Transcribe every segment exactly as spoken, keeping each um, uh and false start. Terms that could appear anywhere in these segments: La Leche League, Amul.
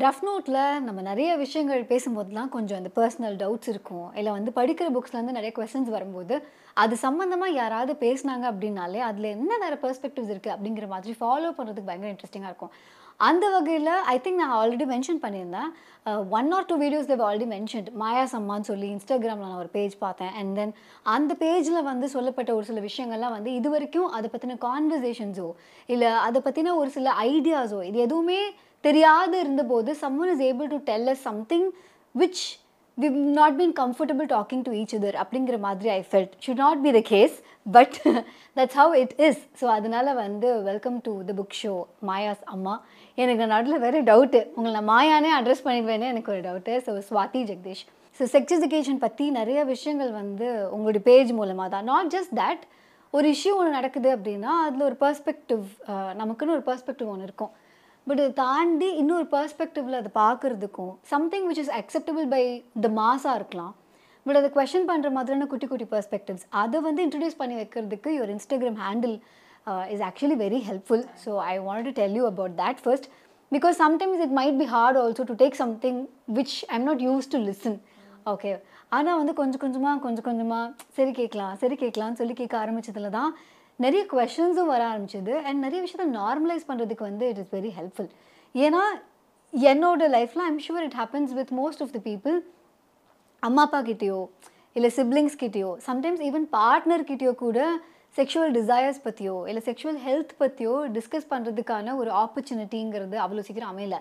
Rough நோட்டில் நம்ம நிறைய விஷயங்கள் பேசும்போதுலாம் கொஞ்சம் அந்த பர்சனல் டவுட்ஸ் இருக்கும். இல்லை வந்து படிக்கிற புக்ஸ்லேருந்து நிறைய கொஸ்டின்ஸ் வரும்போது அது சம்மந்தமாக யாராவது பேசினாங்க அப்படின்னாலே அதில் என்ன வேறு பெர்ஸ்பெக்டிவ்ஸ் இருக்குது அப்படிங்கிற மாதிரி ஃபாலோ பண்ணுறதுக்கு பயங்கர இன்ட்ரெஸ்டிங்காக இருக்கும். அந்த வகையில் ஐ திங்க் நான் ஆல்ரெடி மென்ஷன் பண்ணியிருந்தேன், one or two videos Dev already mentioned. Maya சம்மான்னு சொல்லி இன்ஸ்டாகிராமில் நான் ஒரு பேஜ் பார்த்தேன். அண்ட் தென் அந்த பேஜில் வந்து சொல்லப்பட்ட ஒரு சில விஷயங்கள்லாம் வந்து இது வரைக்கும் அதை பற்றின கான்வர்சேஷன்ஸோ இல்லை அதை பற்றின ஒரு சில ஐடியாஸோ இது எதுவுமே தெரியாது இருந்தபோது someone is able to tell us something which we've not been comfortable talking to each other அப்படிங்கிற மாதிரி I felt should not be the case, but that's how it is. So அதனால் வந்து welcome to the book show Maya's அம்மா. எனக்கு நடுவில் வேறு doubt, உங்களை நான் மாயானே அட்ரஸ் பண்ணிடுவேன்னு எனக்கு ஒரு doubt. So Swathi Jagadish, so sex education பற்றி நிறைய விஷயங்கள் வந்து உங்களுடைய பேஜ் மூலமாக தான், நாட் ஜஸ்ட் தட், ஒரு இஷ்யூ ஒன்று நடக்குது அப்படின்னா அதில் ஒரு பெர்ஸ்பெக்டிவ், நமக்குன்னு ஒரு பெர்ஸ்பெக்டிவ் ஒன்று இருக்கும். பட் இதை தாண்டி இன்னொரு பெர்ஸ்பெக்டிவில் அதை பார்க்குறதுக்கும் something which is acceptable by the மாஸாக இருக்கலாம், பட் அதை கொஷன் பண்ணுற மாதிரியான குட்டி குட்டி பெர்ஸ்பெக்டிவ்ஸ் அதை வந்து இன்ட்ரடியூஸ் பண்ணி வைக்கிறதுக்கு your Instagram handle is actually very helpful. So I want to tell you about that first, because sometimes it might be hard also to take something which I am not use to listen. Okay, ஆனால் வந்து கொஞ்சம் கொஞ்சமாக கொஞ்சம் கொஞ்சமாக சரி கேட்கலாம் சரி கேட்கலான்னு சொல்லி கேட்க ஆரம்பித்ததில் தான் நிறைய கொஷின்ஸும் வர ஆரம்பிச்சிது. அண்ட் நிறைய விஷயத்தை நார்மலைஸ் பண்ணுறதுக்கு வந்து இட் இஸ் வெரி ஹெல்ப்ஃபுல். ஏன்னா என்னோடய லைஃப்பில் I'm sure it happens with most of the people. அம்மா அப்பா கிட்டேயோ இல்லை சிப்ளிங்ஸ் கிட்டேயோ சம்டைம்ஸ் ஈவன் பார்ட்னர்கிட்டேயோ கூட செக்ஷுவல் டிசையர்ஸ் பற்றியோ இல்லை செக்ஷுவல் ஹெல்த் பற்றியோ டிஸ்கஸ் பண்ணுறதுக்கான ஒரு ஆப்பர்ச்சுனிட்டிங்கிறது அவ்வளோ சீக்கிரம் அமையலை.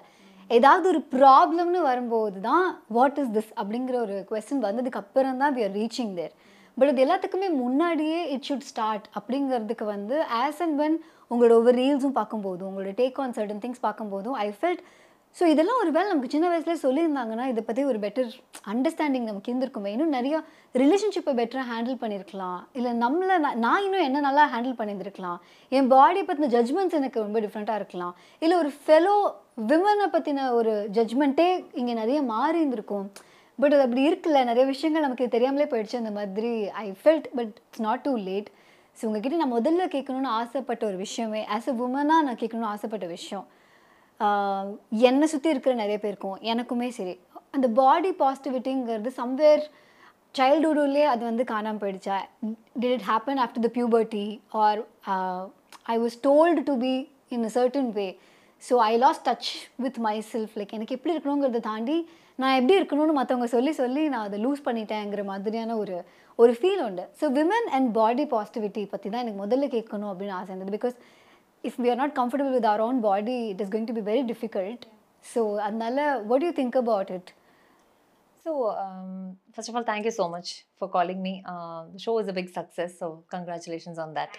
ஏதாவது ஒரு ப்ராப்ளம்னு வரும்போது தான் வாட் இஸ் திஸ் அப்படிங்கிற ஒரு கொஸ்டின் வந்ததுக்கப்புறம் தான் we are reaching there. But இது எல்லாத்துக்குமே முன்னாடியே இட் ஷுட் ஸ்டார்ட் அப்படிங்கிறதுக்கு வந்து ஆஸ் அண்ட் வென் உங்களோட ஒவ்வொரு ரீல்ஸும் பார்க்கும்போதும் உங்களோட டேக் ஆன் சர்டன் திங்ஸ் பார்க்கும்போதும் ஐ ஃபெல்ட் ஸோ இதெல்லாம் ஒரு வேளை நமக்கு சின்ன வயசுலேயே சொல்லியிருந்தாங்கன்னா இதை பற்றி ஒரு பெட்டர் அண்டர்ஸ்டாண்டிங் நமக்கு இருந்திருக்குமே, இன்னும் நிறையா ரிலேஷன்ஷிப்பை பெட்டராக ஹேண்டில் பண்ணியிருக்கலாம். இல்லை நம்மளை நான் நான் இன்னும் என்ன நல்லா ஹேண்டில் பண்ணியிருந்துருக்கலாம். என் பாடியை பற்றின ஜட்மெண்ட்ஸ் எனக்கு ரொம்ப டிஃப்ரெண்ட்டாக இருக்கலாம். இல்லை ஒரு ஃபெலோ விமனை பற்றின ஒரு ஜட்மெண்ட்டே இங்கே நிறைய மாறி இருந்திருக்கும். பட் அது அப்படி இருக்குல்ல, நிறைய விஷயங்கள் நமக்கு தெரியாமலே போயிடுச்சு அந்த மாதிரி I felt. But it's not too late. So உங்ககிட்ட நான் முதல்ல கேட்கணுன்னு ஆசைப்பட்ட ஒரு விஷயமே, ஆஸ் அ உமனாக நான் கேட்கணுன்னு ஆசைப்பட்ட விஷயம், என்னை சுற்றி இருக்கிற நிறைய பேருக்கும் எனக்குமே சரி, அந்த பாடி பாசிட்டிவிட்டிங்கிறது சம்வேர் சைல்டுஹுட்லேயே அது வந்து காணாமல் போயிடுச்சா? Did it happen after the puberty, or I was told to be in a certain way, so I lost touch with my self. Like எனக்கு எப்படி இருக்கணுங்கிறத தாண்டி நான் எப்படி இருக்கணும்னு மற்றவங்க சொல்லி சொல்லி நான் அதை லூஸ் பண்ணிட்டேங்கிற மாதிரியான ஒரு ஒரு ஃபீல் உண்டு. So women and body positivity பற்றி தான் எனக்கு முதல்ல கேட்கணும் அப்படின்னு ஆசை இருந்தது. Because if we are not comfortable with our own body it is going to be very difficult. So அதனால what you think about it? So first of all thank you so much for calling me. Show is a big success, so congratulations on that.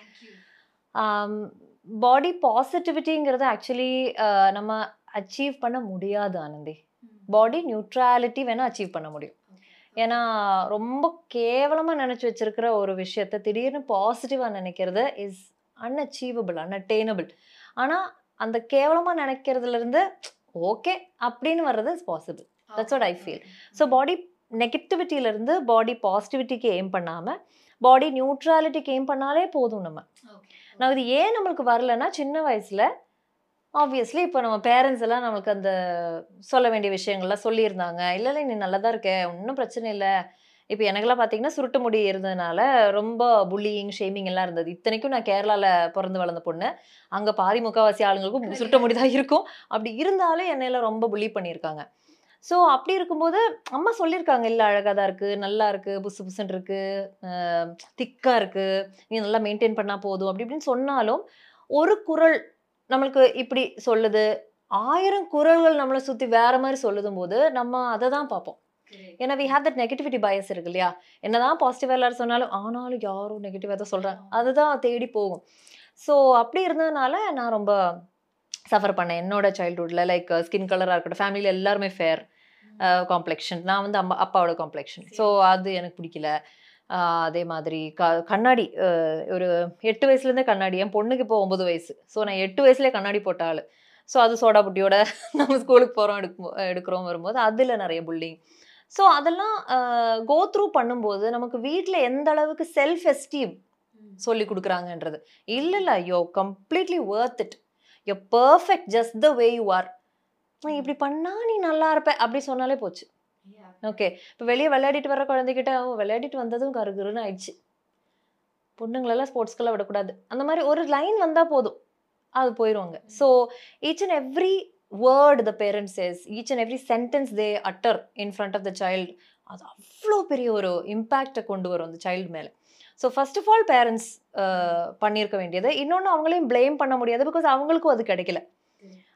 Body பாசிட்டிவிட்டிங்கிறது actually நம்ம achieve பண்ண முடியாது Anandhi. Body neutrality வேணால் achieve பண்ண முடியும். ஏன்னா ரொம்ப கேவலமாக நினச்சி வச்சிருக்கிற ஒரு விஷயத்தை திடீர்னு பாசிட்டிவாக நினைக்கிறது இஸ் அன்அச்சீவபிள், அன்அட்டெயினபிள். ஆனால் அந்த கேவலமாக நினைக்கிறதுலேருந்து ஓகே அப்படின்னு வர்றது is possible. That's what I feel. So body நெகட்டிவிட்டியிலேருந்து பாடி பாசிட்டிவிட்டிக்கு எய்ம் பண்ணாமல் பாடி நியூட்ராலிட்டிக்கு எய்ம் பண்ணாலே போதும். நம்ம நான் இது ஏன் நம்மளுக்கு வரலன்னா, சின்ன வயசில் ஆப்வியஸ்லி இப்போ நம்ம பேரண்ட்ஸ் எல்லாம் நம்மளுக்கு அந்த சொல்ல வேண்டிய விஷயங்கள்லாம் சொல்லியிருந்தாங்க. இல்லை இல்லை நீ நல்லா தான் இருக்க, ஒன்றும் பிரச்சனை இல்லை. இப்போ எனக்கெல்லாம் பார்த்தீங்கன்னா சுருட்டு முடி இருந்ததுனால ரொம்ப புல்லிங் ஷேமிங் எல்லாம் இருந்தது. இத்தனைக்கும் நான் கேரளாவில் பிறந்து வளர்ந்த பொண்ணு, அங்கே பாதி முக்கால்வாசி ஆளுங்களுக்கும் சுருட்ட முடி தான் இருக்கும். அப்படி இருந்தாலும் என்னையெல்லாம் ரொம்ப புல்லி பண்ணியிருக்காங்க. ஸோ அப்படி இருக்கும்போது அம்மா சொல்லியிருக்காங்க, இல்லை அழகாக தான் இருக்குது, நல்லா இருக்குது, புசு புசுன்னு இருக்குது, திக்காக இருக்குது, நீ நல்லா மெயின்டைன் பண்ணால் போதும் அப்படி இப்படின்னு சொன்னாலும் ஒரு குரல் நம்மளுக்கு இப்படி சொல்லுது, ஆயிரம் குரல்கள் நம்மளை சுற்றி வேற மாதிரி சொல்லுதும் போது நம்ம அதை தான் பார்ப்போம். ஏன்னா we have that negativity bias இருக்கு இல்லையா? என்னதான் பாசிட்டிவாக எல்லாரும் சொன்னாலும் ஆனாலும் யாரும் நெகட்டிவாக தான் சொல்கிறாங்க, அதுதான் தேடி போகும். ஸோ அப்படி இருந்ததுனால நான் ரொம்ப சஃபர் பண்ணேன் என்னோட சைல்ட்ஹுட்டில். லைக் ஸ்கின் கலராக இருக்கட்டும், ஃபேமிலியில் எல்லாருமே ஃபேர் காம்ப்ளெக்ஷன், நான் வந்து அம்மா அப்பாவோட காம்ப்ளெக்ஷன், ஸோ அது எனக்கு பிடிக்கல. அதே மாதிரி க கண்ணாடி ஒரு எட்டு வயசுலேருந்தே கண்ணாடி, என் பொண்ணுக்கு இப்போ ஒம்பது வயசு. ஸோ நான் எட்டு வயசுலேயே கண்ணாடி போட்ட ஆள். ஸோ அது சோடா புட்டியோட நம்ம ஸ்கூலுக்கு போகிறோம் எடுக்கும் எடுக்கிறோம் வரும்போது அதில் நிறைய புல்லிங். ஸோ அதெல்லாம் கோ த்ரூ பண்ணும்போது நமக்கு வீட்டில் எந்த அளவுக்கு செல்ஃப் எஸ்டீம் சொல்லி கொடுக்குறாங்கன்றது இல்லை இல்லை you're completely worth it, you perfect just the way you are, இப்படி பண்ணா நீ நல்லா இருப்ப அப்படி சொன்னாலே போச்சு. ஓகே, இப்போ வெளியே விளையாடிட்டு வர குழந்தைகிட்ட ஓ விளையாடிட்டு வந்ததும் கருகுருன்னு ஆயிடுச்சு. பொண்ணுங்களெல்லாம் ஸ்போர்ட்ஸ்க்கெல்லாம் விடக்கூடாது, அந்த மாதிரி ஒரு லைன் வந்தால் போதும், அது போயிடுவாங்க. So each and every word the parents says, each and every sentence they utter in front of the child, அது அவ்வளோ பெரிய ஒரு இம்பேக்டை கொண்டு வரும் அந்த சைல்டு மேலே. So first of all parents பண்ணியிருக்க வேண்டியது. இன்னொன்று, அவங்களையும் பிளேம் பண்ண முடியாது, பிகாஸ் அவங்களுக்கும் அது கிடைக்கல.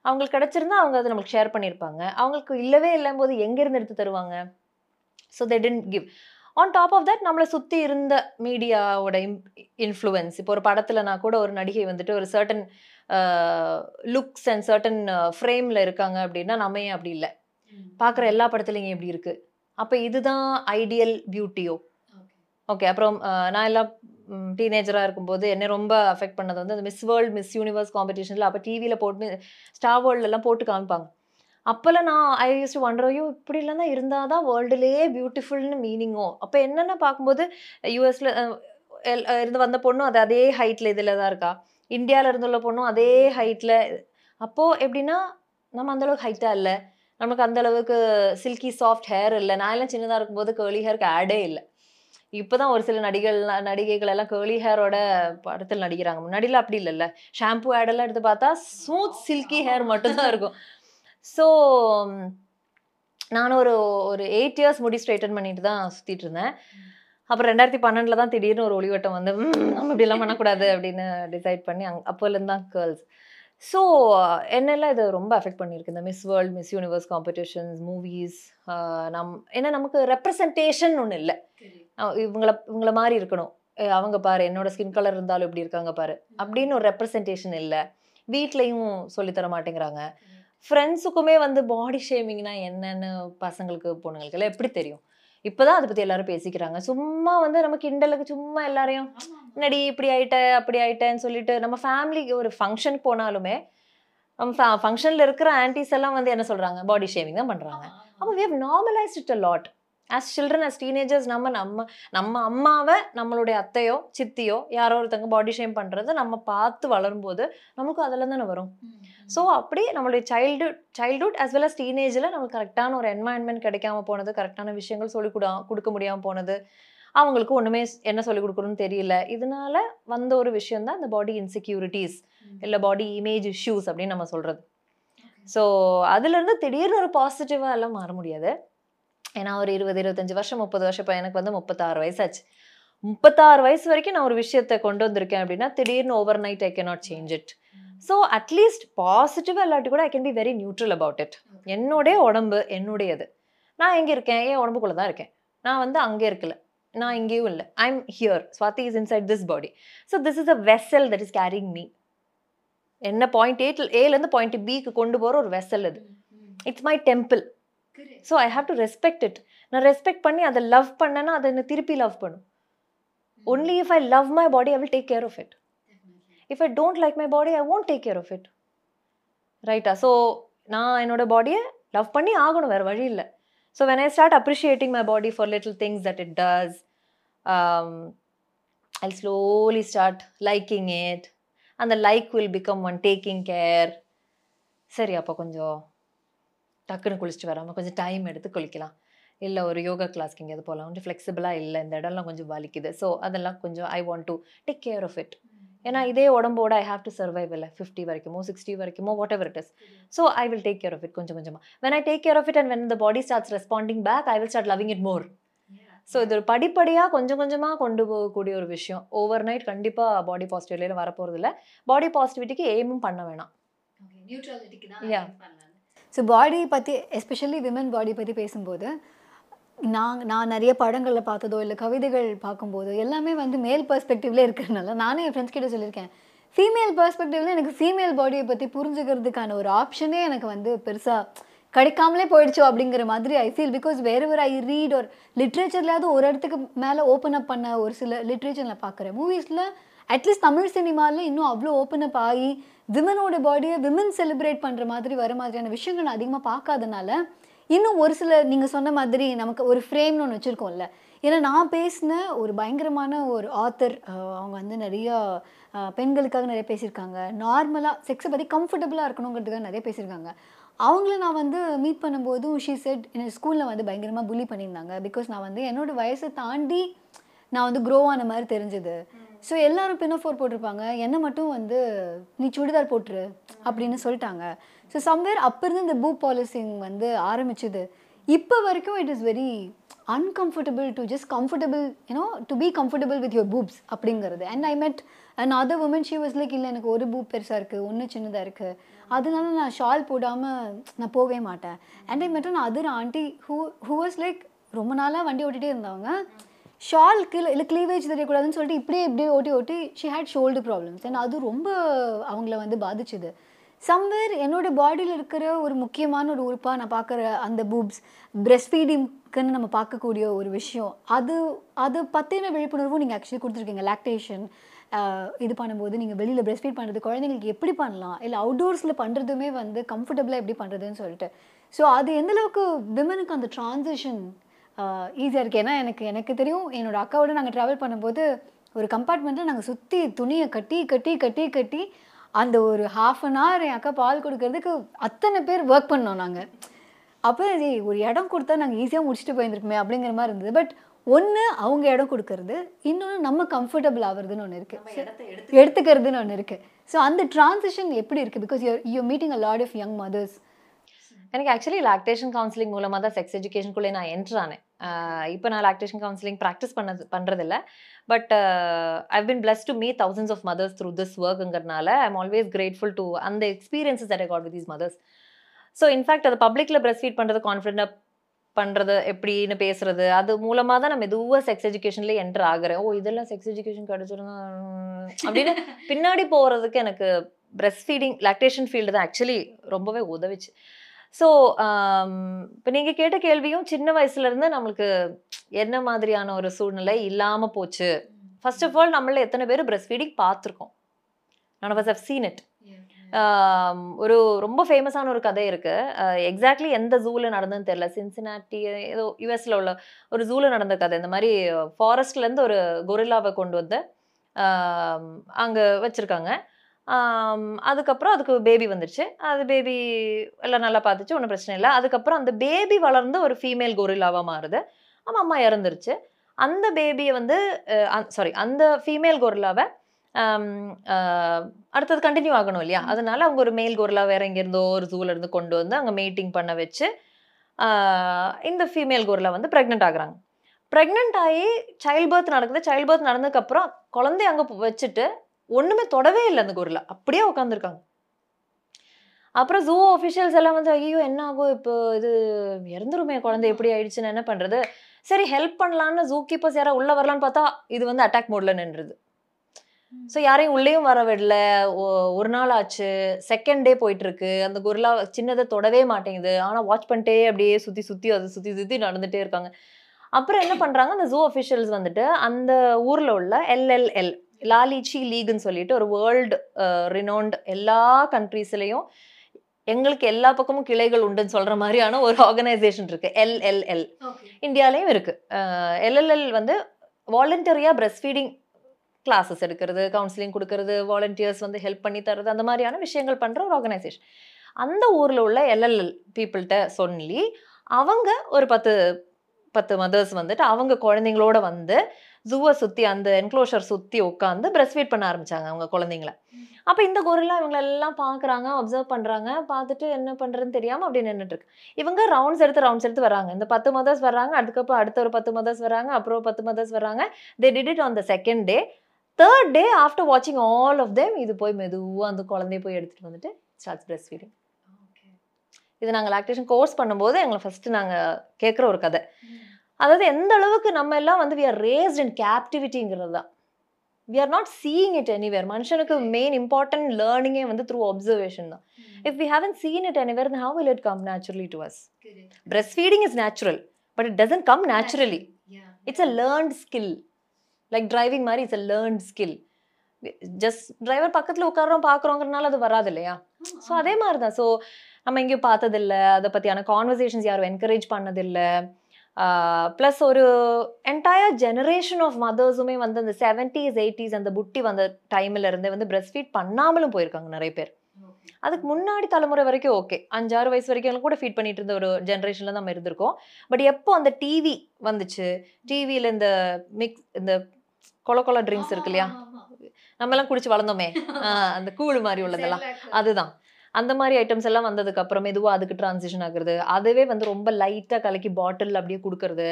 அவங்களுக்கு கிடைச்சிருந்தா அவங்க அதை நம்மளுக்கு ஷேர் பண்ணியிருப்பாங்க. அவங்களுக்கு இல்லவே இல்லாம போது எங்கேருந்து எடுத்து தருவாங்க? So they didn't give. On top of that, நம்மளை சுற்றி இருந்த மீடியாவோட இம் இன்ஃப்ளூயன்ஸ். இப்போ ஒரு படத்துலனா கூட ஒரு நடிகை வந்துட்டு ஒரு சர்டன் லுக்ஸ் அண்ட் சர்டன் ஃப்ரேமில் இருக்காங்க அப்படின்னா நம்ம ஏன் அப்படி இல்லை? பார்க்குற எல்லா படத்துலையும் எப்படி இருக்குது? அப்போ இதுதான் ஐடியல் பியூட்டியோ? ஓகே. அப்புறம் நான் எல்லாம் டீனேஜராக இருக்கும்போது என்னை ரொம்ப அஃபெக்ட் பண்ணது வந்து அந்த மிஸ் வேர்ல்டு மிஸ் யூனிவர்ஸ் காம்படிஷனில் அப்போ டிவியில் போட்டு ஸ்டார் வேர்ல்டெல்லாம் போட்டு காமிப்பாங்க. அப்போல்லாம் நான் ஐ யூஸ் டு வண்டர், ஐயோ இப்படிலாம் தான் இருந்தால் தான் வேர்ல்டுலேயே பியூட்டிஃபுல்னு மீனிங்கோ. அப்போ என்னென்ன பார்க்கும்போது யூஎஸில் இருந்து வந்த பொண்ணும் அது அதே ஹைட்டில் இதில் தான் இருக்கா, இந்தியாவில் இருந்துள்ள பொண்ணும் அதே ஹைட்டில். அப்போது எப்படின்னா நம்ம அந்தளவுக்கு ஹைட்டாக இல்லை, நமக்கு அந்தளவுக்கு சில்கி சாஃப்ட் ஹேர் இல்லை. நான் எல்லாம் சின்னதாக இருக்கும்போது கேர்லி ஹேருக்கு ஆடே இல்லை. இப்போ தான் ஒரு சில நடிகள் நடிகைகள் எல்லாம் கேர்லி ஹேரோட படத்தில் நடிக்கிறாங்க. முன்னாடிலாம் அப்படி இல்லைல்ல, ஷாம்பு ஆடெல்லாம் எடுத்து பார்த்தா ஸ்மூத் சில்கி ஹேர் மட்டும்தான் இருக்கும். ஸோ நான் ஒரு ஒரு எயிட் இயர்ஸ் முடி ஸ்ட்ரைட்டன் பண்ணிட்டு தான் சுற்றிட்டு இருந்தேன். அப்புறம் ரெண்டாயிரத்தி பன்னெண்டில் தான் திடீர்னு ஒரு ஒளிவட்டம் வந்து நம்ம இப்படிலாம் பண்ணக்கூடாது அப்படின்னு டிசைட் பண்ணி அங் அப்போலேருந்து தான் கேர்ள்ஸ். ஸோ என்னெல்லாம் இது ரொம்ப அஃபெக்ட் பண்ணியிருக்கு, இந்த miss world miss universe competitions, movies. நம் ஏன்னா நமக்கு ரெப்ரசன்டேஷன் ஒன்று இல்லை. இவங்களை இவங்கள மாதிரி இருக்கணும், அவங்க பாரு என்னோட ஸ்கின் கலர் இருந்தாலும் இப்படி இருக்காங்க பாரு அப்படின்னு ஒரு ரெப்ரசன்டேஷன் இல்லை. வீட்லேயும் சொல்லித்தர மாட்டேங்கிறாங்க. ஃப்ரெண்ட்ஸுக்குமே வந்து பாடி ஷேமிங்னா என்னென்னு பசங்களுக்கு பொண்ணுங்களுக்குலாம் எப்படி தெரியும்? இப்போ தான் அதை பற்றி எல்லாரும் பேசிக்கிறாங்க. சும்மா வந்து நம்ம கிண்டலுக்கு சும்மா எல்லாரையும் நடி இப்படி ஆகிட்ட அப்படி ஆகிட்டேன்னு சொல்லிட்டு, நம்ம ஃபேமிலிக்கு ஒரு ஃபங்க்ஷனுக்கு போனாலுமே நம்ம ஃபங்க்ஷனில் இருக்கிற ஆன்டிஸ் எல்லாம் வந்து என்ன சொல்கிறாங்க, பாடி ஷேமிங் தான் பண்ணுறாங்க. அப்போ we have normalized it a lot. As children, as teenagers, நம்ம நம்ம நம்ம அம்மாவை நம்மளுடைய அத்தையோ சித்தியோ யாரோ ஒருத்தங்க பாடி ஷேம் பண்ணுறது நம்ம பார்த்து வளரும்போது நமக்கு அதில் தானே வரும். ஸோ அப்படி நம்மளுடைய childhood childhood as well as டீனேஜில் நம்மளுக்கு கரெக்டான ஒரு என்வாயன்மெண்ட் கிடைக்காம போனது, கரெக்டான விஷயங்கள் சொல்லிக் கொடு கொடுக்க முடியாமல் போனது, அவங்களுக்கு ஒன்றுமே என்ன சொல்லிக் கொடுக்கணும்னு தெரியல. இதனால வந்த ஒரு விஷயம் தான் இந்த பாடி இன்செக்யூரிட்டிஸ் இல்லை பாடி இமேஜ் இஷ்யூஸ் அப்படின்னு நம்ம சொல்கிறது. ஸோ அதுலேருந்து திடீர்னு ஒரு பாசிட்டிவாக எல்லாம் மாற முடியாது. ஏன்னா ஒரு இருபது இருபத்தஞ்சி வருஷம் முப்பது வருஷம் இப்போ எனக்கு வந்து முப்பத்தாறு வயசாச்சு. முப்பத்தாறு வயசு வரைக்கும் நான் ஒரு விஷயத்தை கொண்டு வந்திருக்கேன் அப்படின்னா திடீர்னு over night I cannot change it. So அட்லீஸ்ட் பாசிட்டிவாக இல்லாட்டி கூட I can be very neutral about it. என்னுடைய உடம்பு என்னுடையது. நான் எங்கே இருக்கேன்? என் உடம்புக்குள்ளே தான் இருக்கேன். நான் வந்து அங்கே இருக்கல, நான் இங்கேயும் இல்லை. I am here. Swathi is inside this body. So this is a vessel that is carrying me. என்ன பாயிண்ட் ஏட் ஏலேருந்து பாயிண்ட் பிக்கு கொண்டு போகிற ஒரு வெசல் அது. It's my temple. So I have to respect it. நான் ரெஸ்பெக்ட் பண்ணி அதை லவ் பண்ணேன்னா அதை என்ன திருப்பி லவ் பண்ணும். Only if I love my body I will take care of it. If I don't like my body I won't take care of it. ரைட்டா? So நான் என்னோட பாடியை லவ் பண்ணி ஆகணும், வேறு வழி இல்லை. So when I start appreciating my body for little things that it does, I slowly start liking it. அந்த like will become one taking care. சரி, அப்போ கொஞ்சம் டக்குன்னு குளிச்சுட்டு வராமல் கொஞ்சம் டைம் எடுத்து குளிக்கலாம், இல்லை ஒரு யோகா கிளாஸ்க்கு எங்கேயாவது போகலாம், கொஞ்சம் ஃப்ளெக்சிபிளாக இல்லை இந்த இடம்லாம் கொஞ்சம் வலிக்குது. ஸோ அதெல்லாம் கொஞ்சம் I want to take care of it. ஏன்னா இதே உடம்போட ஐ ஹாவ் டு சர்வைவ் இல்லை ஃபிஃப்டி வரைக்குமோ சிக்ஸ்டி வரைக்குமோ whatever it is. So I will take care of it கொஞ்சம் கொஞ்சமாக. When I take care of it and when the body starts responding back I will start loving it more. So இது ஒரு படிப்படியாக கொஞ்சம் கொஞ்சமாக கொண்டு போகக்கூடிய ஒரு விஷயம். ஓவர் நைட் கண்டிப்பாக பாடி பாசிட்டிவிட்டியில் வரப்போகிறதில்ல. பாடி பாசிட்டிவிட்டிக்கு எய்மும் பண்ண வேணாம். ஸோ பாடி பற்றி, எஸ்பெஷலி விமன் பாடி பற்றி பேசும்போது, நான் நான் நிறைய படங்களில் பார்த்ததோ இல்லை கவிதைகள் பார்க்கும்போது எல்லாமே வந்து மேல் பெர்ஸ்பெக்டிவ்ல இருக்கிறதுனால நானே என் ஃப்ரெண்ட்ஸ் கிட்ட சொல்லியிருக்கேன், ஃபீமேல் பெர்ஸ்பெக்டிவ்ல எனக்கு ஃபீமேல் பாடியை பற்றி புரிஞ்சுக்கிறதுக்கான ஒரு ஆப்ஷனே எனக்கு வந்து பெருசாக கிடைக்காமலே போயிடுச்சோ அப்படிங்கிற மாதிரி ஐ ஃபீல். பிகாஸ் வேறு வேறு ஐ ரீட் ஒரு லிட்ரேச்சர்லையாவது ஒரு இடத்துக்கு மேலே ஓப்பன் அப் பண்ண ஒரு சில லிட்ரேச்சரில் பார்க்குறேன். மூவிஸில் அட்லீஸ்ட் தமிழ் சினிமாவில் இன்னும் அவ்வளோ ஓப்பன் அப் ஆகி விமனோட பாடியை விமன் செலிப்ரேட் பண்ணுற மாதிரி வர மாதிரியான விஷயங்கள் நான் அதிகமாக பார்க்காதனால இன்னும் ஒரு சில நீங்கள் சொன்ன மாதிரி நமக்கு ஒரு ஃப்ரேம்னு ஒன்று வச்சுருக்கோம்ல. ஏன்னா நான் பேசின ஒரு பயங்கரமான ஒரு ஆத்தர், அவங்க வந்து நிறையா பெண்களுக்காக நிறைய பேசியிருக்காங்க. நார்மலாக செக்ஸை பற்றி கம்ஃபர்டபுளாக இருக்கணுங்கிறதுக்காக நிறைய பேசியிருக்காங்க. அவங்கள நான் வந்து மீட் பண்ணும்போதும் ஷீ செட் என்னை ஸ்கூலில் வந்து பயங்கரமாக புலி பண்ணியிருந்தாங்க. பிகாஸ் நான் வந்து என்னோடய வயசை தாண்டி நான் வந்து க்ரோ ஆன மாதிரி தெரிஞ்சுது. ஸோ எல்லோரும் பின்னோஃபோர் போட்டிருப்பாங்க, என்னை மட்டும் வந்து நீ சுடிதார் போட்டுரு அப்படின்னு சொல்லிட்டாங்க. ஸோ சம்வேர் அப்போ இருந்து இந்த பூ பாலிசிங் வந்து ஆரம்பிச்சுது. இப்போ வரைக்கும் it is very uncomfortable to just comfortable, you know, to be comfortable with your boobs அப்படிங்கிறது. And I met another woman, she was like, இல்லை எனக்கு ஒரு பூப் பெருசாக இருக்குது, ஒன்று சின்னதாக இருக்குது, அதனால நான் ஷால் போடாமல் நான் போகவே மாட்டேன். And I met an other auntie who who was like, ரொம்ப நாளாக வண்டி ஓட்டிகிட்டே இருந்தவங்க, ஷால் கீழே இல்லை க்ளீவேஜ் தெரியக்கூடாதுன்னு சொல்லிட்டு இப்படியே இப்படியே ஓட்டி ஓட்டி she had shoulder problems. And அது ரொம்ப அவங்கள வந்து பாதிச்சுது. சம்வேர் என்னோடய பாடியில் இருக்கிற ஒரு முக்கியமான ஒரு உறுப்பாக நான் பார்க்குற அந்த பூப்ஸ், பிரெஸ்ட் ஃபீடிங்க்குன்னு நம்ம பார்க்கக்கூடிய ஒரு விஷயம், அது அது பற்றின விழிப்புணர்வும் நீங்கள் ஆக்சுவலி கொடுத்துருக்கீங்க. லாக்டேஷன் இது பண்ணும்போது நீங்கள் வெளியில் பிரெஸ்ட் ஃபீட் பண்ணுறது குழந்தைங்களுக்கு எப்படி பண்ணலாம், இல்லை அவுட்டோர்ஸில் பண்ணுறதுமே வந்து கம்ஃபர்டபுளாக எப்படி பண்ணுறதுன்னு சொல்லிட்டு. ஸோ அது எந்தளவுக்கு விமனுக்கு அந்த ட்ரான்சிஷன் ஈஸியாக இருக்குது? ஏன்னா எனக்கு எனக்கு தெரியும், என்னோடய அக்காவோட நாங்கள் ட்ராவல் பண்ணும்போது ஒரு கம்பார்ட்மெண்ட்டில் நாங்கள் சுற்றி துணியை கட்டி கட்டி கட்டி கட்டி அந்த ஒரு ஹாஃப் அன் ஹவர் என் அக்கா பால் கொடுக்கறதுக்கு அத்தனை பேர் ஒர்க் பண்ணோம் நாங்கள். அப்போ ஒரு இடம் கொடுத்தா நாங்கள் ஈஸியாக முடிச்சுட்டு போயிருந்துருக்குமே அப்படிங்கிற மாதிரி இருந்தது. பட் ஒன்று அவங்க இடம் கொடுக்கறது, இன்னொன்று நம்ம கம்ஃபர்டபுள் ஆகுறதுன்னு ஒன்று இருக்குது, எடுத்துக்கிறதுன்னு ஒன்று இருக்குது. ஸோ அந்த ட்ரான்சிஷன் எப்படி இருக்குது? Because you you meeting a lot of young mothers. எனக்கு ஆக்சுவலி லாக்டேஷன் கவுன்சிலிங் மூலமாக தான் செக்ஸ் எஜுகேஷனுக்குள்ளே நான் என்ட்ரு ஆனேன். இப்போ நான் லாக்டேஷன் கவுன்சிலிங் ப்ராக்டிஸ் பண்ணது பண்ணுறதில்ல, but I've been blessed to me thousands of mothers through this ஒர்க்குங்கிறனால ஐம் ஆல்வேஸ் கிரேட்ஃபுல் டு அந்த experiences I got with these mothers. So in fact அது பப்ளிக்கில் பிரெஸ்ட் ஃபீட் பண்ணுறது, கான்ஃபிடென்ட் பண்ணுறது, எப்படின்னு பேசுறது, அது மூலமாக தான் நம்ம மெதுவாக செக்ஸ் எஜுகேஷன்லேயே என்ட்ரு ஆகிறேன். ஓ இதெல்லாம் செக்ஸ் எஜுகேஷன் கிடச்சிருந்தா அப்படின்னு பின்னாடி போகிறதுக்கு எனக்கு பிரெஸ்ட் ஃபீடிங் லாக்டேஷன் ஃபீல்டு தான் ஆக்சுவலி ரொம்பவே உதவிச்சு. ஸோ இப்போ நீங்கள் கேட்ட கேள்வியும் சின்ன வயசுலேருந்து நம்மளுக்கு என்ன மாதிரியான ஒரு சூழ்நிலை இல்லாமல் போச்சு. ஃபர்ஸ்ட் ஆஃப் ஆல் நம்மள எத்தனை பேர் பிரெஸ்ட் ஃபீடிங் பார்த்துருக்கோம்? நான் ஃபர்ஸ்ட் ஹவ் சீன் இட். ஒரு ரொம்ப ஃபேமஸான ஒரு கதை இருக்குது, எக்ஸாக்ட்லி எந்த ஜூவில் நடந்ததுன்னு தெரில, சின்சினாட்டி ஏதோ யூஎஸில் உள்ள ஒரு ஜூவில் நடந்த கதை. இந்த மாதிரி ஃபாரஸ்ட்லேருந்து ஒரு கொரில்லாவை கொண்டு வந்து அங்கே வச்சுருக்காங்க. அதுக்கப்புறம் அதுக்கு பேபி வந்துடுச்சு, அது பேபி எல்லாம் நல்லா பார்த்துச்சு, ஒன்றும் பிரச்சனை இல்லை. அதுக்கப்புறம் அந்த பேபி வளர்ந்து ஒரு ஃபீமேல் கொரில்லாவாக மாறுது, ஆமாம் அம்மா இறந்துருச்சு. அந்த பேபியை வந்து சாரி அந்த ஃபீமேல் கொரில்லாவை அடுத்தது கண்டினியூ ஆகணும் இல்லையா, அதனால அவங்க ஒரு மேல் கொரில்லா வேற எங்கேருந்தோ ஒரு ஜூவில் இருந்து கொண்டு வந்து அங்கே மீட்டிங் பண்ண வச்சு இந்த ஃபீமேல் கொரில்லா வந்து ப்ரெக்னென்ட் ஆகுறாங்க. ப்ரெக்னென்ட் ஆகி சைல்ட் பர்த் நடக்குது. சைல்ட் பர்த் நடந்ததுக்கப்புறம் குழந்தைய அங்கே வச்சுட்டு ஒன்றுமே தொடவே இல்லை, அந்த கொரில்லா அப்படியே உட்காந்துருக்காங்க. அப்புறம் ஜூ ஆஃபிஷியல்ஸ் எல்லாம் வந்து ஐயோ என்ன ஆகும் இப்போ, இது இறந்துருமே குழந்தை, எப்படி ஆயிடுச்சுன்னு என்ன பண்ணுறது, சரி ஹெல்ப் பண்ணலான்னு ஜூ கீப்பர்ஸ் யாராவது உள்ளே வரலான்னு பார்த்தா இது வந்து அட்டாக் மோடில் நின்றுது. ஸோ யாரையும் உள்ளேயும் வர விடல. ஒரு நாள் ஆச்சு, செகண்ட் டே போயிட்டுருக்கு, அந்த கொரில்லா சின்னதை தொடவே மாட்டேங்குது, ஆனால் வாட்ச் பண்ணிட்டே அப்படியே சுற்றி சுற்றி அதை சுற்றி சுற்றி நடந்துகிட்டே இருக்காங்க. அப்புறம் என்ன பண்ணுறாங்க, அந்த ஜூ அஃபிஷியல்ஸ் வந்துட்டு அந்த ஊரில் உள்ள எல்எல்எல் லா லீச்சி லீக்னு சொல்லிட்டு ஒரு வேர்ல்டு ரினோன்ட், எல்லா கண்ட்ரீஸ்லேயும் எங்களுக்கு எல்லா பக்கமும் கிளைகள் உண்டுன்னு சொல்கிற மாதிரியான ஒரு ஆர்கனைசேஷன் இருக்குது எல்எல்எல். இந்தியாவிலையும் இருக்குது. எல்எல்எல் வந்து வாலண்டியரியாக பிரெஸ்ட் ஃபீடிங் கிளாஸஸ் எடுக்கிறது, கவுன்சிலிங் கொடுக்கறது, வாலண்டியர்ஸ் வந்து ஹெல்ப் பண்ணி தர்றது, அந்த மாதிரியான விஷயங்கள் பண்ணுற ஒரு ஆர்கனைசேஷன். அந்த ஊரில் உள்ள எல்எல்எல் பீப்புள்கிட்ட சொல்லி அவங்க ஒரு பத்து பத்து மதர்ஸ் வந்துட்டு அவங்க குழந்தைங்களோட வந்து ஜூவை சுற்றி அந்த என்க்ளோஷர் சுற்றி உட்காந்து பிரெஸ்ட் ஃபீட் பண்ண ஆரம்பித்தாங்க அவங்க குழந்தைங்கள. அப்போ இந்த கொரில்லா இவங்களெல்லாம் பார்க்குறாங்க, அப்சர்வ் பண்ணுறாங்க, பார்த்துட்டு என்ன பண்ணுறதுன்னு தெரியாமல் அப்படி நின்றுட்டுருக்கு. இவங்க ரவுண்ட்ஸ் எடுத்து ரவுண்ட்ஸ் எடுத்து வராங்க, இந்த பத்து மதர்ஸ் வர்றாங்க, அதுக்கப்புறம் அடுத்த ஒரு பத்து மதர்ஸ் வராங்க, அப்புறம் பத்து மதர்ஸ் வர்றாங்க. They did it on the second day. Third day after வாட்சிங் ஆல் ஆஃப் தேம் இது போய் மெதுவாக அந்த குழந்தைய போய் எடுத்துகிட்டு வந்துட்டு ஸ்டார்ட்ஸ் பிரெஸ்ட் ஃபீடிங். இது நாங்கள் லாக்டேஷன் கோர்ஸ் பண்ணும்போது எங்களை ஃபஸ்ட்டு நாங்கள் கேட்குற ஒரு கதை. அதாவது எந்த அளவுக்கு நம்ம எல்லாம் வந்து வி ஆர் ரேஸ்ட் இன் கேப்டிவிட்டிங்கிறது தான். We are not seeing it anywhere. மனுஷனுக்கு மெயின் இம்பார்ட்டன்ட் லேர்னிங்கே வந்து த்ரூ அப்சர்வேஷன் தான். If we haven't seen it anywhere then how will it come naturally to us? Breast feeding is natural, but it doesn't come naturally. It's a learned skill, like driving மாதிரி it's a learned skill. Just driver பக்கத்தில் உட்காரோம் பார்க்குறோங்கிறனால அது வராது இல்லையா? So அதே மாதிரி தான். So நம்ம எங்கேயும் பார்த்ததில்லை, அதை பற்றியான கான்வர்சேஷன்ஸ் யாரும் என்கரேஜ் பண்ணதில்லை. ப்ளஸ் ஒரு என்டையர் ஜெனரேஷன் ஆஃப் மதர்ஸுமே வந்து அந்த செவன்டீஸ் எயிட்டிஸ் அந்த புட்டி வந்த டைம்லேருந்தே வந்து பிரெஸ்ட் ஃபீட் பண்ணாமலும் போயிருக்காங்க நிறைய பேர். அதுக்கு முன்னாடி தலைமுறை வரைக்கும் ஓகே, அஞ்சாறு வயசு வரைக்கும் கூட ஃபீட் பண்ணிட்டு இருந்த ஒரு ஜென்ரேஷன்ல நம்ம இருந்திருக்கோம். பட் எப்போ அந்த டிவி வந்துச்சு, டிவியில இந்த மிக்ஸ் இந்த கொல கொல ட்ரிங்க்ஸ் இருக்கு இல்லையா, நம்ம எல்லாம் குடிச்சு வளர்ந்தோமே அந்த கூழு மாதிரி உள்ளதெல்லாம், அதுதான் அந்த மாதிரி ஐட்டம்ஸ் எல்லாம் வந்ததுக்கு அப்புறம் எதுவும் அதுக்கு டிரான்சிஷன் ஆகுறது. அதுவே வந்து ரொம்ப லைட்டா கலக்கி பாட்டில் அப்படியே கொடுக்கறது,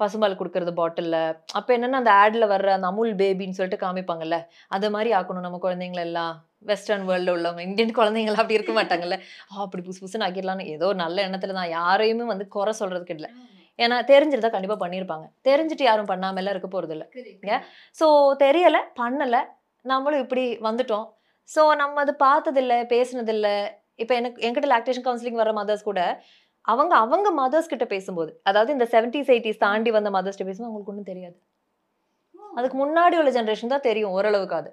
பசும்பால் கொடுக்கறது பாட்டிலில். அப்போ என்னென்னா அந்த ஆடில் வர்ற அந்த அமுல் பேபின்னு சொல்லிட்டு காமிப்பாங்கல்ல, அது மாதிரி ஆக்கணும் நம்ம குழந்தைங்களெல்லாம். வெஸ்டர்ன் வேர்ல்டில் உள்ளவங்க இந்தியன் குழந்தைங்களா அப்படி இருக்க மாட்டாங்கல்ல, அப்படி புதுசு புதுசுன்னு ஆக்கிடலான்னு ஏதோ நல்ல எண்ணத்தில் தான், யாரையுமே வந்து குறை சொல்கிறதுக்கு இல்லை. ஏன்னா தெரிஞ்சிருந்தா கண்டிப்பாக பண்ணியிருப்பாங்க, தெரிஞ்சுட்டு யாரும் பண்ணாமலாம் இருக்க போகிறது இல்லை. ஏங்க ஸோ தெரியலை பண்ணலை, நம்மளும் இப்படி வந்துட்டோம். ஸோ நம்ம அது பார்த்ததில்லை, பேசினதில்லை. இப்போ எனக்கு என்கிட்ட லாக்டேஷன் கவுன்சிலிங் வர மதர்ஸ் கூட அவங்க அவங்க மதர்ஸ் கிட்ட பேசும்போது, அதாவது இந்த செவன்டிஸ் எயிட்டிஸ் தாண்டி வந்த மதர்ஸ் கிட்ட பேசும்போது அவங்களுக்கு ஒன்றும் தெரியாது, அதுக்கு முன்னாடி உள்ள ஜென்ரேஷன் தான் தெரியும் ஓரளவுக்கு. அது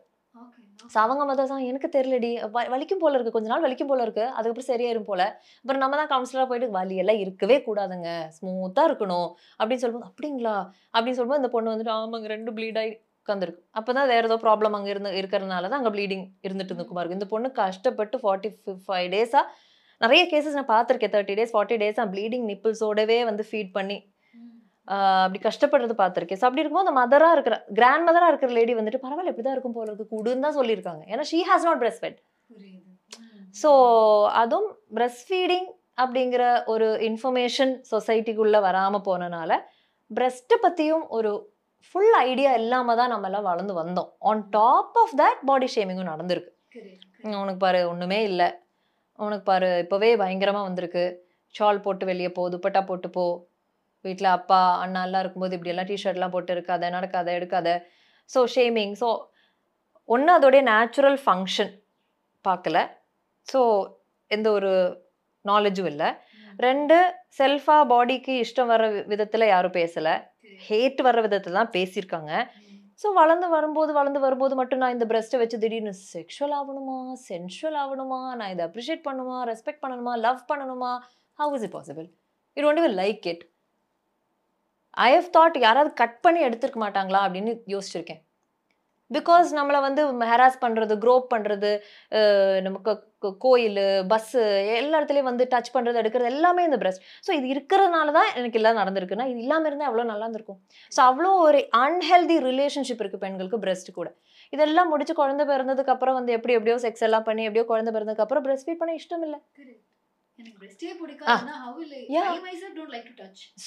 ஸோ அவங்க மதர்ஸ் தான் எனக்கு தெரியலடி, வலிக்கும் போல இருக்கு, கொஞ்ச நாள் வலிக்கும் போல இருக்கு, அதுக்கப்புறம் சரியாயிரும் போல. அப்புறம் நம்ம தான் கவுன்சிலராக போயிட்டு வலியெல்லாம் இருக்கவே கூடாதுங்க, ஸ்மூத்தாக இருக்கணும் அப்படின்னு சொல்லும்போது, அப்படிங்களா அப்படின்னு சொல்லும்போது இந்த பொண்ணு வந்துட்டு ஆமாங்க ரெண்டு ப்ளீட் ஆகி உட்காந்துருக்கும். அப்போ தான் வேறு ஏதோ ப்ராப்ளம் அங்கே இருந்து இருக்கிறதுனால தான் அங்கே ப்ளீடிங் இருந்துட்டு இருக்குமா இருக்கு. இந்த பொண்ணு கஷ்டப்பட்டு ஃபார்ட்டி ஃபைவ் டேஸாக நிறைய கேசஸ் நான் பார்த்துருக்கேன், தேர்ட்டி டேஸ் ஃபார்ட்டி டேஸ் நான் ப்ளீடிங் நிப்பிள்ஸோடவே வந்து ஃபீட் பண்ணி அப்படி கஷ்டப்படுறது பார்த்துருக்கேன். ஸோ அப்படி இருக்கும்போது அந்த மதராக இருக்கிற கிராண்ட் மதராக இருக்கிற லேடி வந்துட்டு பரவாயில்ல இப்படி தான் இருக்கும் போல இருக்கு கூடுன்னு தான் சொல்லியிருக்காங்க. ஏன்னா she has not breast fed. So அதுவும் பிரெஸ்ட் ஃபீடிங் அப்படிங்கிற ஒரு இன்ஃபர்மேஷன் சொசைட்டிக்குள்ளே வராமல் போனனால பிரெஸ்ட்டை பற்றியும் ஒரு ஃபுல் ஐடியா இல்லாமல் தான் நம்ம எல்லாம் வளர்ந்து வந்தோம். On top of that body ஷேமிங்கும் நடந்திருக்கு. உனக்கு பாரு ஒன்றுமே இல்லை, உனக்கு பாரு இப்போவே பயங்கரமாக வந்திருக்கு, ஷால் போட்டு வெளியே போ, துப்பட்டா போட்டு போ, வீட்டில் அப்பா அண்ணாலாம் இருக்கும்போது இப்படியெல்லாம் டிஷர்ட்லாம் போட்டு இருக்காத, நடக்காத, எடுக்காத. ஸோ ஷேமிங் ஸோ ஒன்று அதோடைய நேச்சுரல் ஃபங்க்ஷன் பார்க்கல, ஸோ எந்த ஒரு நாலேஜும் இல்லை. ரெண்டு செல்ஃபாக பாடிக்கு இஷ்டம் வர விதத்தில் யாரும் பேசலை, ஹேட் வர்ற விதத்தில் தான் பேசியிருக்காங்க. ஸோ வளர்ந்து வரும்போது வளர்ந்து வரும்போது மட்டும் நான் இந்த பிரெஸ்ட்டை வச்சு திடீர்னு செக்ஷுவல் ஆகணுமா, சென்ஷுவல் ஆகணுமா, நான் இதை அப்ரிஷியேட் பண்ணுமா, ரெஸ்பெக்ட் பண்ணணுமா, லவ் பண்ணணுமா, how is it possible? It won't even like it. I have thought யாராவது கட் பண்ணி எடுத்துருக்க மாட்டாங்களா அப்படின்னு யோசிச்சிருக்கேன். பிகாஸ் நம்மளை வந்து ஹராஸ் பண்ணுறது, க்ரோப் பண்ணுறது, நமக்கு கோயில், பஸ்ஸு, எல்லா இடத்துலையும் வந்து டச் பண்ணுறது, எடுக்கிறது எல்லாமே இந்த பிரெஸ்ட். ஸோ இது இருக்கிறதுனால தான் எனக்கு எல்லாம் நடந்திருக்குன்னா, இது இல்லாமல் இருந்தால் அவ்வளோ நல்லா இருந்திருக்கும். ஸோ அவ்வளோ ஒரு அன்ஹெல்தி ரிலேஷன்ஷிப் இருக்குது பெண்களுக்கு பிரெஸ்ட் கூட. இதெல்லாம் முடிச்சு குழந்தை பிறந்ததுக்கப்புறம் வந்து எப்படி எப்படியோ செக்ஸ் எல்லாம் பண்ணி எப்படியோ குழந்தை பிறந்ததுக்கப்புறம் பிரெஸ்ட் ஃபீட் பண்ண இஷ்டம் இல்லை.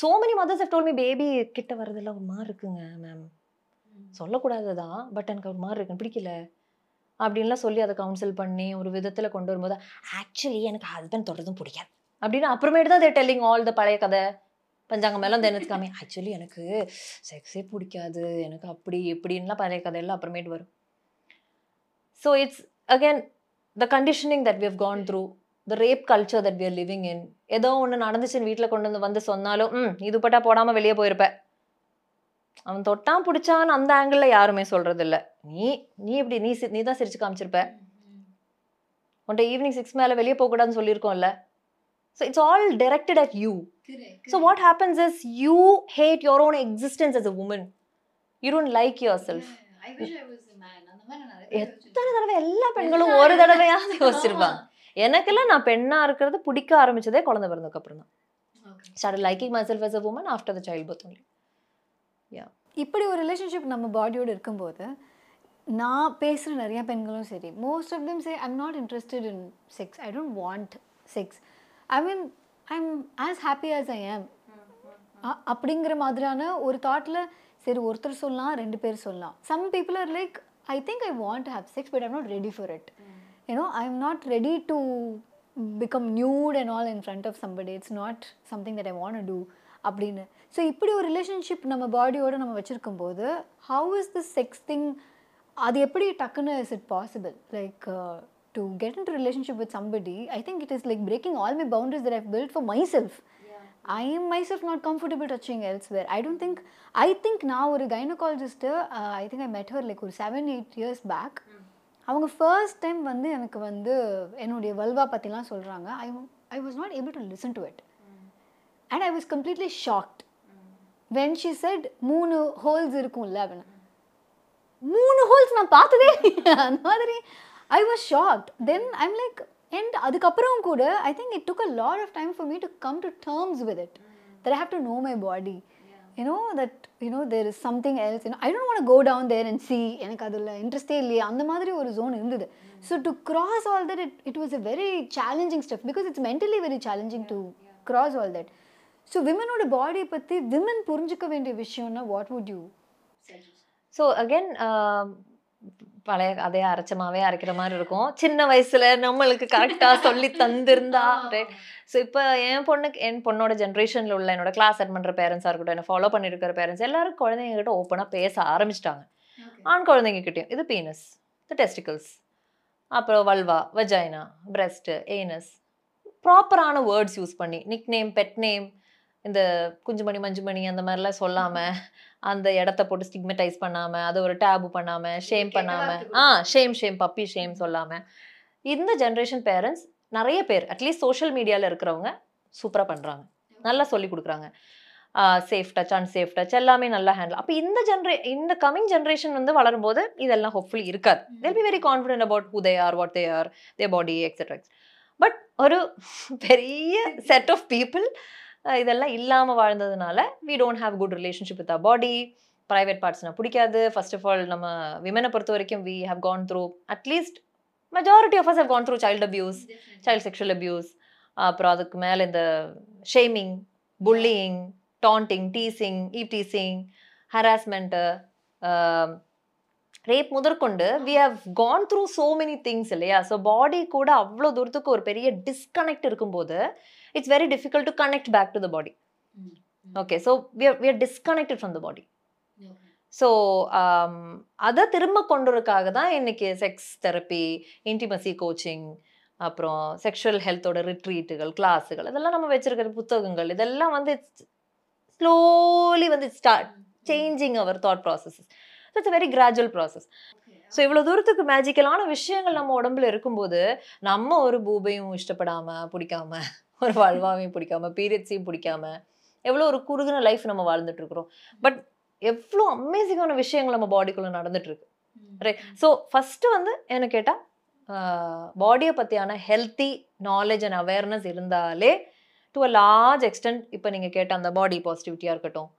So many mothers have told me, baby கிட்ட வரதெல்லாம் ஒரு மாதிரி இருக்குங்க மேம், சொல்லக்கூடாதுதான், பட் எனக்கு ஒரு மாதிரி இருக்குன்னு பிடிக்கல அப்படின்லாம் சொல்லி அதை கவுன்சில் பண்ணி ஒரு விதத்தில் கொண்டு வரும்போது ஆக்சுவலி எனக்கு ஹஸ்பண்ட் தொடர்றதும் பிடிக்காது அப்படின்னு அப்புறமேட்டு தான் தே டெல்லிங் ஆல் த பழைய கதை பஞ்சாங்க மேலே அந்த எனக்கு காமி ஆக்சுவலி எனக்கு செக்ஸே பிடிக்காது, எனக்கு அப்படி இப்படின்லாம் பழைய கதையெல்லாம் அப்புறமேட்டு வரும். So it's again the conditioning that we have gone through, the rape culture that we are living in. ஏதோ ஒன்று நடந்துச்சுன்னு வீட்டில் கொண்டு வந்து வந்து சொன்னாலும் ம் இது பட்டா போடாமல் வெளியே போயிருப்பேன், அவன் தொட்டான் பிடிச்சான்னு அந்த ஆங்கிளில் யாருமே சொல்கிறது இல்லை. நீ நீ இப்படி நீ நீ தான் சிரிச்சு காமிச்சிருப்ப, உன்ட்ட ஈவினிங் சிக்ஸ் மேலே வெளியே போகக்கூடாதுன்னு சொல்லியிருக்கோம்ல. So it's all directed at you. So what happens is you hate your own existence as a woman, you don't like your self. எத்தனை தடவை எல்லா பெண்களும் ஒரு தடவையாவது யோசிச்சிருப்பாங்க, எனக்கெல்லாம் நான் பெண்ணாக இருக்கிறது பிடிக்க ஆரம்பிச்சதே குழந்தை பிறந்ததுக்கு அப்புறம் தான். Start liking my self as a woman after the child birth only. இப்படி ஒரு ரிலேஷன்ஷிப் நம்ம பாடியோடு இருக்கும்போது நான் பேசுகிற நிறையா பெண்களும் சரி, most of them say I am not interested in sex, I don't want sex, I mean I am as happy as I am அப்படிங்கிற மாதிரியான ஒரு தாட்டில். சரி ஒருத்தர் சொல்லலாம், ரெண்டு பேர் சொல்லலாம். Some people are like I think I want to have sex but I am not ready for it, you know I am not ready to become nude and all in front of somebody, it's not something that I want to do appadina. So இப்படி ஒரு relationship நம்ம பாடியோட நம்ம வச்சிருக்கும்போது how is the sex thing, அது எப்படி டக்குன்னு is it possible like uh, to get into relationship with somebody? I think it is like breaking all my boundaries that I've built for myself. I am myself not comfortable touching elsewhere. I don't think I think now ஒரு gynecologist uh, I think I met her like ஒரு seven eight years back. அவங்க first time வந்து எனக்கு வந்து என்னுடைய vulva பற்றிலாம் சொல்கிறாங்க. I I was not able to listen to it and I was completely shocked when she said மூணு holes இருக்கும்ல அப்படின்னு. மூணு ஹோல்ஸ் நான் பார்த்ததே அந்த மாதிரி I was shocked. Then I'm like, and அதுக்கப்புறம் கூட I think it took a lot of time for me to come to terms with it. That I have to know my body. You know, that, you know, there is something else. You know, I don't want to go down there and see. எனக்கு அதில் இன்ட்ரெஸ்டே இல்லையே அந்த மாதிரி ஒரு zone இருந்தது. So to cross all that, it, it was a very challenging stuff because it's mentally very challenging to cross all that. So womenோட பாடியை பற்றி women புரிஞ்சுக்க வேண்டிய விஷயம்னா what would you say? So again, um, பழைய அதே அரைச்சமாவே அரைக்கிற மாதிரி இருக்கும். சின்ன வயசுல நம்மளுக்கு கரெக்டாக சொல்லி தந்திருந்தா ரைட். ஸோ இப்போ என் பொண்ணுக்கு என் பொண்ணோட ஜென்ரேஷனில் உள்ள என்னோட கிளாஸ் அட் பண்ணுற பேரண்ட்ஸாக இருக்கட்டும், என்னை ஃபாலோ பண்ணிட்டு இருக்கிற பேரண்ட்ஸ் எல்லாரும் குழந்தைங்ககிட்ட ஓப்பனாக பேச ஆரம்பிச்சிட்டாங்க. ஆண் குழந்தைங்ககிட்டையும் இது பீனஸ், இது டெஸ்டிகல்ஸ், அப்புறம் வல்வா, வஜைனா, பிரெஸ்ட்டு, ஏனஸ், ப்ராப்பரான வேர்ட்ஸ் யூஸ் பண்ணி நிக் நேம், பெட் நேம், இந்த குஞ்சுமணி மஞ்சுமணி அந்த மாதிரிலாம் சொல்லாமல் அந்த இடத்த போட்டு ஸ்டிக்மெட்டைஸ் பண்ணாமல் அதை ஒரு டேபு பண்ணாமல் ஷேம் பண்ணாமல் ah shame shame puppy shame சொல்லாமல் இந்த ஜென்ரேஷன் பேரண்ட்ஸ் நிறைய பேர் அட்லீஸ்ட் சோஷியல் மீடியாவில் இருக்கிறவங்க சூப்பராக பண்ணுறாங்க, நல்லா சொல்லி கொடுக்குறாங்க. சேஃப் டச், அன்சேஃப் டச் எல்லாமே நல்லா ஹேண்டில். அப்போ இந்த ஜென்ரே இந்த கமிங் ஜென்ரேஷன் வந்து வளரும்போது இதெல்லாம் ஹோப்ஃபுல்லி இருக்காது. They'll be very confident about who they are, what they are, they body etcetera. But ஒரு பெரிய செட் ஆஃப் பீப்புள் இதெல்லாம் இல்லாமல் வாழ்ந்ததுனால we don't have good relationship with our body. Private பார்ட்ஸ்னால் பிடிக்காது. ஃபர்ஸ்ட் ஆஃப் ஆல் நம்ம விமனை பொறுத்த வரைக்கும் we have gone through at least majority of us have gone through child abuse, child sexual abuse, அப்புறம் அதுக்கு மேலே இந்த shaming, bullying, taunting, teasing, eve teasing, harassment, rape முதற்கொண்டு we have gone through so many things இல்லையா. So body கூட அவ்வளோ தூரத்துக்கு ஒரு பெரிய டிஸ்கனெக்ட் இருக்கும்போது it's very difficult to connect back to the body. Mm-hmm. Okay, so we are we are disconnected from the body. Okay. So um adha thirumba kondurukaga da enike sex therapy, intimacy coaching, aprom sexual health oda retreat gal, classes gal idella nama vechirukra puthagangal idella vandu slowly vandu start changing our thought processes. So it's a very gradual process. So இவ்வளோ தூரத்துக்கு மேஜிக்கலான விஷயங்கள் நம்ம உடம்புல இருக்கும்போது நம்ம ஒரு பூபையும் இஷ்டப்படாமல் பிடிக்காமல், ஒரு வாழ்வாவையும் பிடிக்காமல், பீரியட்ஸையும் பிடிக்காமல் எவ்வளோ ஒரு குறுகின லைஃப் நம்ம வாழ்ந்துட்டுருக்குறோம். பட் எவ்வளோ அமேசிங்கான விஷயங்கள் நம்ம பாடிக்குள்ளே நடந்துட்டுருக்கு ரைட். ஸோ ஃபஸ்ட்டு வந்து என்ன கேட்டால் பாடியை பற்றியான ஹெல்த்தி நாலேஜ் அண்ட் அவேர்னஸ் இருந்தாலே டு அ லார்ஜ் எக்ஸ்டென்ட் இப்போ நீங்கள் கேட்ட அந்த பாடி பாசிட்டிவிட்டியாக இருக்கட்டும்,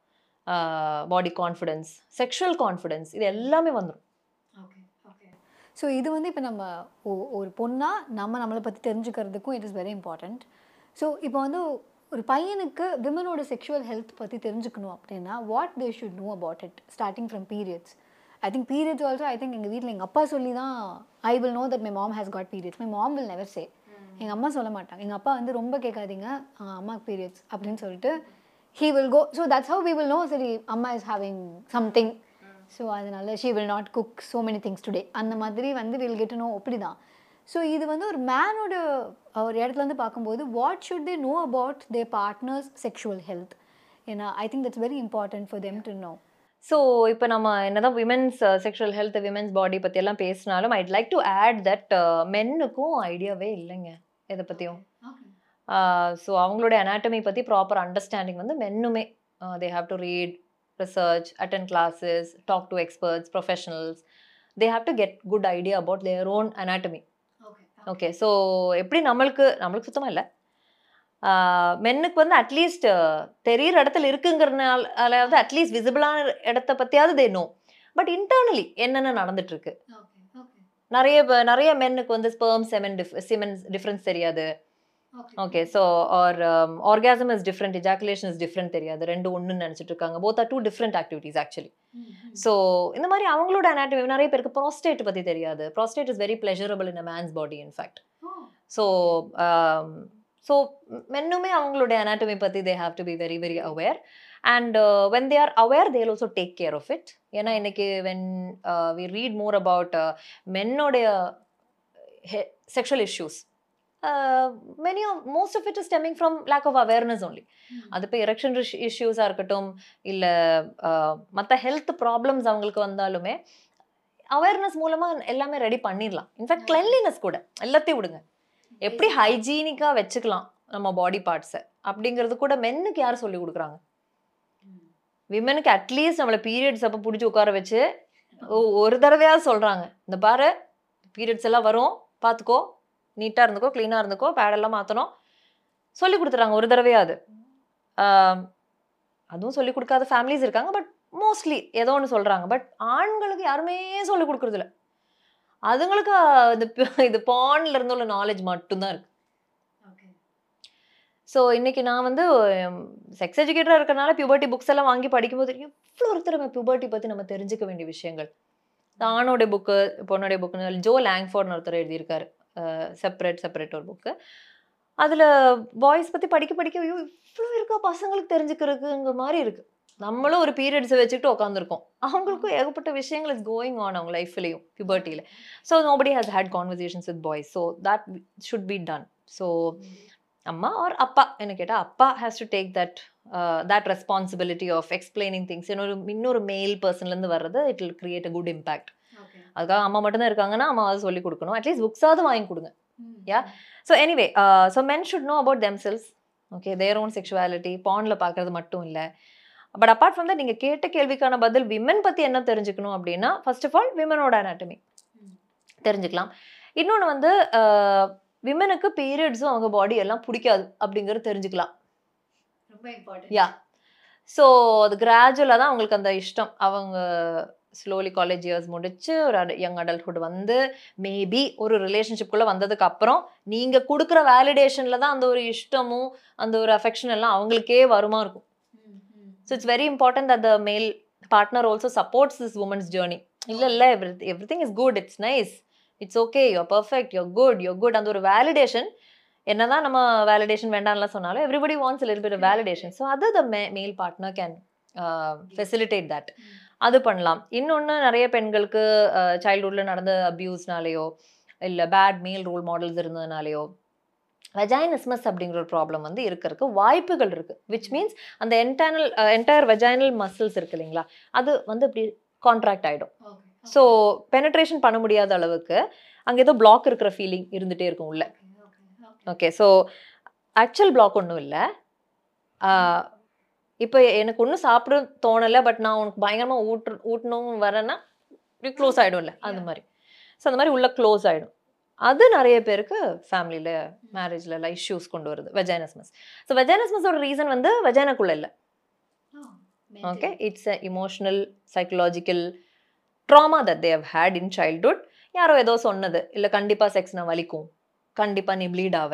பாடி கான்ஃபிடென்ஸ், செக்ஷுவல் கான்ஃபிடென்ஸ் இது எல்லாமே வந்துடும். ஸோ இது வந்து இப்போ நம்ம ஓ ஒரு பொண்ணாக நம்ம நம்மளை பற்றி தெரிஞ்சுக்கிறதுக்கும் it is very important. So இப்போ வந்து ஒரு பையனுக்கு விமனோட செக்ஷுவல் ஹெல்த் பற்றி தெரிஞ்சுக்கணும் அப்படின்னா what they should know about it starting from periods. I think periods also I think எங்கள் வீட்டில் எங்கள் அப்பா சொல்லி தான் I will know that my mom has got periods. My mom will never say. எங்கள் அம்மா சொல்ல மாட்டாங்க. எங்கள் அப்பா வந்து ரொம்ப கேட்காதீங்க அம்மாவுக்கு பீரியட்ஸ் அப்படின்னு சொல்லிட்டு he will go. So that's how we will know சரி அம்மா இஸ் ஹேவிங் சம்திங். ஸோ அதனால் she will not cook so many things today அந்த மாதிரி வந்து வில் கெட் டு நோ அப்படி தான். ஸோ இது வந்து ஒரு மேனோட ஒரு இடத்துலேருந்து பார்க்கும்போது what should they know about their partners sexual health ஏன்னா I think that's very important for them to know. So இப்போ நம்ம என்ன தான் women's sexual health, women's body பற்றியெல்லாம் பேசினாலும் I'd like to add that மென்னுக்கும் ஐடியாவே இல்லைங்க இதை பற்றியும். ஸோ அவங்களோட அனாட்டமி பற்றி ப்ராப்பர் அண்டர்ஸ்டாண்டிங் வந்து மென்னுமே they have to read, research, attend classes, talk to experts, professionals. They have to get good idea about their own anatomy. Okay, okay. Okay, so எப்படி நம்மளுக்கு நம்மளுக்கு சுத்தமாக இல்லை மென்னுக்கு வந்து அட்லீஸ்ட் தெரியிற இடத்துல இருக்குங்கிறனால அதாவது அட்லீஸ்ட் விசிபிளான இடத்த பற்றியாவது தே நோ. பட் இன்டர்னலி என்னென்ன நடந்துட்டுருக்கு நிறைய நிறைய மென்னுக்கு வந்து sperm semen diff semen difference தெரியாது. Okay so or orgasm is different, ejaculation is different தெரியாது. ரெண்டு ஒன்றுன்னு நினச்சிட்டு இருக்காங்க. Both are two different activities actually. So இந்த மாதிரி அவங்களோட அனாட்டமி நிறைய பேருக்கு ப்ராஸ்டேட் பற்றி தெரியாது. Prostate is very pleasurable in a man's body in fact. So so மென்னுமே அவங்களோட அனாட்டமி பற்றி they have to be very very aware and when they are aware they'll also take care of it. ஏன்னா இன்னைக்கு when we read more about மென்னோடைய sexual issues Uh, many of, most of it is stemming from lack of awareness only. அது இப்போ erection இஷ்யூஸாக இருக்கட்டும் இல்லை மற்ற health problems அவங்களுக்கு வந்தாலுமே அவேர்னஸ் மூலமாக எல்லாமே ரெடி பண்ணிடலாம். இன்ஃபேக்ட் கிளென்லினஸ் கூட எல்லாத்தையும் விடுங்க, எப்படி ஹைஜீனிக்காக வச்சுக்கலாம் நம்ம பாடி பார்ட்ஸை அப்படிங்கிறது கூட மென்னுக்கு யார் சொல்லி கொடுக்குறாங்க? விமெனுக்கு அட்லீஸ்ட் நம்மளை பீரியட்ஸ் அப்போ பிடிச்சி உட்கார வச்சு ஒரு தடவையாக சொல்கிறாங்க இந்த பாரு பீரியட்ஸ் எல்லாம் வரும், பார்த்துக்கோ, நீட்டாக இருந்துக்கோ, க்ளீனாக இருந்துக்கோ, பேடெல்லாம் மாற்றணும் சொல்லி கொடுத்துட்றாங்க ஒரு தடவையாவது. அதுவும் சொல்லிக் கொடுக்காத ஃபேமிலிஸ் இருக்காங்க, பட் மோஸ்ட்லி ஏதோ ஒன்று சொல்கிறாங்க. பட் ஆண்களுக்கு யாருமே சொல்லிக் கொடுக்குறதில்ல. அதுங்களுக்கு இது இது பான்ல இருந்து உள்ள நாலேஜ் மட்டும்தான் இருக்குது. ஸோ இன்றைக்கி நான் வந்து செக்ஸ் எஜுகேட்டராக இருக்கிறனால பியூபர்ட்டி புக்ஸ் எல்லாம் வாங்கி படிக்கும்போது எவ்வளோ ஒருத்தர் நம்ம பியூபர்ட்டி பற்றி நம்ம தெரிஞ்சுக்க வேண்டிய விஷயங்கள். ஆணோடைய புக்கு, பொண்ணுடைய புக்குன்னு ஜோ லேங்ஃபோர்ட்னு ஒருத்தர் எழுதியிருக்காரு, செப்பரேட் செப்பரேட் ஒரு புக்கு. அதில் பாய்ஸ் பற்றி படிக்க படிக்க ஐயோ இவ்வளோ இருக்கா பசங்களுக்கு தெரிஞ்சுக்கிறதுக்குங்கிற மாதிரி இருக்குது. நம்மளும் ஒரு பீரியட்ஸை வச்சுக்கிட்டு உட்காந்துருக்கோம், அவங்களுக்கும் ஏகப்பட்ட விஷயங்கள் இஸ் கோயிங் ஆன் அவங்க லைஃப்லேயும் பியூபர்ட்டியில். So nobody has had conversations with boys, so that should be done. So அம்மா ஆர் அப்பா என்ன கேட்டால் அப்பா has to take that that responsibility of explaining things. இன்னொரு இன்னொரு மேல் பர்சன்லேருந்து வர்றது it will create a good impact. அதுக்காக அம்மா மட்டும்தான் இருக்காங்கன்னா அம்மா அதை சொல்லிக் கொடுக்கணும், அட்லீஸ்ட் புக்ஸாவது வாங்கி கொடுங்க. Yeah so anyway so men should know about themselves, okay, their own sexuality. பானில் பார்க்குறது மட்டும் இல்லை. பட் அப்பார்ட் ஃப்ரம் தட் நீங்கள் கேட்ட கேள்விக்கான பதில் விமன் பற்றி என்ன தெரிஞ்சுக்கணும் அப்படின்னா, ஃபர்ஸ்ட் ஆஃப் ஆல் விமனோட அனாட்டமி தெரிஞ்சுக்கலாம். இன்னொன்று வந்து விமனுக்கு பீரியட்ஸும் அவங்க பாடி எல்லாம் பிடிக்காது அப்படிங்கிறது தெரிஞ்சுக்கலாம். ரொம்ப இம்பார்ட்டன்ட். யா ஸோ அது கிராஜுவலாக தான் அவங்களுக்கு அந்த இஷ்டம். அவங்க ஸ்லோலி காலேஜ் இயர்ஸ் முடிச்சு ஒரு யங் அடல்ட்ஹுட் வந்து மேபி ஒரு ரிலேஷன்ஷிப்குள்ளே வந்ததுக்கு அப்புறம் நீங்கள் கொடுக்குற வேலிடேஷனில் தான் அந்த ஒரு இஷ்டமும் அந்த ஒரு அஃபெக்ஷன் எல்லாம் அவங்களுக்கே வருமா இருக்கும். So it's very important that the male partner also supports this women's journey. இல்லை இல்லை every everything is good, it's nice, it's okay, you're perfect, you're good, you're good. அந்த ஒரு வேலிடேஷன் என்னதான் நம்ம வேலிடேஷன் வேண்டாம்லாம் சொன்னாலும் everybody wants a little bit of validation. So அது the மே மேல் பார்ட்னர் கேன் ஃபெசிலிட்டேட் தட், அது பண்ணலாம். இன்னொன்று நிறைய பெண்களுக்கு சைல்ட்ஹுட்டில் நடந்த அப்யூஸ்னாலேயோ இல்லை பேட் மேல் ரோல் மாடல்ஸ் இருந்ததுனாலேயோ வெஜைனஸ்மஸ் அப்படிங்கிற ஒரு ப்ராப்ளம் வந்து இருக்கிறதுக்கு வாய்ப்புகள் இருக்குது. விச் மீன்ஸ் அந்த என்டர்னல் என்டையர் வெஜைனல் மசில்ஸ் இருக்குது இல்லைங்களா, அது வந்து இப்படி கான்ட்ராக்ட் ஆகிடும். ஸோ பெனட்ரேஷன் பண்ண முடியாத அளவுக்கு அங்கே ஏதோ பிளாக் இருக்கிற ஃபீலிங் இருந்துகிட்டே இருக்கும் உள்ள. ஓகே ஸோ ஆக்சுவல் பிளாக் ஒன்றும் இல்லை. இப்போ எனக்கு ஒன்றும் சாப்பிட தோணலை, பட் நான் உனக்கு பயங்கரமாக ஊட்டு ஊட்டணும் வரேன்னா க்ளோஸ் ஆகிடும்ல, அந்த மாதிரி. ஸோ அந்த மாதிரி உள்ள க்ளோஸ் ஆகிடும். அது நிறைய பேருக்கு ஃபேமிலியில் மேரேஜில் எல்லாம் இஷ்யூஸ் கொண்டு வருது வெஜைனஸ்மஸ். ஸோ வெஜைனஸ்மஸோட ரீசன் வந்து வெஜைனாக்குள்ளே இல்லை, okay, it's a emotional psychological trauma that they have had in childhood. யாரோ ஏதோ சொன்னது, இல்லை கண்டிப்பாக செக்ஸ் நான் வலிக்கும், கண்டிப்பாக நீ ப்ளீட் ஆவ,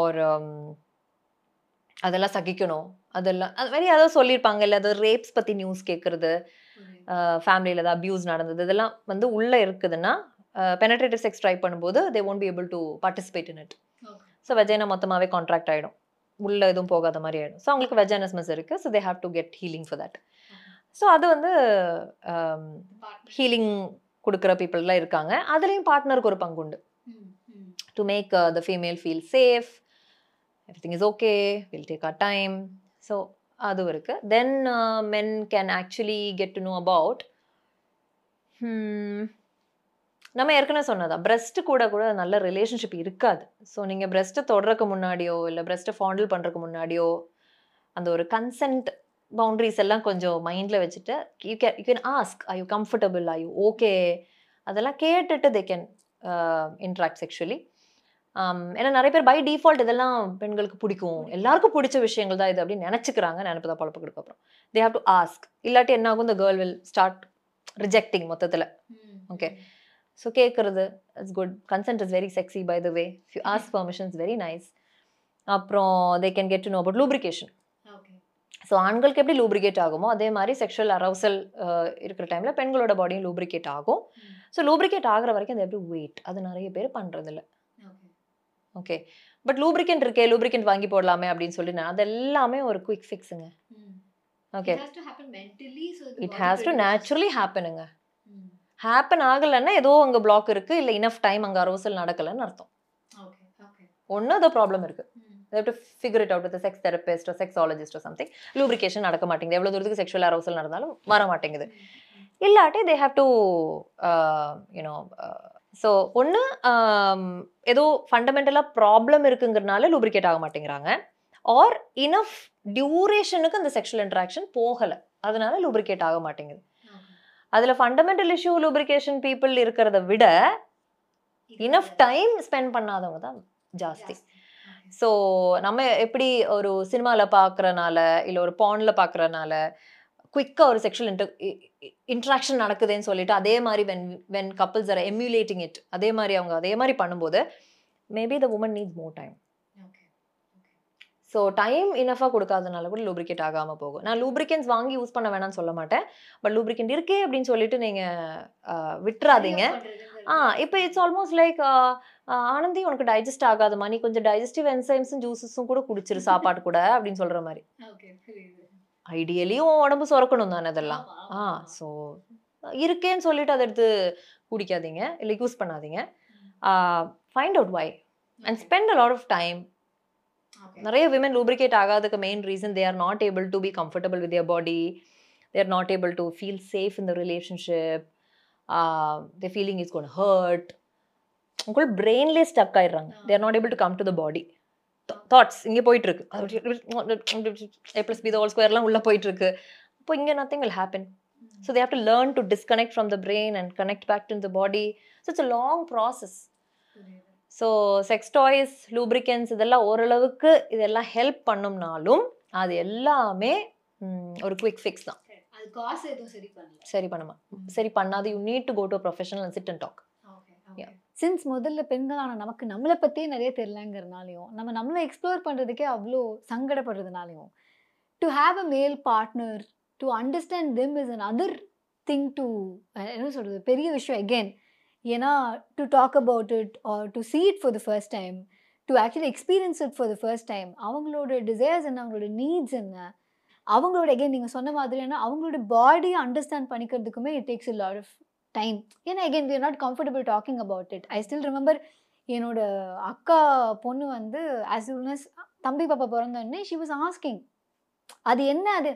ஒரு அதெல்லாம் சகிக்கணும், அதெல்லாம் அது மாதிரி ஏதோ சொல்லியிருப்பாங்க. இல்லை அது ரேப்ஸ் பற்றி நியூஸ் கேட்குறது, ஃபேமிலியில் ஏதாவது அப்யூஸ் நடந்தது, இதெல்லாம் வந்து உள்ளே இருக்குதுன்னா பெனட்ரேட்டிவ் செக்ஸ் ட்ரை பண்ணும்போது they won't be able to participate in it. So vagina மொத்தமாகவே கான்ட்ராக்ட் ஆகிடும், உள்ளே எதுவும் போகாத மாதிரி ஆகிடும். ஸோ அவங்களுக்கு வெஜைனஸ்மஸ் இருக்குது. So they have to get healing for that. So அது வந்து ஹீலிங் கொடுக்குற பீப்புளெலாம் இருக்காங்க. அதுலேயும் பார்ட்னருக்கு ஒரு பங்குண்டு to make the female feel safe, everything is okay, will take a time. So அதுவும் இருக்குது. Then men can actually get to know about நம்ம ஏற்கனவே சொன்னதான் பிரெஸ்ட் கூட கூட நல்ல ரிலேஷன்ஷிப் இருக்காது. ஸோ நீங்கள் பிரெஸ்ட்டை தொடறக்கு முன்னாடியோ இல்லை பிரெஸ்ட்டை ஃபாண்டில் பண்ணுறதுக்கு முன்னாடியோ அந்த ஒரு கன்சென்ட் பவுண்ட்ரிஸ் எல்லாம் கொஞ்சம் மைண்டில் வச்சுட்டு you can you can ask I you comfortable, I you okay, அதெல்லாம் கேட்டுட்டு தே கேன் இன்ட்ராக்ட் செக்ஷுவலி. ஏன்னா நிறைய பேர் பை டிஃபால்ட் இதெல்லாம் பெண்களுக்கு பிடிக்கும், எல்லாருக்கும் பிடிச்ச விஷயங்கள் தான் இது அப்படின்னு நினச்சிக்கிறாங்க. நினைப்பதா பழப்புக்கு அப்புறம் தே ஹாவ் டு ஆஸ்க், இல்லாட்டி என்ன ஆகும், இந்த கேர்ள் வில் ஸ்டார்ட் ரிஜெக்டிங் மொத்தத்தில். ஓகே ஸோ கேட்குறது it's good, consent is very sexy by the way, if you ask permission is very nice. அப்புறம் they can get to know about lubrication. So ஆண்களுக்கு எப்படி lubricate ஆகுமோ அதே மாதிரி sexual அரவுசல் இருக்கிற டைமில் பெண்களோட பாடியும் லூப்ரிகேட் ஆகும். ஸோ லூப்ரிகேட் ஆகிற வரைக்கும் அது எப்படி வெயிட், அது நிறைய பேர் பண்ணுறதில்ல. ஓகே பட் லூப்ரிகெண்ட் இருக்கே, லூப்ரிகெண்ட் வாங்கி போடலாமே அப்படின்னு சொல்லி நான் அது எல்லாமே ஒரு குயிக் ஃபிக்ஸுங்க. Okay it has to naturally ஹேப்பனுங்க. ஹேப்பன் ஆகலைன்னா ஏதோ அங்கே பிளாக் இருக்குது, இல்லை இனஃப் டைம் அங்கே அரவுசல் நடக்கலைன்னு அர்த்தம். ஒன்றும் ஏதோ ப்ராப்ளம் இருக்குது. They have to figure it out with a sex therapist or sexologist or something. Lubrication நடக்க மாட்டேங்குது, எவ்வளோ தூரத்துக்கு செக்ஷுவல் அரவுசல் நடந்தாலும் வர மாட்டேங்குது. இல்லாட்டி they have to you know so ஒன்று ஏதோ ஃபண்டமெண்டலாக ப்ராப்ளம் இருக்குங்கிறனால லூப்ரிகேட் ஆக மாட்டேங்கிறாங்க, ஆர் இனஃப் டியூரேஷனுக்கு அந்த செக்ஷுவல் இன்ட்ராக்ஷன் போகலை அதனால லூப்ரிகேட் ஆக மாட்டேங்குது. அதில் ஃபண்டமெண்டல் இஷ்யூ லூப்ரிகேஷன் பீப்புள் இருக்கிறத விட இனஃப் டைம் ஸ்பெண்ட் பண்ணாதவங்க தான் ஜாஸ்தி. ஸோ நம்ம எப்படி ஒரு சினிமாவில் பார்க்குறனால இல்லை ஒரு பானில் பார்க்குறனால குயிக்காக ஒரு செக்ஷுவல் இன்டர் இன்ட்ராக்ஷன் நடக்குதுன்னு சொல்லிட்டு அதே மாதிரி when when couples are emulating it அதே மாதிரி அவங்க அதே மாதிரி பண்ணும்போது maybe the woman needs more time. So time இனஃபாக கொடுக்காதனால கூட லூப்ரிகேட் ஆகாமல் போகும். நான் லூப்ரிகன்ஸ் வாங்கி யூஸ் பண்ண வேணாம்னு சொல்ல மாட்டேன், பட் லூப்ரிகன்ட் இருக்கே அப்படின்னு சொல்லிட்டு நீங்கள் விட்டுறாதீங்க. ஆ இப்போ இட்ஸ் ஆல்மோஸ்ட் லைக் ஆனந்தி உனக்கு டைஜஸ்ட் ஆகாதமா, நீ கொஞ்சம் டைஜஸ்டிவ் என்சைம்ஸும் ஜூஸஸும் கூட குடிச்சிரு சாப்பாடு கூட அப்படின்னு சொல்கிற மாதிரி. ஐடியலியும் உடம்பு சுரக்கணும் தானே அதெல்லாம். ஆ ஸோ இருக்கேன்னு சொல்லிட்டு அதை எடுத்து குடிக்காதீங்க இல்லை யூஸ் பண்ணாதீங்க. Find out why and spend a lot of time. நிறைய விமன் லூப்ரிகேட் ஆகாததுக்கு main reason they are not able to be comfortable with their body, they are not able to feel safe in the relationship, they feeling is gone hurt, உங்களோட பிரெயின்லேயே stuck ஆயிடுறாங்க. They are not able to come to the body. Thoughts இங்கே போயிட்டுருக்கு, A plus B the whole ஸ்கொயர்லாம் உள்ளே போயிட்டுருக்கு. அப்போ இங்கே nothing will happen. So they have to learn to disconnect from the brain and connect back to the body. So it's a long process. So sex toys, lubricants இதெல்லாம் ஓரளவுக்கு இதெல்லாம் help பண்ணும்னாலும் அது எல்லாமே ஒரு குவிக் ஃபிக்ஸ் தான். சரி பண்ணுமா சரி பண்ணாது. You need to go to professional and sit and talk. Since முதல்ல பெண்களான நமக்கு நம்மளை பற்றியே நிறைய தெரியலங்கிறதுனாலையும் நம்ம நம்மளை எக்ஸ்ப்ளோர் பண்ணுறதுக்கே அவ்வளோ சங்கடப்படுறதுனாலையும் to have a male partner to understand them is another thing to என்ன சொல்கிறது பெரிய விஷயம் அகெயின். ஏன்னா to talk about it or to see it for the first time to actually experience it for the first time அவங்களோட desires என்ன, அவங்களோட needs என்ன, அவங்களோட எகெயின் நீங்கள் சொன்ன மாதிரியான அவங்களோட பாடியை அண்டர்ஸ்டாண்ட் பண்ணிக்கிறதுக்குமே it takes a lot of time. ஏன்னா again we are not comfortable talking about it. I still remember என்னோட அக்கா பொண்ணு வந்து ஆஸ் சூன் அஸ் தம்பி பாப்பா பிறந்தோடனே ஷி வாஸ் ஆஸ்கிங் அது என்ன அது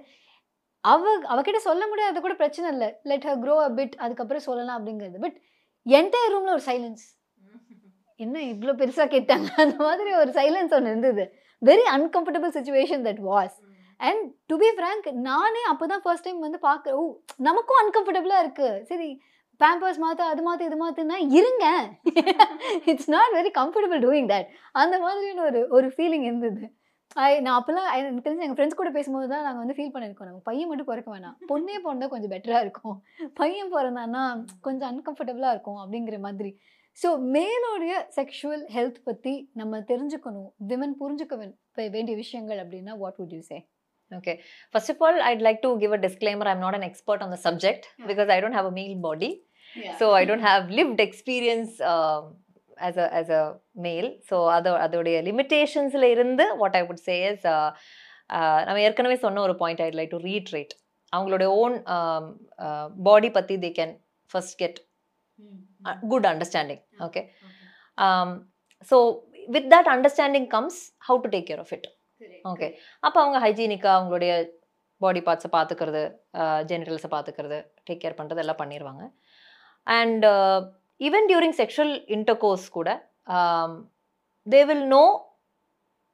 அவ அவகிட்ட சொல்ல முடியாது கூட பிரச்சனை இல்லை, let her grow a bit அதுக்கப்புறம் சொல்லலாம் அப்படிங்கிறது. பட் என்டையர் ரூமில் ஒரு சைலன்ஸ், என்ன இவ்வளோ பெருசாக கேட்டாங்க அந்த மாதிரி ஒரு சைலன்ஸ் ஒன்று இருந்தது. Very uncomfortable situation that was. And to be frank நானே அப்போ தான் ஃபர்ஸ்ட் டைம் வந்து பார்க்க ஓ நமக்கும் அன்கம்ஃபர்டபுளாக இருக்குது. சரி பேம்பர்ஸ் மாற்ற அது மாற்ற இது மாற்றினா இருங்க, it's not very comfortable doing that அந்த மாதிரியான ஒரு ஒரு ஃபீலிங் இருந்தது. ஐ நான் அப்போலாம் எனக்கு தெரிஞ்சு எங்கள் ஃப்ரெண்ட்ஸ் கூட பேசும்போது தான் நாங்கள் வந்து ஃபீல் பண்ணியிருக்கோம் நம்ம பையன் மட்டும் பிறக்க வேணாம், பொண்ணே பிறந்தா கொஞ்சம் பெட்டராக இருக்கும், பையன் பிறந்தான்னா கொஞ்சம் அன்கம்ஃபர்டபுளாக இருக்கும் அப்படிங்கிற மாதிரி. ஸோ மேலோடைய செக்ஷுவல் ஹெல்த் பற்றி நம்ம தெரிஞ்சுக்கணும், விமன் புரிஞ்சுக்க வேண்டிய விஷயங்கள் அப்படின்னா what would you say? Okay, first of all I'd like to give a disclaimer, I'm not an expert on the subject because I don't have a male body. Yeah. So I don't have lived experience um, as a as a male, so other adoda limitations la irundu what I would say is nam erkanave sonna or point I'd like to reiterate avangaloda own um, uh, body patti they can first get a good understanding. Okay, um so with that understanding comes how to take care of it. Okay, அப்போ அவங்க ஹைஜீனிக்காக அவங்களுடைய பாடி பார்ட்ஸை பார்த்துக்கிறது, ஜெனிட்டல்ஸை பார்த்துக்கிறது, take care பண்ணுறது எல்லாம் பண்ணிடுவாங்க. And even during sexual intercourse கூட they will know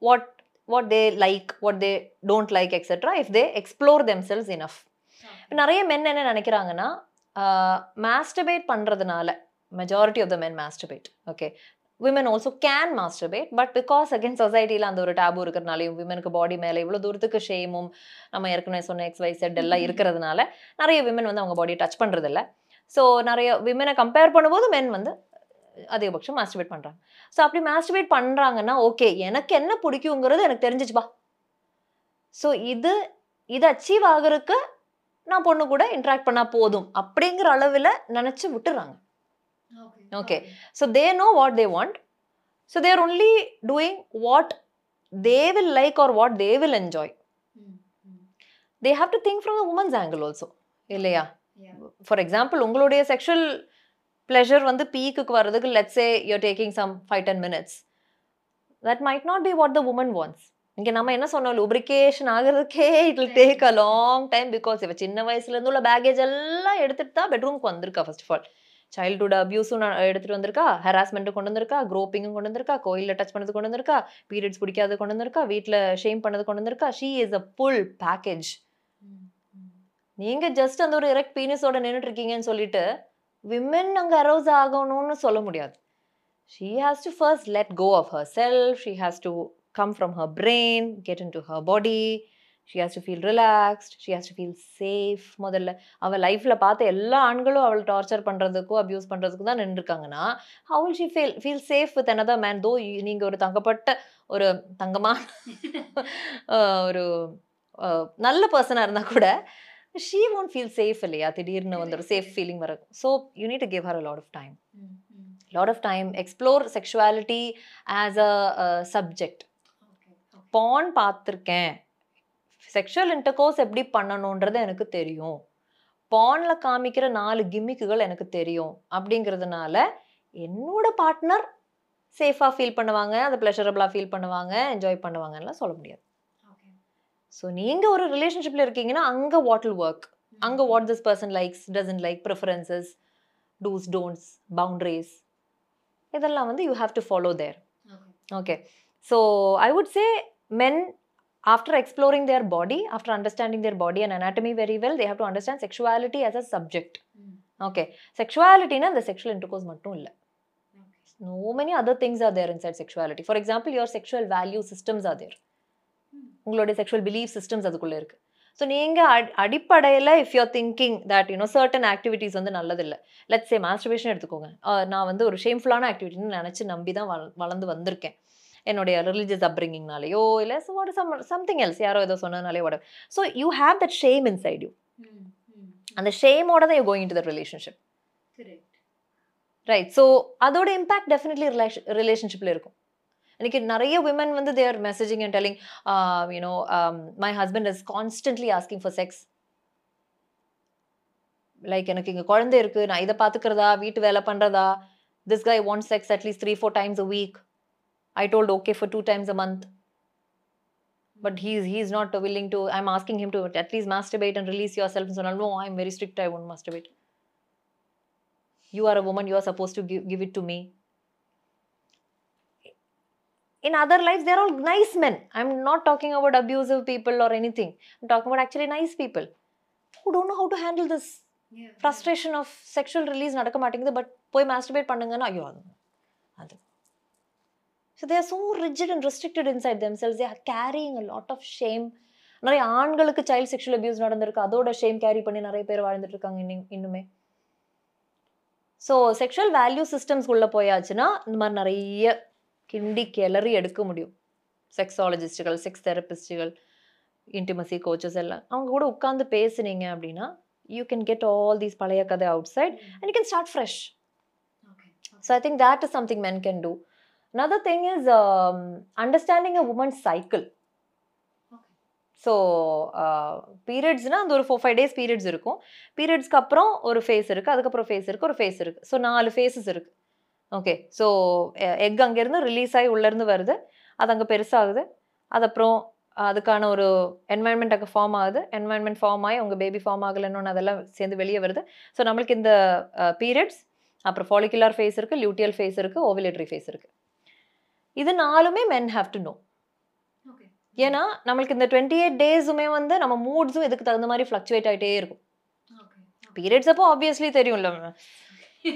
what what they like, what they don't like etcetera if they explore themselves enough. நிறைய மென் என்ன நினைக்கிறாங்கன்னா மாஸ்டர்பேட் பண்ணுறதுனால majority of the men masturbate. Okay, women also can masturbate, but because again society la andha oru taboo irukkiranalayum women ku body mele ivlo doorathukku shame um nama erkane sonna xyz ella irukiradunala nariya women vandu avanga body touch pandradhu illa. So nariya women ah compare panumbodhu men vandu adhigapaksham masturbate pandranga. So appadi masturbate pandranga na okay enakku enna pidikungradhu enakku therinjichu ba, so idu idu achieve aagurukku na ponnu kuda interact panna podum appadingra alavila nanachu vitturanga. Okay. Okay, so they know what they want, so they are only doing what they will like or what they will enjoy. Mm-hmm. They have to think from the woman's angle also illaya. Yeah. For example ungaloda sexual pleasure vandu peak ku varadhukku let's say you are taking some five to ten minutes, that might not be what the woman wants. இங்கே நம்ம என்ன சொன்னோம், lubrication ஆகிறதுக்கே it will take a long time because இவ சின்ன வயசுலேருந்து உள்ள baggage எல்லாம் எடுத்துகிட்டு தான் பெட்ரூமுக்கு வந்திருக்கா. ஃபர்ஸ்ட் ஆஃப் ஆல் சைல்டுஹுட் அபியூஸும் எடுத்துகிட்டு வந்திருக்கா, ஹராஸ்மெண்ட்டும் கொண்டு வந்திருக்கா, குரோப்பிங்கும் கொண்டு வந்திருக்கா, கோயிலில் டச் பண்ணது கொண்டு வந்திருக்கா, பீரியட்ஸ் பிடிக்காது கொண்டு வந்திருக்கா, வீட்டில் ஷேம் பண்ணது கொண்டு வந்திருக்கா. She is a full package. நீங்க ஜஸ்ட் அந்த ஒரு எரெக்ட் பீனிஸோட நின்றுட்டு இருக்கீங்கன்னு சொல்லிட்டு விமென் அங்கே அரோஸ் ஆகணும்னு சொல்ல முடியாது. She has to first let go of herself, she has to come from her brain, get into her body, she has to feel relaxed, she has to feel safe. முதல்ல அவள் லைஃப்பில் பார்த்த எல்லா ஆண்களும் அவள் torture பண்ணுறதுக்கோ abuse பண்ணுறதுக்கு தான் நின்றுருக்காங்கன்னா how will she feel feel safe with another man? Though நீங்கள் ஒரு தங்கப்பட்ட ஒரு தங்கமான ஒரு நல்ல பர்சனாக இருந்தால் கூட she won't feel safe இல்லையா? திடீர்னு வந்து ஒரு சேஃப் ஃபீலிங் வரும். So you need to give her a lot of time. lot of time. explore sexuality as a uh, subject. porn பார்த்துருக்கேன், செக்ஷுவல் இன்டர்கோர்ஸ் எப்படி பண்ணணுன்றது எனக்கு தெரியும், பானில் காமிக்கிற நாலு கிம்மிக்குகள் எனக்கு தெரியும் அப்படிங்கிறதுனால என்னோட பார்ட்னர் சேஃபாக ஃபீல் பண்ணுவாங்க, அதை ப்ளஷரபுளாக ஃபீல் பண்ணுவாங்க, என்ஜாய் பண்ணுவாங்கலாம் சொல்ல முடியாது. ஸோ நீங்கள் ஒரு ரிலேஷன்ஷிப்பில் இருக்கீங்கன்னா அங்கே வாட் வில் ஒர்க், அங்கே what this person likes, doesn't like, preferences, dos, don'ts, boundaries, இதெல்லாம் வந்து you have to follow there. Okay, so I would say men after exploring their body, after understanding their body and anatomy very well, they have to understand sexuality as a subject. Mm. Okay, sexuality na the sexual intercourse mattum illa, no many other things are there inside sexuality. For example, your sexual value systems are there, ungaloda sexual belief systems adukulla irukku. So neenga adipadaiyila if you are thinking that you know certain activities vandu nalladilla, let's say masturbation edukonga, na vandu or shameful ana activity nu nenachi nambi dhaan valandu vandiruken என்னுடைய religious அப்ரிங்கிங்னாலேயோ இல்லை so what some something else யாரோ ஏதோ சொன்னதுனாலே what. So you have that shame inside you, அந்த ஷேமோட தான் you going into that relationship, right? So அதோட இம்பாக்ட் டெஃபினெட்லி ரிலேஷன் ரிலேஷன்ஷிப்பில் இருக்கும். இன்னைக்கு நிறைய விமன் வந்து there messaging and telling you know my husband is constantly asking for sex, like எனக்கு இங்கே குழந்தை இருக்குது, நான் இதை பார்த்துக்கிறதா, வீட்டு வேலை பண்ணுறதா, this guy want sex at least three four times a week. I told okay for two times a month, but he is he is not willing to. I'm asking him to at least masturbate and release yourself. So no, I'm very strict. I won't masturbate. You are a woman. You are supposed to give, give it to me. In other lives, they are all nice men. I'm not talking about abusive people or anything. I'm talking about actually nice people who don't know how to handle this yeah. frustration of sexual release. Not come out, but boy masturbate pannunga na you are. So they are so rigid and restricted inside themselves. They are carrying a lot of shame. நிறைய ஆண்களுக்கு child sexual abuse நடந்திருக்கு, அதோட shame carry பண்ணி நிறைய பேர் வாழ்ந்துட்டு இருக்காங்க இன்னுமே. ஸோ செக்ஷுவல் வேல்யூ சிஸ்டம்ஸ்குள்ளே போயாச்சுன்னா இந்த மாதிரி நிறைய கிண்டி கிளறி எடுக்க முடியும். செக்ஸாலஜிஸ்டுகள், செக்ஸ் தெரபிஸ்டுகள், இன்டிமசி கோச்சஸ் எல்லாம் அவங்க கூட உட்காந்து பேசுனீங்க அப்படின்னா you can get all these பழைய கதை outside and you can start fresh. So I think that is something men can do. Another thing is um, understanding a woman's cycle. Okay. So uh, periods na and or four five days periods irukum, periods ku apram or phase irukku, adukapra phase irukku, or phase irukku, so four phases irukku. Okay, so egg ange irundhu release aayi ulla irundhu varudhu, adu ange perusa agudhu, adu apram adukana oru environment aga form agudhu, environment form aayi unga baby form agala enna adella sendu veliya varudhu. So namalku inda periods apra follicular phase irukku, luteal phase irukku, ovulatory phase irukku. இது நாலுமே men have to know. Okay, ஏன்னா நம்மளுக்கு இந்த twenty eight டேஸுமே வந்து நம்ம மூட்ஸும் இதுக்கு தகுந்த மாதிரி ஃப்ளக்சுவேட் ஆகிட்டே இருக்கும். பீரியட்ஸ் அப்போ ஆப்வியஸ்லி தெரியும்ல,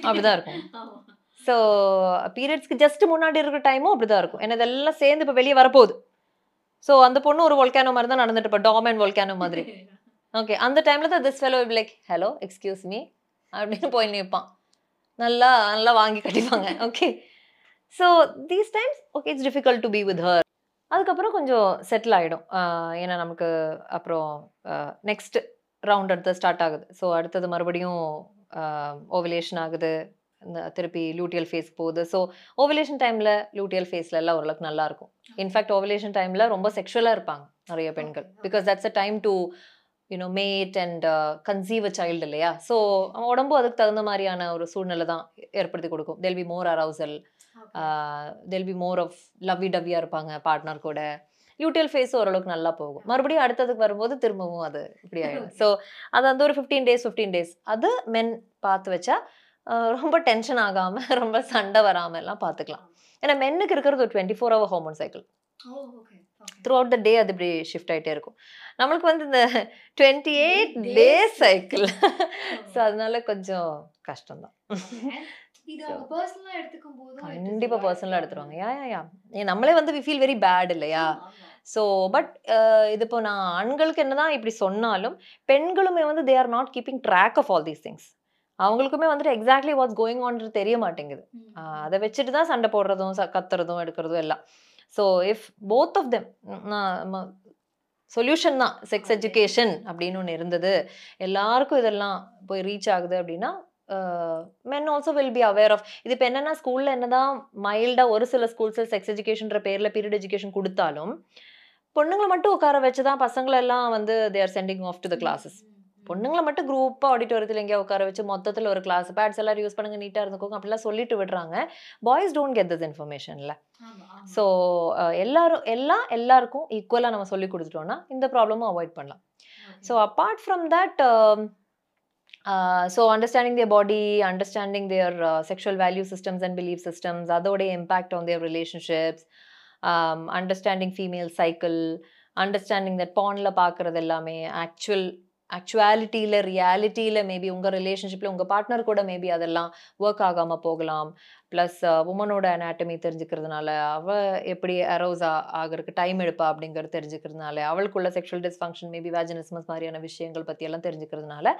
அப்படிதான் இருக்கும். ஸோ பீரியட்ஸ்க்கு ஜஸ்ட் முன்னாடி இருக்கிற டைமும் அப்படிதான் இருக்கும். ஏன்னா இதெல்லாம் சேர்ந்து இப்போ வெளியே வரப்போகுது. ஸோ அந்த பொண்ணு ஒரு volcano மாதிரி தான் நடந்துட்டு இருப்பா, டாமன் volcano மாதிரி. ஓகே, அந்த டைமில் தான் this fellow will be like hello excuse me அப்படின்னு போய் நிற்பான். நல்லா நல்லா வாங்கி கட்டிப்பாங்க. Okay, so these times okay it's difficult to be with her. அதுக்கப்புறம் கொஞ்சம் செட்டில் ஆகிடும். ஏன்னா நமக்கு அப்புறம் நெக்ஸ்ட் ரவுண்ட் அடுத்தது ஸ்டார்ட் ஆகுது. ஸோ அடுத்தது மறுபடியும் ஓவலேஷன் ஆகுது, திருப்பி லூட்டியல் ஃபேஸ் போகுது. ஸோ ஓவலேஷன் டைமில் லூட்டியல் ஃபேஸில் எல்லாம் ஓரளவுக்கு நல்லாயிருக்கும். இன்ஃபேக்ட் ஓவலேஷன் டைமில் ரொம்ப செக்ஷுவலாக இருப்பாங்க நிறைய பெண்கள், because that's a time to you know mate and uh, conceive a child இல்லையா? ஸோ உடம்பு அதுக்கு தகுந்த மாதிரியான ஒரு சூழ்நிலை தான் ஏற்படுத்தி கொடுக்கும். there'll be more arousal, uh, there'll be more of lovey dovey-ஆ இருப்பாங்க பார்ட்னர் கூட. யூட்டியல் ஃபேஸ் ஓரளவுக்கு நல்லா போகும். மறுபடியும் அடுத்ததுக்கு வரும்போது திரும்பவும் அது இப்படி ஆகிடும். ஸோ அது வந்து ஒரு ஃபிஃப்டீன் டேஸ் ஃபிஃப்டீன் டேஸ் அது மென் பார்த்து வச்சா ரொம்ப டென்ஷன் ஆகாமல் ரொம்ப சண்டை வராமல் எல்லாம் பார்த்துக்கலாம். ஏன்னா மென்னுக்கு இருக்கிறது ஒரு twenty four hour hormone cycle. Throughout the day அது இப்படி ஷிஃப்ட் ஆகிட்டே இருக்கும். நம்மளுக்கு வந்து இந்த twenty eight day cycle, so அதனால கொஞ்சம் கஷ்டம்தான். கண்டிப்பாக பர்சனலாக எடுத்துருவாங்க. யா யா நம்மளே வந்து வி ஃபீல் வெரி பேட் இல்லையா? ஸோ பட் இது இப்போ நான் ஆண்களுக்கு என்ன தான் இப்படி சொன்னாலும் பெண்களுமே வந்து they are not keeping track of all these things. அவங்களுக்குமே வந்துட்டு எக்ஸாக்ட்லி வாட்ஸ் கோயிங் ஆன்றது தெரிய மாட்டேங்குது. அதை வச்சுட்டு தான் சண்டை போடுறதும் கத்துறதும் எடுக்கிறதும் எல்லாம். So if both of them solution தான் செக்ஸ் எஜுகேஷன் அப்படின்னு ஒன்று இருந்தது, எல்லாருக்கும் இதெல்லாம் போய் ரீச் ஆகுது அப்படின்னா men also will be aware of இது. இப்போ என்னென்னா ஸ்கூலில் என்ன தான் மைல்டாக ஒரு சில ஸ்கூல்ஸில் செக்ஸ் எஜுகேஷன்ற பேரில் பீரியட் எஜுகேஷன் கொடுத்தாலும் பொண்ணுங்களை மட்டும் உட்கார வச்சு தான் பசங்களெல்லாம் வந்து they are sending off to the classes. பொண்ணுங்களை மட்டும் குரூப்பாக ஆடிட்டோரியத்தில் எங்கேயா உட்கார வச்சு மொத்தத்தில் ஒரு கிளாஸ் பேட்ஸ் எல்லாரும் யூஸ் பண்ணுங்க, நீட்டாக இருந்துக்கோங்க அப்படிலாம் சொல்லிட்டு விடுறாங்க. பாய்ஸ் டோன்ட் கெட் திஸ் இன்ஃபர்மேஷன்ல. ஸோ எல்லாரும் எல்லாம் எல்லாருக்கும் ஈக்குவலாக நம்ம சொல்லி கொடுத்துட்டோம்னா இந்த ப்ராப்ளமும் அவாய்ட் பண்ணலாம். So apart from that, so understanding their body, understanding their sexual value systems and belief systems, அதோடைய impact on their relationships, understanding female cycle, understanding that பானில் பார்க்குறது எல்லாமே ஆக்சுவல் ஆக்சுவாலிட்டியில் ரியாலிட்டியில் மேபி உங்கள் ரிலேஷன்ஷிப்பில் உங்கள் பார்ட்னர் கூட மேபி அதெல்லாம் ஒர்க் ஆகாமல் போகலாம். ப்ளஸ் உமனோட அனாட்டமி தெரிஞ்சுக்கிறதுனால அவள் எப்படி அரோஸ் ஆகிறதுக்கு டைம் எடுப்பா அப்படிங்கிறது தெரிஞ்சுக்கிறதுனால, அவளுக்குள்ள செக்ஷுவல் டிஸ்ஃபங்க்ஷன் மேபி வேஜினிசம்ஸ் மாதிரியான விஷயங்கள் பற்றியெல்லாம் தெரிஞ்சுக்கிறதுனால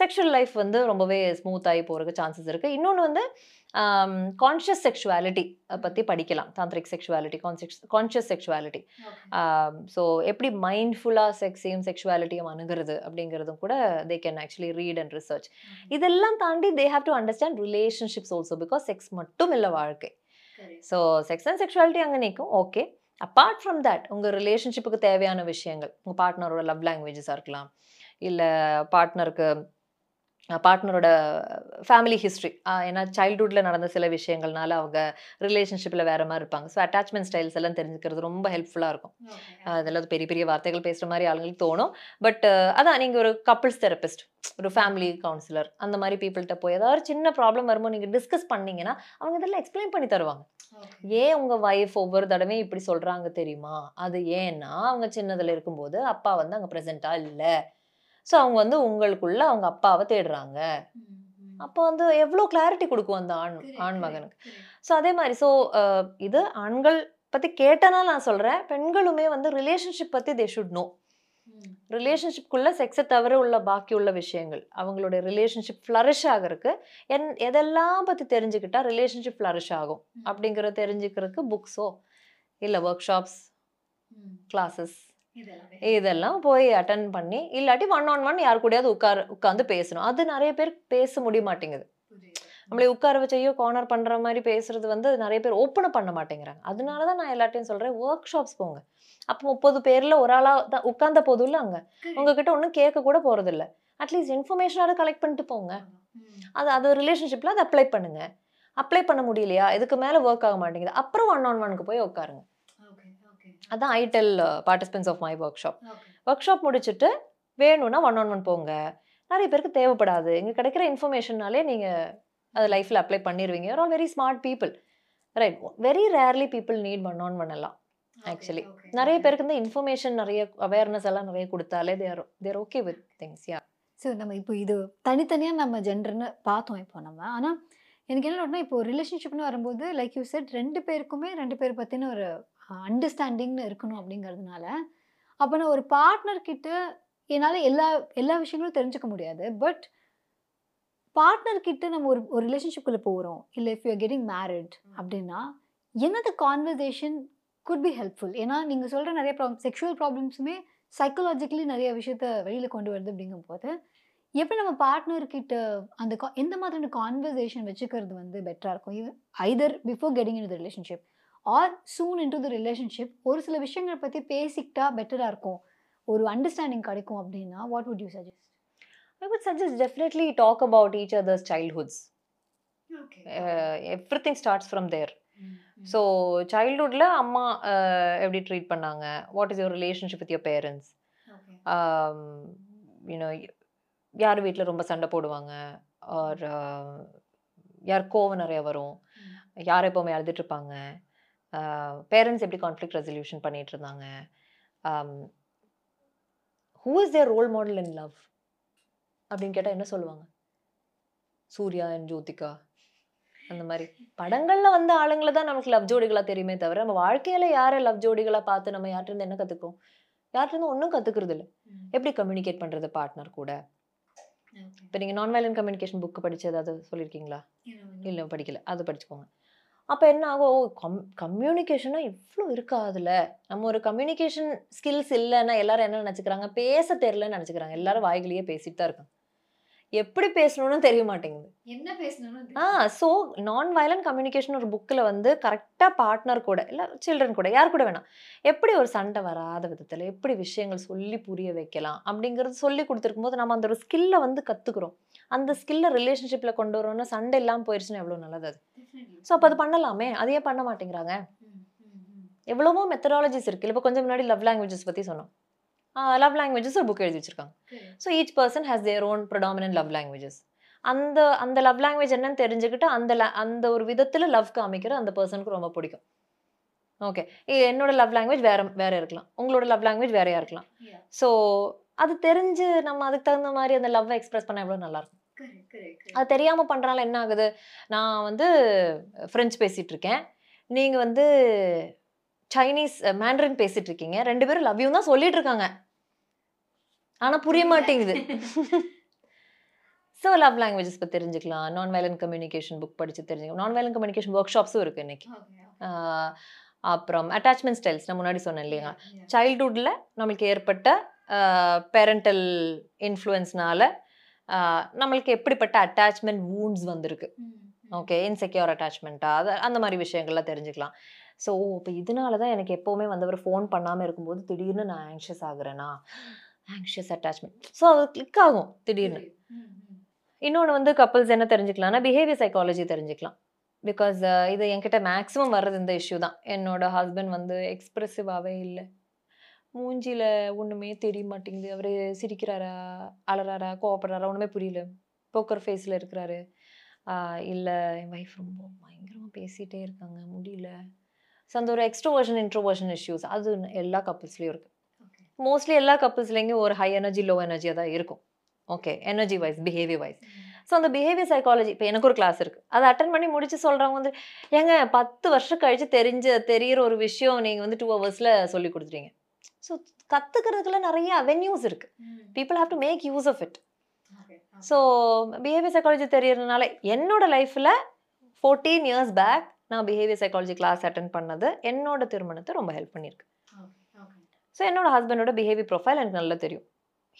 செக்ஷுவல் லைஃப் வந்து ரொம்பவே ஸ்மூத் ஆகி போகிறதுக்கு சான்சஸ் இருக்குது. இன்னொன்று வந்து கான்ஷியஸ் செக்ஷுவாலிட்டி பற்றி படிக்கலாம். Tantric sexuality, conscious conscious sexuality, so எப்படி மைண்ட்ஃபுல்லாக செக்ஸையும் செக்ஷுவாலிட்டியும் அணுகிறது அப்படிங்கிறதும் கூட they can actually read and research. இதெல்லாம் தாண்டி they have to understand relationships also, because sex மட்டும் இல்லை வாழ்க்கை. ஸோ செக்ஸ் அண்ட் செக்ஷுவாலிட்டி அங்கே நிற்கும். ஓகே, அப்பார்ட் ஃப்ரம் தட் உங்கள் ரிலேஷன்ஷிப்புக்கு தேவையான விஷயங்கள், உங்கள் பார்ட்னரோட லவ் லாங்குவேஜஸாக இருக்கலாம், இல்லை பார்ட்னருக்கு பார்ட்னரோட ஃபேமிலி ஹிஸ்ட்ரி, ஏன்னா சைல்ட்ஹுட்டில் நடந்த சில விஷயங்கள்னால அவங்க ரிலேஷன்ஷிப்பில் வேறு மாதிரி இருப்பாங்க. ஸோ அட்டாச்மெண்ட் ஸ்டைல்ஸ் எல்லாம் தெரிஞ்சுக்கிறது ரொம்ப ஹெல்ப்ஃபுல்லாக இருக்கும். அதெல்லாம் பெரிய பெரிய வார்த்தைகள் பேசுகிற மாதிரி ஆளுங்களுக்கு தோணும். பட் அதான் நீங்கள் ஒரு கப்புள்ஸ் தெரபிஸ்ட், ஒரு ஃபேமிலி கவுன்சிலர், அந்த மாதிரி பீப்புள்கிட்ட போய் ஏதாவது சின்ன ப்ராப்ளம் வரும்போது நீங்கள் டிஸ்கஸ் பண்ணிங்கன்னா அவங்க இதெல்லாம் எக்ஸ்பிளைன் பண்ணி தருவாங்க. ஏன் உங்கள் ஒய்ஃப் ஒவ்வொரு தடவையும் இப்படி சொல்கிறாங்க தெரியுமா? அது ஏன்னா அவங்க சின்னதில் இருக்கும்போது அப்பா வந்து அங்கே ப்ரெசென்ட்டாக இல்லை. ஸோ அவங்க வந்து உங்களுக்குள்ள அவங்க அப்பாவை தேடுறாங்க. அப்போ வந்து எவ்வளோ கிளாரிட்டி கொடுக்கும் அந்த ஆண் ஆண் மகனுக்கு. ஸோ அதே மாதிரி ஸோ இது ஆண்கள் பற்றி கேட்டனால நான் சொல்கிறேன், பெண்களுமே வந்து ரிலேஷன்ஷிப் பற்றி தே ஷுட் நோ. ரிலேஷன்ஷிப்குள்ளே செக்ஸை தவிர உள்ள பாக்கி உள்ள விஷயங்கள், அவங்களுடைய ரிலேஷன்ஷிப் ஃப்ளரிஷ் ஆகிறதுக்கு என் எதெல்லாம் பற்றி தெரிஞ்சுக்கிட்டால் ரிலேஷன்ஷிப் ஃப்ளரிஷ் ஆகும் அப்படிங்கிறத தெரிஞ்சுக்கிறதுக்கு புக்ஸோ இல்லை ஒர்க் ஷாப்ஸ் கிளாஸஸ் இதெல்லாம் போய் அட்டன் பண்ணி, இல்லாட்டி ஒன் ஆன் ஒன் யார் கூடயாவது உட்கார உட்காந்து பேசணும். அது நிறைய பேர் பேச முடிய மாட்டேங்குது. நம்மளே உட்கார வச்சையோ கார்னர் பண்ணுற மாதிரி பேசுறது வந்து நிறைய பேர் ஓப்பனாக பண்ண மாட்டேங்கிறாங்க. அதனால தான் நான் எல்லாத்தையும் சொல்கிறேன், ஒர்க் ஷாப்ஸ் போங்க. அப்போ முப்பது பேரில் ஒரு ஆளாக தான் உட்கார்ந்த போதும் இல்லை, அங்கே உங்ககிட்ட ஒன்றும் கேட்க கூட போகிறதில்ல. அட்லீஸ்ட் இன்ஃபர்மேஷனாவது கலெக்ட் பண்ணிட்டு போங்க. அது அது ரிலேஷன்ஷிப்பில் அதை அப்ளை பண்ணுங்க. அப்ளை பண்ண முடியலையா, இதுக்கு மேலே ஒர்க் ஆக மாட்டேங்குது, அப்புறம் ஒன் ஆன் ஒனுக்கு போய் உட்காருங்க. அதான் I tell participants of my workshop. Workshop முடிச்சுட்டு வேணும்னா ஒன் ஆன் ஒன் போங்க. நிறைய பேருக்கு தேவைப்படாது. இங்கே கிடைக்கிற இன்ஃபர்மேஷன்னாலே நீங்கள் அது லைஃப்பில் அப்ளை பண்ணிடுவீங்க. You are all very smart people, right? Very rarely people need one on one எல்லாம். ஆக்சுவலி நிறைய பேருக்கு இந்த இன்ஃபர்மேஷன் நிறைய அவேர்னஸ் எல்லாம் நிறைய கொடுத்தாலே there there okay with things. Yeah so நம்ம இப்போ இது தனித்தனியாக நம்ம ஜென்டர்னு பார்த்தோம் இப்போ நம்ம. ஆனால் எனக்கு என்ன ஒன்றுனா இப்போ ரிலேஷன்ஷிப்னு வரும்போது லைக் யூ செட் ரெண்டு பேருக்குமே ரெண்டு பேர் பற்றின ஒரு அண்டர்ஸ்டாண்டிங்னு இருக்கணும். அப்படிங்கிறதுனால அப்போ நான் ஒரு பார்ட்னர்கிட்ட என்னால் எல்லா எல்லா விஷயங்களும் தெரிஞ்சுக்க முடியாது. பட் பார்ட்னர்கிட்ட நம்ம ஒரு ஒரு ரிலேஷன்ஷிப்பில் போகிறோம் இல்லை, இஃப் யூஆர் கெட்டிங் மேரிட் அப்படின்னா என்னது கான்வர்சேஷன் குட் பி ஹெல்ப்ஃபுல்? ஏன்னா நீங்கள் சொல்கிற நிறைய ப்ராப்ளம் செக்ஷுவல் ப்ராப்ளம்ஸுமே சைக்கலாஜிக்கலி நிறைய விஷயத்த வெளியில் கொண்டு வருது. அப்படிங்கும் போது எப்படி நம்ம பார்ட்னர்கிட்ட அந்த கா எந்த மாதிரியான கான்வர்சேஷன் வச்சுக்கிறது வந்து பெட்டராக இருக்கும்? Even either before getting in the relationship or soon into the relationship ஒரு சில விஷயங்களை பற்றி பேசிக்கிட்டா பெட்டராக இருக்கும், ஒரு அண்டர்ஸ்டாண்டிங் கிடைக்கும் அப்படின்னா what would you suggest? I would suggest definitely talk about each others childhoods. Everything starts from there. So சைல்ட்ஹுட்டில் அம்மா எப்படி ட்ரீட் பண்ணாங்க, what is your relationship with your parents, you know யார் வீட்டில் ரொம்ப சண்டை போடுவாங்க, ஆர் யார் கோவம் நிறைய வரும், யார் எப்போவுமே அழுதுட்டு இருப்பாங்க, பேரண்ட்ஸ் எப்படி கான்ஃப்ளிக்ட் ரெசல்யூஷன் பண்ணிட்டு இருந்தாங்க, who is their role model in love அப்படின்னு கேட்டால் என்ன சொல்லுவாங்க? சூர்யா அண்ட் ஜோதிகா, அந்த மாதிரி படங்கள்ல வந்து ஆளுங்களை தான் நமக்கு லவ் ஜோடிகளா தெரியுமே தவிர நம்ம வாழ்க்கையில யார லவ் ஜோடிகளா பார்த்து நம்ம யார்ட்ட இருந்து என்ன கத்துக்கோம்? யார்ட்ட இருந்து ஒன்றும் கத்துக்கிறது இல்லை. எப்படி கம்யூனிகேட் பண்றது பார்ட்னர் கூட? இப்போ நீங்க நான் வயலன்ட் கம்யூனிகேஷன் புக் படிச்சு ஏதாவது சொல்லியிருக்கீங்களா? இல்லை, படிக்கல. அது படிச்சுக்கோங்க. அப்போ என்ன ஆகும்? ஓ, கம் கம்யூனிகேஷனா இவ்வளோ இருக்கா? அதில் நம்ம ஒரு கம்யூனிகேஷன் ஸ்கில்ஸ் இல்லைன்னா எல்லாரும் என்ன நினச்சிக்கிறாங்க? பேச தெரியலன்னு நினச்சிக்கிறாங்க. எல்லாரும் வாய்களையே பேசிட்டு தான் இருக்காங்க. எப்படி பேசணும்னு தெரிய மாட்டேங்குது, என்ன பேசணும்னு. ஆ ஸோ நான் வயலண்ட் கம்யூனிகேஷன் ஒரு புக்கில் வந்து கரெக்டாக பார்ட்னர் கூட இல்லை, சில்ட்ரன் கூட, யார் கூட வேணாம், எப்படி ஒரு சண்டை வராத விதத்தில் எப்படி விஷயங்கள் சொல்லி புரிய வைக்கலாம் அப்படிங்கிறது சொல்லி கொடுத்துருக்கும் போது நம்ம அந்த ஒரு ஸ்கில்லை வந்து கற்றுக்குறோம். அந்த ஸ்கில்லை ரிலேஷன்ஷிப்பில் கொண்டு வரோம்னா சண்டை இல்லாமல் போயிடுச்சுன்னா எவ்வளோ நல்லது அது. ஸோ அப்போ அது பண்ணலாமே, அதையே பண்ண மாட்டேங்கிறாங்க. எவ்வளவோ மெத்தடாலஜிஸ் இருக்குது. இப்போ கொஞ்சம் முன்னாடி லவ் லாங்குவேஜஸ் பற்றி சொன்னோம். லவ் லாங்குவேஜஸ் ஒரு புக் எழுதி வச்சுருக்காங்க. So each person has their own predominant love languages. அந்த அந்த லவ் லாங்குவேஜ் என்னன்னு தெரிஞ்சுக்கிட்டு அந்த அந்த ஒரு விதத்தில் லவ் காமிக்கிற அந்த பர்சனுக்கு ரொம்ப பிடிக்கும். ஓகே, என்னோட லவ் லாங்குவேஜ் வேற வேற இருக்கலாம், உங்களோட லவ் லாங்குவேஜ் வேறையா இருக்கலாம். ஸோ அது தெரிஞ்சு நம்ம அதுக்கு தகுந்த மாதிரி அந்த லவ்வை எக்ஸ்பிரஸ் பண்ணால் எவ்வளோ நல்லாயிருக்கும். அது தெரியாமல் பண்ணுறனால என்ன ஆகுது? நான் வந்து ஃப்ரெஞ்ச் பேசிகிட்டு இருக்கேன், நீங்கள் வந்து சைனீஸ் மேண்டரின் பேசிட்டு இருக்கீங்க, ரெண்டு பேரும் லவ் யூ தான் சொல்லிட்டு இருக்காங்க, ஆனா புரிய மாட்டேங்குது. ஸோ லவ் லாங்குவேஜஸ் இப்போ தெரிஞ்சுக்கலாம். நான் வயலண்ட் கம்யூனிகேஷன் புக் படிச்சு தெரிஞ்சுக்கலாம். நான் வயலண்ட் கம்யூனிகேஷன் ஒர்க் ஷாப்ஸும் இருக்கு இன்னைக்கு. அப்புறம் அட்டாச்மெண்ட் ஸ்டைல்ஸ் நான் முன்னாடி சொன்னேன் இல்லையா, சைல்டுஹுட்ல நம்மளுக்கு ஏற்பட்ட பேரண்டல் இன்ஃப்ளூயன்ஸ்னால நம்மளுக்கு எப்படிப்பட்ட அட்டாச்மெண்ட் வூண்ட்ஸ் வந்திருக்கு. ஓகே, இன்செக்யூர் அட்டாச்மெண்ட்டா, அது அந்த மாதிரி விஷயங்கள்லாம் தெரிஞ்சுக்கலாம். ஸோ இப்போ இதனால தான் எனக்கு எப்போவுமே வந்து அவர் ஃபோன் பண்ணாமல் இருக்கும்போது திடீர்னு நான் ஆங்ஷியஸ் ஆகுறேன்னா ஆங்ஷியஸ் அட்டாச்மெண்ட். ஸோ அது கிளிக் ஆகும் திடீர்னு. இன்னொன்று வந்து கப்பல்ஸ் என்ன தெரிஞ்சுக்கலாம்னா பிஹேவியர் சைக்காலஜி தெரிஞ்சுக்கலாம். பிகாஸ் இது என்கிட்ட மேக்ஸிமம் வர்றது இந்த இஷ்யூ தான். என்னோட ஹஸ்பண்ட் வந்து எக்ஸ்ப்ரெசிவாகவே இல்லை, மூஞ்சியில் ஒன்றுமே தெரிய மாட்டேங்குது, அவர் சிரிக்கிறாரா அலறாரா கோவப்படுறாரா ஒன்றுமே புரியல, போக்கர் ஃபேஸில் இருக்கிறாரு. இல்லை என் வைஃப் ரொம்ப பயங்கரமாக பேசிகிட்டே இருக்காங்க, முடியல. ஸோ அந்த ஒரு எக்ஸ்ட்ரோவர்ஷன் இன்ட்ரோவர்ஷன் இஷ்யூஸ் அது எல்லா கப்புள்ஸ்லேயும் இருக்குது. மோஸ்ட்லி எல்லா கப்புள்ஸ்லேயும் ஒரு ஹை எனர்ஜி லோ எனர்ஜியாக தான் இருக்கும். Okay, energy wise behaviour wise. So அந்த பிஹேவியர் சைக்காலஜி இப்போ எனக்கு ஒரு கிளாஸ் இருக்குது, அதை அட்டன் பண்ணி முடிச்சு சொல்கிறவங்க வந்து ஏங்க பத்து வருஷம் கழித்து தெரிஞ்ச தெரிகிற ஒரு விஷயம் நீங்கள் வந்து டூ ஹவர்ஸில் சொல்லி கொடுத்துட்டீங்க. ஸோ கற்றுக்கிறதுக்குள்ள நிறைய அவென்யூஸ் இருக்குது. People have to make use of it. So behaviour psychology தெரியறதுனால என்னோட லைஃப்பில் ஃபோர்டீன் இயர்ஸ் பேக் நான் பிஹேவியர் சைக்காலஜி கிளாஸ் அட்டென்ட் பண்ணது என்னோட திருமணத்தை ரொம்ப ஹெல்ப் பண்ணியிருக்கு. ஸோ என்னோட ஹஸ்பண்டோட பிஹேவியர் ப்ரொஃபைல் எனக்கு நல்லா தெரியும்.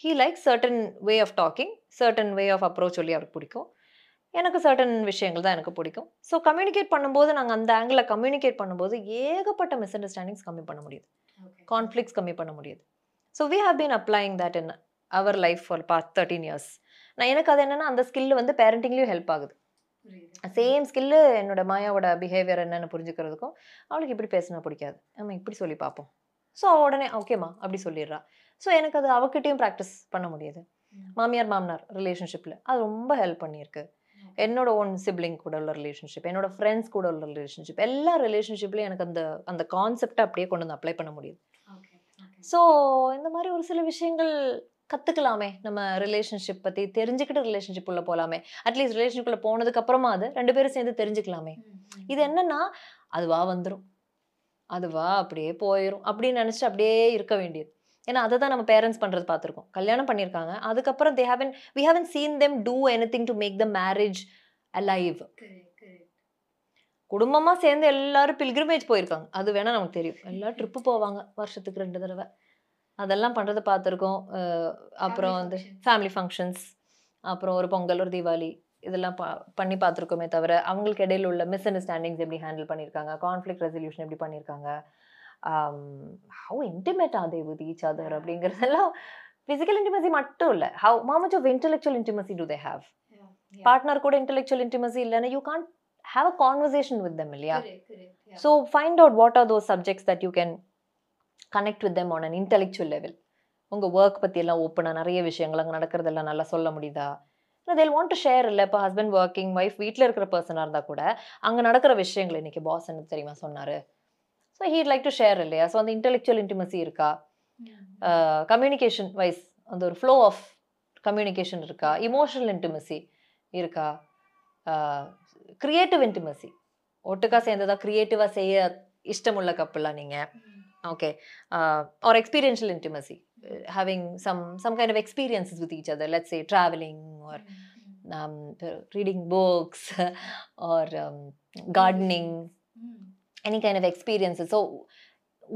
He like certain way of talking, certain way of approach சொல்லி அவருக்கு பிடிக்கும். எனக்கு சர்டன் விஷயங்கள் தான் எனக்கு பிடிக்கும். ஸோ கம்யூனிகேட் பண்ணும்போது நாங்கள் அந்த ஆங்கிளில் கம்யூனிகேட் பண்ணும்போது ஏகப்பட்ட மிஸ் அண்டர்ஸ்டாண்டிங்ஸ் கம்மி பண்ண முடியுது, கான்ஃப்ளிக்ஸ் கம்மி பண்ண முடியுது. So we have been applying that in our life for past thirteen years. நான் எனக்கு அது என்னென்னா அந்த ஸ்கில் வந்து பேரண்டிங்லேயும் ஹெல்ப் ஆகுது. சேம் ஸ்கில்லு என்னோட மாயாவோட பிஹேவியர் என்னென்னு புரிஞ்சுக்கிறதுக்கும், அவளுக்கு இப்படி பேசினா பிடிக்காது, நம்ம இப்படி சொல்லி பார்ப்போம். ஸோ அவள் உடனே ஓகேம்மா அப்படி சொல்லிடுறா. ஸோ எனக்கு அது அவகிட்டையும் ப்ராக்டிஸ் பண்ண முடியுது. மாமியார் மாமனார் ரிலேஷன்ஷிப்பில் அது ரொம்ப ஹெல்ப் பண்ணியிருக்கு. என்னோட ஓன் சிப்ளிங் கூட உள்ள ரிலேஷன்ஷிப், என்னோட ஃப்ரெண்ட்ஸ் கூட உள்ள ரிலேஷன்ஷிப், எல்லா ரிலேஷன்ஷிப்லையும் எனக்கு அந்த அந்த கான்செப்டை அப்படியே கொண்டு வந்து அப்ளை பண்ண முடியுது. ஸோ இந்த மாதிரி ஒரு சில விஷயங்கள் கற்றுக்கலாமே, நம்ம ரிலேஷன்ஷிப் பற்றி தெரிஞ்சுக்கிட்டு ரிலேஷன்ஷிப் உள்ளே போகலாமே. அட்லீஸ்ட் ரிலேஷன்ஷிப்புள்ளே போனதுக்கப்புறமா அது ரெண்டு பேரும் சேர்ந்து தெரிஞ்சுக்கலாமே. இது என்னென்னா அதுவா வந்துடும், அதுவா அப்படியே போயிடும் அப்படின்னு நினச்சிட்டு அப்படியே இருக்க வேண்டியது. ஏன்னா அதை தான் நம்ம பேரண்ட்ஸ் பண்ணுறது பார்த்துருக்கோம். கல்யாணம் பண்ணியிருக்காங்க, அதுக்கப்புறம் they haven't we haven't seen them do anything to make the marriage alive. குடும்பமாக சேர்ந்து எல்லாரும் பில்கிரிமேஜ் போயிருக்காங்க, அது வேணால் நமக்கு தெரியும். எல்லாம் ட்ரிப்பு போவாங்க வருஷத்துக்கு ரெண்டு தடவை, அதெல்லாம் பண்ணுறதை பார்த்துருக்கோம். அப்புறம் வந்து ஃபேமிலி ஃபங்க்ஷன்ஸ், அப்புறம் ஒரு பொங்கல் ஒரு தீபாவளி, இதெல்லாம் பா பண்ணி பார்த்துருக்கோமே தவிர அவங்களுக்கு இடையில் உள்ள மிஸ் அண்டர்ஸ்டாண்டிங்ஸ் எப்படி ஹேண்டில் பண்ணியிருக்காங்க, கான்ஃப்ளிக்ட் ரெசல்யூஷன் எப்படி பண்ணியிருக்காங்க, how intimate are they with each other அப்படிங்கிறதெல்லாம். ஃபிசிக்கல் இன்டிமசி மட்டும் இல்லை, how how much of intellectual intimacy do they have? Partner கூட இன்டெலெக்சுவல் இன்டிமசி இல்லைன்னா you can't have a conversation with them இல்லையா? So find out what are those subjects that you can connect with them on an intellectual level. உங்கள் work பற்றியெல்லாம் ஓப்பனாக நிறைய விஷயங்கள் அங்கே நடக்கிறதெல்லாம் நல்லா சொல்ல முடியுதா? ஏன்னா தேல் வாண்ட் டு ஷேர். இல்லை இப்போ ஹஸ்பண்ட் ஒர்க்கிங், ஒய்ஃப் வீட்டில் இருக்கிற பர்சனாக இருந்தால் கூட அங்கே நடக்கிற விஷயங்கள், இன்றைக்கி பாஸ் என்ன தெரியுமா சொன்னார், so he'd like to share இல்லையா? ஸோ அந்த இன்டெலெக்சுவல் இன்டிமசி இருக்கா, கம்யூனிகேஷன் வைஸ் அந்த ஒரு ஃப்ளோ ஆஃப் கம்யூனிகேஷன் இருக்கா, இமோஷனல் இன்டிமசி இருக்கா, கிரியேட்டிவ் இன்டிமசி ஒட்டுக்கா சேர்ந்ததா கிரியேட்டிவாக செய்ய இஷ்டமுள்ள கப்பெல்லாம் நீங்கள் okay, or experiential intimacy having some some kind of experiences with each other, let's say travelling or reading books or gardening, any kind of experiences. So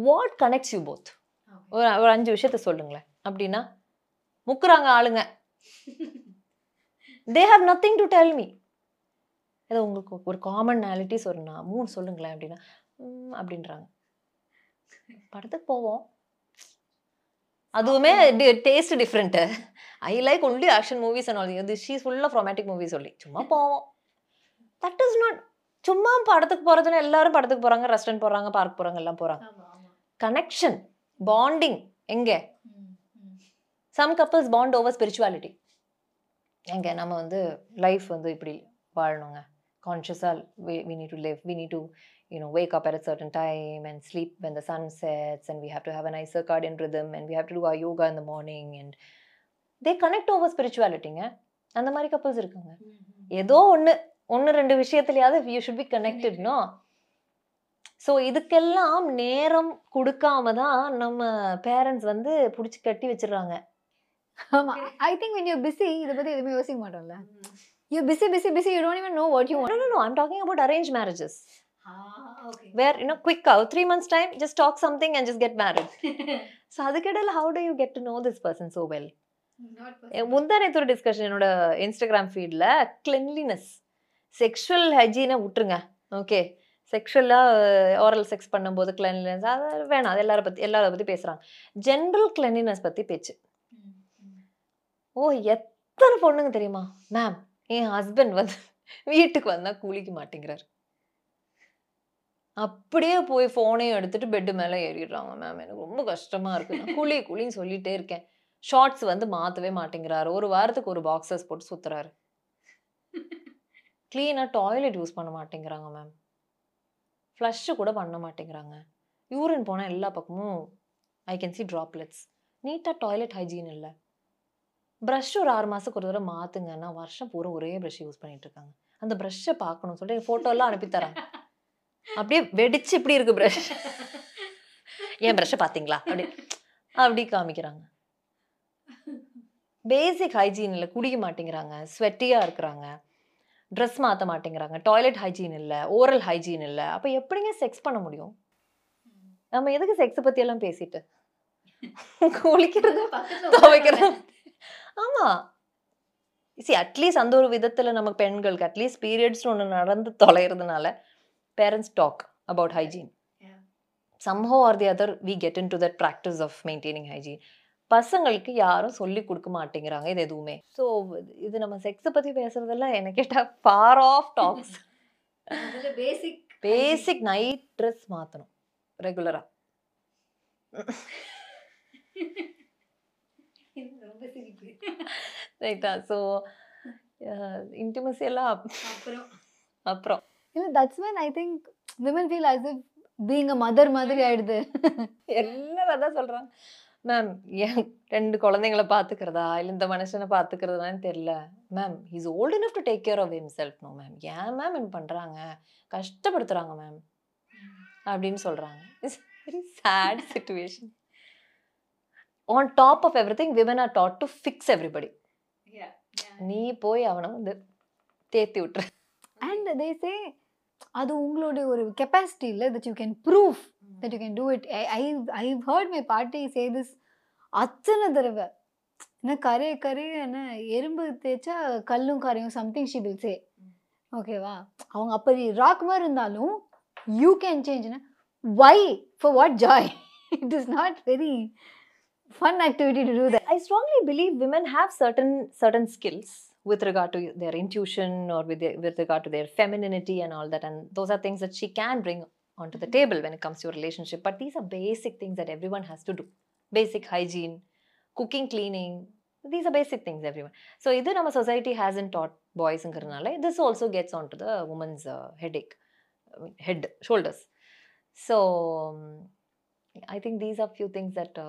what connects you both? ஒரு ஒரு அஞ்சு விஷயத்த சொல்லுங்களேன். அப்படின்னா முக்குறாங்க ஆளுங்க, they have nothing to tell me. ஏதோ உங்களுக்கு ஒரு காமனாலிட்டி சொன்னால் மூணு சொல்லுங்களேன் அப்படின்னா அப்படின்றாங்க. படத்துக்கு போவோம், அதுவுமே taste different, I like only action movies and all this, she is ஃபுல்லாக ரொமான்டிக் மூவிஸ் சொல்லி சும்மா போவோம். தட் இஸ் நாட் சும்மா படத்துக்கு போகிறதுன்னு எல்லாரும் படத்துக்கு போகிறாங்க, ரெஸ்டாரண்ட் போகிறாங்க, பார்க் போகிறாங்க, எல்லாம் போகிறாங்க. கனெக்ஷன் பாண்டிங் எங்கே? Some couples bond over spirituality. எங்கே நம்ம வந்து லைஃப் வந்து இப்படி வாழணுங்க, கான்ஷியஸாக we we need to live, we need to you know wake up at a certain time and sleep when the sun sets and we have to have a nice circadian rhythm and we have to do our yoga in the morning and they connect over spiritualityங்க. அந்த மாதிரி couples இருக்குங்க. ஏதோ ஒன்று ஒன்று ரெண்டு விஷயத்துலையாவது you should be connected, no? So இதுக்கெல்லாம் நேரம் கொடுக்காம தான் நம்ம பேரண்ட்ஸ் வந்து பிடிச்சி கட்டி வச்சிடறாங்க. ஆமா, I think when you're busy இத பத்தி எதுமே யோசிக்க மாட்டோம்ல. You busy busy busy you don't even know what you want. No no no, I'm talking about arranged marriages. Ah okay. Where you know quick out three months time just talk something and just get married. So அதுக்கெடல how do you get to know this person so well? Not person. முந்தானேது ஒரு discussion என்னோட Instagram ஃபீட்ல cleanliness, sexual hygiene விட்டுருங்க. Okay. செக்ஷுவலாக oral sex பண்ணும்போது cleanliness அதை வேணாம், அது எல்லாரை பற்றி எல்லாரை பற்றி பேசுகிறாங்க. ஜென்ரல் கிளென்லினஸ் பற்றி பேச்சு. ஓ எத்தனை பொண்ணுங்க தெரியுமா மேம், என் ஹஸ்பண்ட் வந்து வீட்டுக்கு வந்தால் குளிக்க மாட்டேங்கிறார், அப்படியே போய் ஃபோனையும் எடுத்துகிட்டு பெட்டு மேலே ஏறிடுறாங்க. மேம் எனக்கு ரொம்ப கஷ்டமாக இருக்குது, குளி குளின்னு சொல்லிகிட்டே இருக்கேன், ஷார்ட்ஸ் வந்து மாற்றவே மாட்டேங்கிறாரு, ஒரு வாரத்துக்கு ஒரு பாக்ஸஸ் போட்டு சுற்றுறாரு, க்ளீனாக டாய்லெட் யூஸ் பண்ண மாட்டேங்கிறாங்க மேம், ஃப்ளஷ்ஷு கூட பண்ண மாட்டேங்கிறாங்க, யூரின் போனால் எல்லா பக்கமும் ஐ கேன் சி ட்ராப்லெட்ஸ், நீட்டாக டாய்லெட் ஹைஜீன் இல்லை, ப்ரஷ் ஒரு ஆறு மாதத்துக்கு ஒரு தடவை மாற்றுங்கன்னா வருஷம் பூரா ஒரே ப்ரஷ் யூஸ் பண்ணிகிட்டு இருக்காங்க, அந்த ப்ரஷ்ஷை பார்க்கணும்னு சொல்லிட்டு என் ஃபோட்டோலாம் அனுப்பித்தரேன், அப்படியே வெடிச்சு இப்படி இருக்குது ப்ரஷ், ஏன் ப்ரஷ்ஷை பார்த்தீங்களா அப்படி அப்படி காமிக்கிறாங்க. பேசிக் ஹைஜீன் இல்லை, குடிக்க மாட்டேங்கிறாங்க, ஸ்வெட்டியாக இருக்கிறாங்க, ட்ரெஸ் மாற்ற மாட்டேங்கிறாங்க, டாய்லெட் ஹைஜீன் இல்லை, ஓரல் ஹைஜீன் இல்லை. அப்போ எப்படிங்க செக்ஸ் பண்ண முடியும்? நம்ம எதுக்கு செக்ஸை பற்றியெல்லாம் பேசிட்டு குளிக்கிறது துவைக்கிறது? ஆமாம், சரி அட்லீஸ்ட் அந்த ஒரு விதத்தில் நமக்கு பெண்களுக்கு அட்லீஸ்ட் பீரியட்ஸ்னு ஒன்று நடந்து தொலைகிறதுனால parents talk about hygiene, somehow R the other we get into that practice of maintaining hygiene. பசங்களுக்கு யாரும் சொல்லி கொடுக்க மாட்டேங்கிறாங்க இது எதுவுமே. ஸோ இது நம்ம செக்ஸை பற்றி பேசுறதெல்லாம் என்ன கேட்டால் far off talks. Basic basic night dress மாற்றணும் ரெகுலராக. ரைட்டா? ஸோ இன்டிமசி எல்லாம் அப்புறம் அப்புறம் இல்லை, that's when I think women feel as if being a mother மாதிரி ஆயிடுது. எல்லாரும் அதான் சொல்கிறாங்க, மேம் என் ரெண்டு குழந்தைங்கள பார்த்துக்கிறதா இல்லை இந்த மனுஷனை பார்த்துக்கிறதான்னு தெரில ma'am, he's old enough to take care of himself. No ma'am, ஏன் மேம் என்ன பண்ணுறாங்க, கஷ்டப்படுத்துகிறாங்க மேம் அப்படின்னு சொல்கிறாங்க. It's very sad situation. On top of everything women are taught to fix everybody. நீ போய் அவனை வந்து தேத்தி விட்டுற. அண்ட் தே சே அது உங்களுடைய ஒரு கெப்பாசிட்டி இல்லை, that you can prove that you can do it. I I heard my பாட்டி சே திஸ் அத்தனை தடவை. ஏன்னா கரையை கரையை என்ன எறும்பு தேய்ச்சா கல்லும் கரையும் சம்திங் ஷி வில் சே. ஓகேவா? அவங்க அப்படி ராக் மாதிரி இருந்தாலும் யூ கேன் சேஞ்ச்னா why for what joy? It is not very fun activity to do that. I strongly believe women have certain certain skills with regard to their intuition or with their, with regard to their femininity and all that, and those are things that she can bring onto the table when it comes to a relationship, but these are basic things that everyone has to do. Basic hygiene, cooking, cleaning, these are basic things everyone. So either our society hasn't taught boys and girls, this also gets onto the woman's uh, headache head shoulders. So I think these are few things that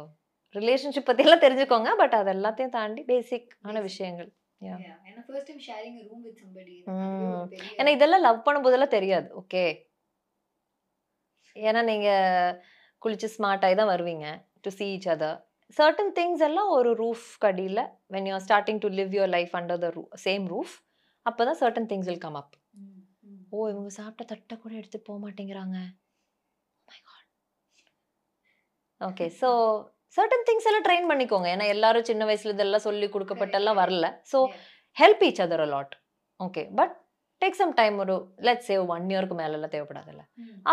relationship பற்றியெல்லாம் தெரிஞ்சுக்கோங்க, but அது எல்லாத்தையும் தாண்டி பேசிக்கான விஷயங்கள். ஏன்னா இதெல்லாம் love பண்ணும்போதெல்லாம் தெரியாது, ஓகே, ஏன்னா நீங்கள் குளிச்சு ஸ்மார்ட்டாகி தான் வருவீங்க to see each other. Certain things எல்லாம் ஒரு ரூஃப் கடியில் when you're starting to live your life under the ரூ சேம் ரூஃப், அப்போ தான் certain things will come up. ஓ, இவங்க சாப்பிட்ட தட்டை கூட எடுத்துகிட்டு போக மாட்டேங்கிறாங்க, ஓகே. ஸோ சர்டன் திங்ஸ் எல்லாம் ட்ரெயின் பண்ணிக்கோங்க, ஏன்னா எல்லாரும் சின்ன வயசுல இதெல்லாம் சொல்லி கொடுக்கப்பட்டெல்லாம் வரல. So help each other a lot, okay, but take some time. ஒரு லெட்ஸ் சேவ் ஒன் இயருக்கு மேலெல்லாம் தேவைப்படாதுல்ல.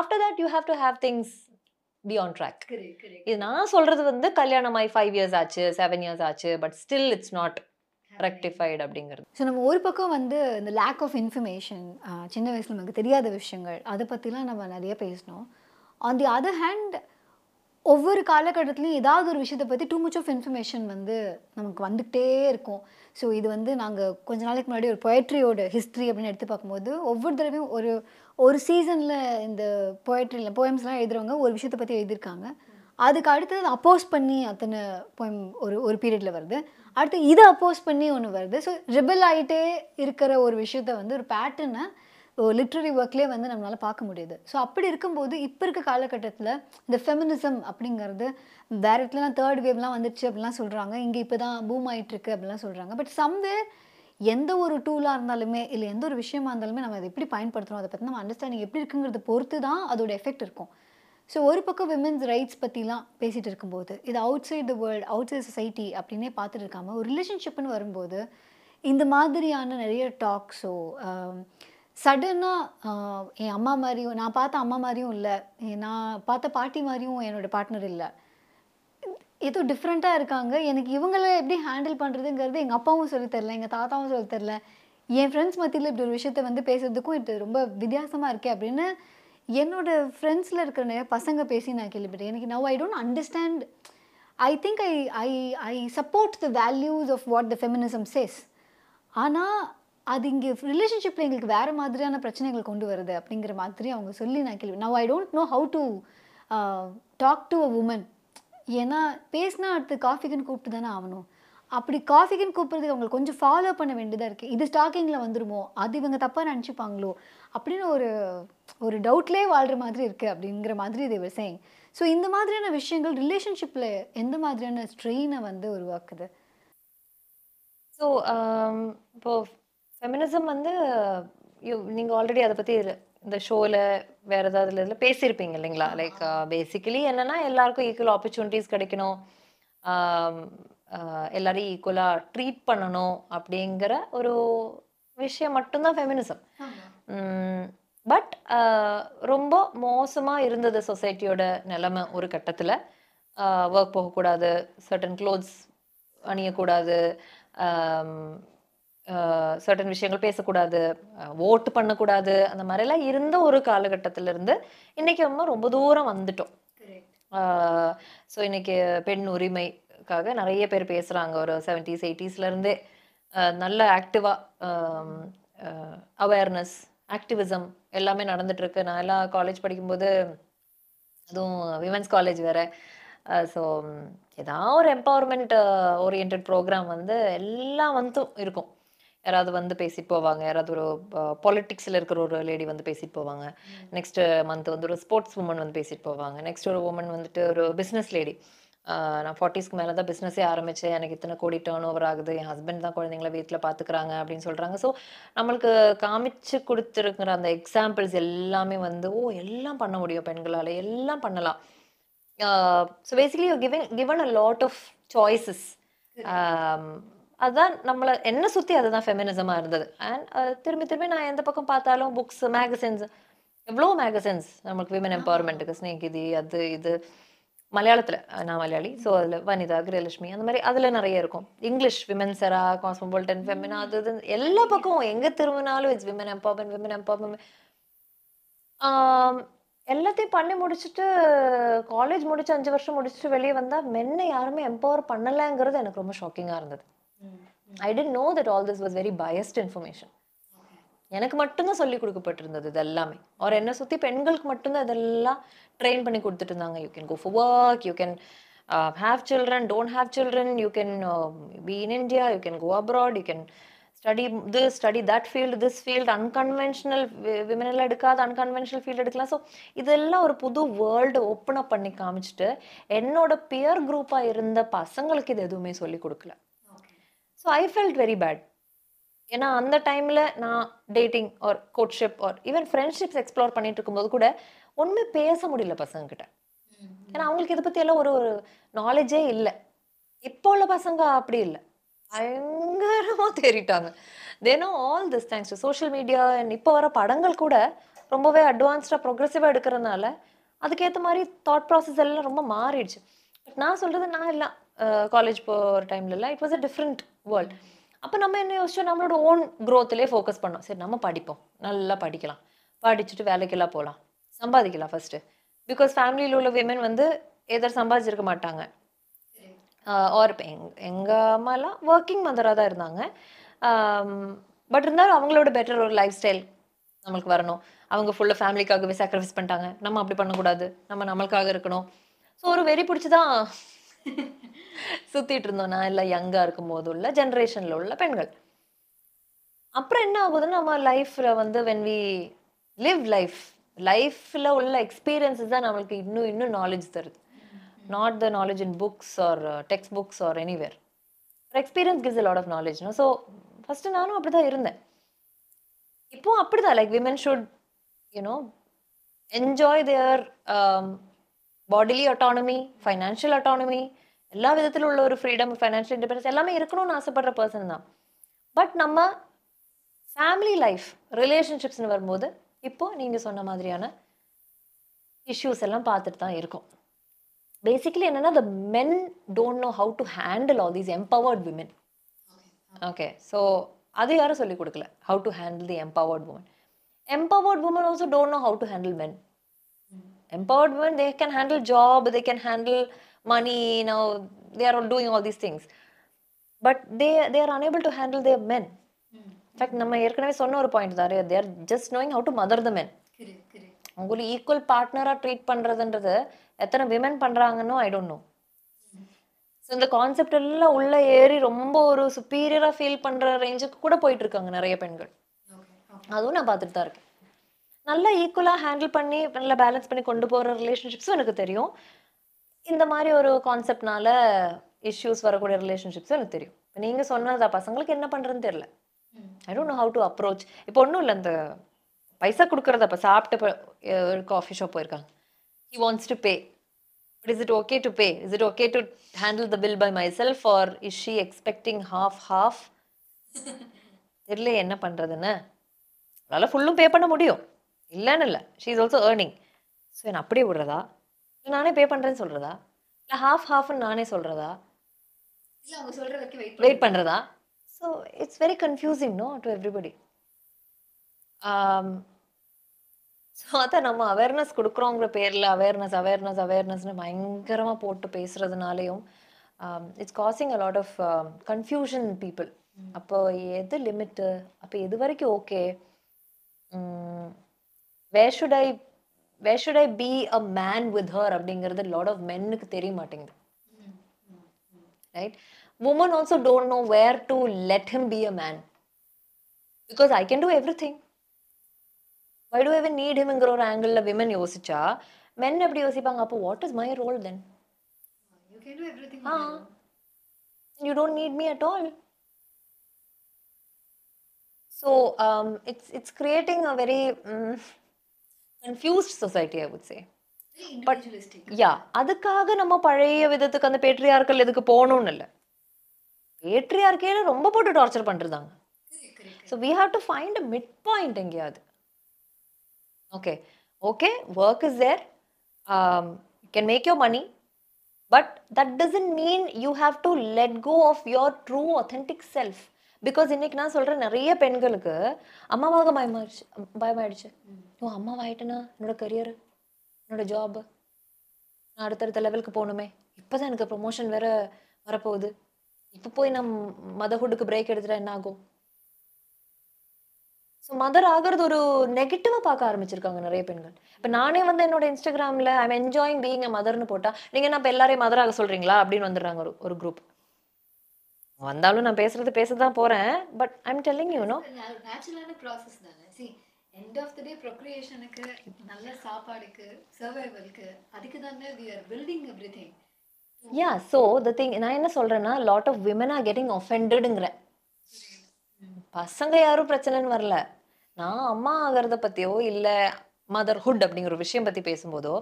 After that you have to have things be on track. இது நான் சொல்றது வந்து கல்யாணமாய் ஃபைவ் இயர்ஸ் ஆச்சு, செவன் இயர்ஸ் ஆச்சு, but still it's not rectified அப்படிங்கிறது. ஸோ நம்ம ஒரு பக்கம் வந்து இந்த லேக் ஆஃப் இன்ஃபர்மேஷன், சின்ன வயசுல நமக்கு தெரியாத விஷயங்கள், அதை பற்றிலாம் நம்ம நிறைய பேசணும். ஆன் தி அதர் ஹேண்ட், ஒவ்வொரு காலகட்டத்துலையும் ஏதாவது ஒரு விஷயத்தை பற்றி டூ மச் ஆஃப் இன்ஃபர்மேஷன் வந்து நமக்கு வந்துகிட்டே இருக்கும். ஸோ இது வந்து நாங்கள் கொஞ்ச நாளைக்கு முன்னாடி ஒரு பொயட்ரியோட ஹிஸ்ட்ரி அப்படின்னு எடுத்து பார்க்கும்போது, ஒவ்வொரு தடவையும் ஒரு ஒரு சீசனில் இந்த பொயட்ரியில் போயம்ஸ்லாம் எழுதுகிறவங்க ஒரு விஷயத்தை பற்றி எழுதியிருக்காங்க, அதுக்கு அடுத்தது அப்போஸ் பண்ணி அத்தனை போயம் ஒரு ஒரு பீரியடில் வருது, அடுத்து இதை அப்போஸ் பண்ணி ஒன்று வருது. ஸோ ரிபல் ஆகிட்டே இருக்கிற ஒரு விஷயத்த வந்து ஒரு பேட்டர்னை லிட்ரரி ஒர்க்லேயே வந்து நம்மளால் பார்க்க முடியுது. ஸோ அப்படி இருக்கும்போது இப்போ இருக்க காலகட்டத்தில் இந்த ஃபெமினிசம் அப்படிங்கிறது வேறு இடத்துலலாம் தேர்ட் வேவ்லாம் வந்துடுச்சு அப்படிலாம் சொல்கிறாங்க, இங்கே இப்போ தான் பூம் ஆகிட்டுருக்கு அப்படிலாம் சொல்கிறாங்க. பட் சம்வே எந்த ஒரு டூலாக இருந்தாலுமே இல்லை எந்த ஒரு விஷயமா இருந்தாலுமே நம்ம அதை எப்படி பயன்படுத்துகிறோம், அதை பற்றி நம்ம அண்டர்ஸ்டாண்டிங் எப்படி இருக்குங்கிறத பொறுத்து தான் அதோட எஃபெக்ட் இருக்கும். ஸோ ஒரு பக்கம் விமென்ஸ் ரைட்ஸ் பற்றிலாம் பேசிகிட்டு இருக்கும்போது, இது outside the world, outside society அப்படின்னே பார்த்துட்டு இருக்காமல் ஒரு ரிலேஷன்ஷிப்னு வரும்போது இந்த மாதிரியான நிறைய டாக்ஸோ, சடனாக என் அம்மா மாதிரியும் நான் பார்த்த அம்மா மாதிரியும் இல்லை, நான் பார்த்த பாட்டி மாதிரியும் என்னோடய பார்ட்னர் இல்லை, ஏதோ டிஃப்ரெண்ட்டாக இருக்காங்க, எனக்கு இவங்கள எப்படி ஹேண்டில் பண்ணுறதுங்கிறது எங்கள் அப்பாவும் சொல்லித்தரல, எங்கள் தாத்தாவும் சொல்லித்தரல, என் ஃப்ரெண்ட்ஸ் மத்தியில் இப்படி ஒரு விஷயத்த வந்து பேசுறதுக்கும் இது ரொம்ப வித்தியாசமாக இருக்கே அப்படின்னு என்னோடய ஃப்ரெண்ட்ஸில் இருக்கிற நிறைய பசங்க பேசி நான் கேள்விப்பட்டேன். எனக்கு now I don't understand, I think I I I support the values of what the feminism says, ஆனால் அது இங்கே ரிலேஷன்ஷிப்பில் எங்களுக்கு வேறு மாதிரியான பிரச்சனைகள் கொண்டு வருது அப்படிங்கிற மாதிரி அவங்க சொல்லி நான் கேள்வி. Now I don't know how to talk to a woman, ஏன்னா பேசினா அடுத்து காஃபிக்குன்னு கூப்பிட்டு தானே ஆகணும், அப்படி காஃபிக்குன்னு கூப்பிட்றதுக்கு அவங்களுக்கு கொஞ்சம் ஃபாலோ பண்ண வேண்டியதாக இருக்குது, இது ஸ்டாக்கிங்கில் வந்துடுமோ, அது இவங்க தப்பாக நினச்சிப்பாங்களோ அப்படின்னு ஒரு ஒரு டவுட்லேயே வாழ்கிற மாதிரி இருக்குது அப்படிங்கிற மாதிரி இது விஷயம். ஸோ இந்த மாதிரியான விஷயங்கள் ரிலேஷன்ஷிப்பில் எந்த மாதிரியான ஸ்ட்ரெயினை வந்து உருவாக்குது? ஸோ இப்போ ஃபெமினிசம் வந்து நீங்கள் ஆல்ரெடி அதை பற்றி இந்த ஷோவில் வேறு ஏதாவது இல்லை இதில் பேசியிருப்பீங்க இல்லைங்களா? லைக் பேசிக்கலி என்னென்னா எல்லாருக்கும் ஈக்குவல் ஆப்பர்ச்சுனிட்டிஸ் கிடைக்கணும், எல்லாரையும் ஈக்குவலாக ட்ரீட் பண்ணணும் அப்படிங்கிற ஒரு விஷயம் மட்டும்தான் ஃபெமினிசம். பட் ரொம்ப மோசமாக இருந்தது சொசைட்டியோட நிலைமை ஒரு கட்டத்தில். ஒர்க் போகக்கூடாது, சர்டன் க்ளோத்ஸ் அணியக்கூடாது, சர்டன் விஷயங்கள் பேசக்கூடாது, ஓட்டு பண்ணக்கூடாது, அந்த மாதிரிலாம் இருந்த ஒரு காலகட்டத்திலேருந்து இன்றைக்கி நம்ம ரொம்ப தூரம் வந்துட்டோம். ஸோ இன்றைக்கி பெண் உரிமைக்காக நிறைய பேர் பேசுகிறாங்க, ஒரு செவன்டீஸ் எயிட்டிஸ்லேருந்தே நல்ல ஆக்டிவாக அவேர்னஸ் ஆக்டிவிசம் எல்லாமே நடந்துகிட்ருக்கு. நான் எல்லாம் காலேஜ் படிக்கும்போது, அதுவும் விமென்ஸ் காலேஜ் வேறு, ஸோ ஏதாவது ஒரு எம்பவர்மெண்ட் ஓரியன்ட் ப்ரோக்ராம் வந்து எல்லா வந்தும் இருக்கும், யாராவது வந்து பேசிட்டு போவாங்க, யாராவது ஒரு பொலிட்டிக்ஸில் இருக்கிற ஒரு லேடி வந்து பேசிட்டு போவாங்க, நெக்ஸ்ட் மந்த் வந்து ஒரு ஸ்போர்ட்ஸ் உமன் வந்து பேசிட்டு போவாங்க, நெக்ஸ்ட் ஒரு உமன் வந்துட்டு ஒரு பிஸ்னஸ் லேடி, நான் ஃபார்ட்டிஸ்க்கு மேலே தான் பிஸ்னஸே ஆரம்பித்தேன், எனக்கு இத்தனை கோடி டேர்ன் ஓவர் ஆகுது, என் ஹஸ்பண்ட் தான் குழந்தைங்கள வீட்டில் பார்த்துக்கிறாங்க அப்படின்னு சொல்கிறாங்க. ஸோ நம்மளுக்கு காமிச்சு கொடுத்துருக்குற அந்த எக்ஸாம்பிள்ஸ் எல்லாமே வந்து, ஓ எல்லாம் பண்ண முடியும் பெண்களால், எல்லாம் பண்ணலாம். So basically you given given a lot of choices. அதுதான் நம்மளை என்ன சுற்றி அதுதான் ஃபெமினிசமாக இருந்தது. அண்ட் திரும்பி திரும்பி நான் எந்த பக்கம் பார்த்தாலும் புக்ஸ், மேகசின்ஸ், எவ்வளோ மேகசின்ஸ் நம்மளுக்கு விமன் எம்பவர்மெண்ட்டுக்கு, ஸ்நேகிதி, அது இது, மலையாளத்தில், நான் மலையாளி, ஸோ அதில் வனிதா, கிரலட்சுமி, அந்த மாதிரி அதில் நிறைய இருக்கும். இங்கிலீஷ் விமென்ஸரா, காஸ்மோபாலிட்டன், ஃபெமினா, அது இது, எல்லா பக்கம் எங்கே திரும்பினாலும் it's women empowerment, women empowerment. எல்லாத்தையும் பண்ணி முடிச்சுட்டு, காலேஜ் முடிச்சு அஞ்சு வருஷம் முடிச்சுட்டு வெளியே வந்தால் மென்னை யாருமே எம்பவர் பண்ணலைங்கிறது எனக்கு ரொம்ப ஷாக்கிங்காக இருந்தது. I didn't know that all this was very biased information. எனக்கு மட்டும்தான் சொல்லி கொடுக்கப்பட்டிருந்தது இது எல்லாமே. அவர் என்னை சுற்றி பெண்களுக்கு மட்டும்தான் இதெல்லாம் ட்ரெயின் பண்ணி கொடுத்துட்டு இருந்தாங்க. You can go for work, you can have children, don't have children, you can be in India, you can go abroad, you can study this, study that field, this field, unconventional விமனெல்லாம் எடுக்காது, unconventional field எடுக்கலாம். So இதெல்லாம் ஒரு புது world open up பண்ணி காமிச்சிட்டு என்னோட pier குரூப்பாக இருந்த பசங்களுக்கு இது எதுவுமே சொல்லி கொடுக்கல. So I felt very bad. ஏன்னா அந்த டைமில் நான் dating or courtship or even friendships explore பண்ணிட்டு இருக்கும்போது கூட ஒன்றுமே பேச முடியல பசங்கக்கிட்ட. ஏன்னா அவங்களுக்கு இதை பற்றி எல்லாம் ஒரு ஒரு நாலேஜே இல்லை. இப்போ உள்ள பசங்க அப்படி இல்லை, பயங்கரமாக தேறிட்டாங்க. தினம் all this thanks to social media and இப்போ வர படங்கள் கூட ரொம்பவே அட்வான்ஸ்டாக ப்ரொக்ரெசிவாக எடுக்கிறதுனால அதுக்கேற்ற மாதிரி தாட் ப்ராசஸ் எல்லாம் ரொம்ப மாறிடுச்சு. பட் நான் சொல்கிறது, நான் இல்லை காலேஜ் போகிற டைம்லலாம் it was a different world. அப்போ நம்ம என்ன யோசிச்சோம், நம்மளோட ஓன் க்ரோத்துலேயே ஃபோக்கஸ் பண்ணோம். சரி, நம்ம படிப்போம், நல்லா படிக்கலாம், படிச்சுட்டு வேலைக்கெல்லாம் போகலாம், சம்பாதிக்கலாம் ஃபஸ்ட்டு. பிகாஸ் ஃபேமிலியில் உள்ள விமன் வந்து எதாவது சம்பாதிச்சிருக்க மாட்டாங்க. ஆர் எங் எங்கள் அம்மாலாம் ஒர்க்கிங் மதராக தான் இருந்தாங்க. பட் இருந்தாலும் அவங்களோட பெட்டர் ஒரு லைஃப் ஸ்டைல் நம்மளுக்கு வரணும். அவங்க ஃபுல்லாக ஃபேமிலிக்காகவே சாக்ரிஃபைஸ் பண்ணிட்டாங்க. நம்ம அப்படி பண்ணக்கூடாது, நம்ம நம்மளுக்காக இருக்கணும். ஸோ ஒரு வெறி பிடிச்சி தான் சுற்றிட்டு இருந்தோம். நான் இல்லை யங்காக இருக்கும் போது உள்ள ஜென்ரேஷனில் உள்ள பெண்கள். அப்புறம் என்ன ஆகுதுன்னு நம்ம லைஃப்பில் வந்து வென் வி லிவ் லைஃப் லைஃப்பில் உள்ள எக்ஸ்பீரியன்ஸஸ் தான் நம்மளுக்கு இன்னும் இன்னும் நாலேஜ் தருது. Not the knowledge in books or uh, textbooks or anywhere. But experience gives a lot of knowledge, no? So first nanu apdi da irundhen, ipo apdi da like women should, you know, enjoy their um, bodily autonomy, financial autonomy, ella vidhathil ulla oru freedom, financial independence ellame irukonu na asapadra person da. But namma family life, relationships nu varumbodhu ipo neenga sonna madriyana issues ellam paathittu da irukom. Basically என்னன்னா, the men don't know how to handle all these empowered women. Okay, so அது யாரும் சொல்லி கொடுக்கல, how to handle the empowered women. Empowered women also don't know how to handle men. Empowered women, they can handle job, they can handle money, you know, they are all doing all these things. But they they are unable to handle their men. In fact, நம்ம ஏற்கனவே சொன்ன ஒரு point தான், they are just knowing how to mother the men. உங்களுக்கு equal பார்ட்னராக treat பண்ணுறதுன்றது எத்தனை women பண்ணுறாங்கன்னு ஐ டோன்ட் நோ. ஸோ இந்த கான்செப்ட் எல்லாம் உள்ளே ஏறி ரொம்ப ஒரு சுப்பீரியராக ஃபீல் பண்ணுற ரேஞ்சுக்கு கூட போயிட்டுருக்காங்க நிறைய பெண்கள். அதுவும் நான் பார்த்துட்டு தான் இருக்கேன். நல்லா ஈக்குவலாக ஹேண்டில் பண்ணி நல்லா பேலன்ஸ் பண்ணி கொண்டு போகிற ரிலேஷன்ஷிப்ஸும் எனக்கு தெரியும். இந்த மாதிரி ஒரு கான்செப்ட்னால இஷ்யூஸ் வரக்கூடிய ரிலேஷன்ஷிப்ஸும் எனக்கு தெரியும். இப்போ நீங்கள் சொன்னதா பசங்களுக்கு என்ன பண்ணுறதுன்னு தெரில. I don't know how to approach. இப்போ ஒன்றும் இல்லை, இந்த பைசா கொடுக்குறத அப்போ சாப்பிட்டு ஒரு காஃபி ஷாப் போயிருக்காங்க. He wants to pay. But is it okay to pay? Is it okay to handle the bill by myself, or is she expecting half half? தெரியல என்ன பண்ணுறதுன்னு. அதனால் ஃபுல்லும் பே பண்ண முடியும் இல்லைன்னு இல்லை. She is also earning. So என்ன அப்படியே விடுறதா, இல்லை நானே பே பண்ணுறேன்னு சொல்கிறதா, இல்லை ஹாஃப் ஹாஃப்னு நானே சொல்கிறதா, இல்லை அவங்க சொல்கிற வரைக்கும் வெயிட் பண்ணுறதா. So it's very confusing no to everybody. So அதை நம்ம அவேர்னஸ் கொடுக்குறோங்கிற பேரில் அவேர்னஸ் அவேர்னஸ் அவேர்னஸ்னு பயங்கரமாக போட்டு பேசுகிறதுனாலையும் it's causing a lot of confusion people. அப்போ எது லிமிட்டு, அப்போ எது வரைக்கும் okay, where should I where should I be a man with her அப்படிங்கிறது லாட் ஆஃப் மென்னுக்கு தெரிய மாட்டேங்குது, right? Woman also don't know where to let him be a man, because I can do everything. Why do I even need him ங்கிற ஒரு ஆங்கிளில் women யோசிச்சா, men எப்படி யோசிப்பாங்க? அப்போ what is my role then? You can do everything. Ah. You don't need me at all. So um, it's it's creating a very um, confused society, I would say. Individualistic. But, yeah, அதுக்காக நம்ம பழைய விதத்துக்கு அந்த patriarchal எதுக்கு போகணும்னு இல்லை. பேட்ரியார்க்கே ரொம்ப போட்டு torture பண்ணிருந்தாங்க. So we have to find a mid point எங்கேயாவது. Okay, okay, work is there, um, you can make your money, but that doesn't mean you have to let go of your true authentic self. Because இன்னைக்கு நான் சொல்கிறேன் நிறைய பெண்களுக்கு அம்மாவாக பயமாயிடுச்சு பயமாயிடுச்சு ஓ அம்மாவாயிட்டேன்னா என்னோட career, என்னோட job, நான் அடுத்தடுத்த லெவலுக்கு போகணுமே, இப்போ தான் எனக்கு ப்ரொமோஷன் வேறு வரப்போகுது, இப்போ போய் நான் மதர்ஹுட்டுக்கு பிரேக் எடுத்துட்டா என்ன ஆகும்? ஸோ மதர் ஆகிறது ஒரு நெகட்டிவாக பார்க்க ஆரம்பிச்சிருக்காங்க நிறைய பெண்கள். இப்போ நானே வந்து என்னோட இன்ஸ்டாகிராமில் I am enjoying being a மதர்னு போட்டால் நீங்கள் நான் இப்போ எல்லாரையும் மதர் ஆக சொல்கிறீங்களா அப்படின்னு வந்துடுறாங்க. ஒரு ஒரு குரூப் வந்தாலும் நான் பேசுறது பேச தான் போகிறேன். But I am telling you no நேச்சுரலான ப்ராசஸ் தானே. See end of the day ப்ரொக்ரியேஷனுக்கு, நல்ல சாப்பாடுக்கு, சர்வைவலுக்கு, அதுக்கு தானே we are building everything. Yeah so the thing நான் என்ன சொல்கிறேன்னா lot of women are getting ஒஃபெண்டடுங்கிறேன். பசங்க யாரும் பிரச்சனைன்னு வரல, நான் அம்மா ஆகிறத பற்றியோ இல்லை மதர்ஹுட் அப்படிங்கிற ஒரு விஷயம் பற்றி பேசும்போதோ.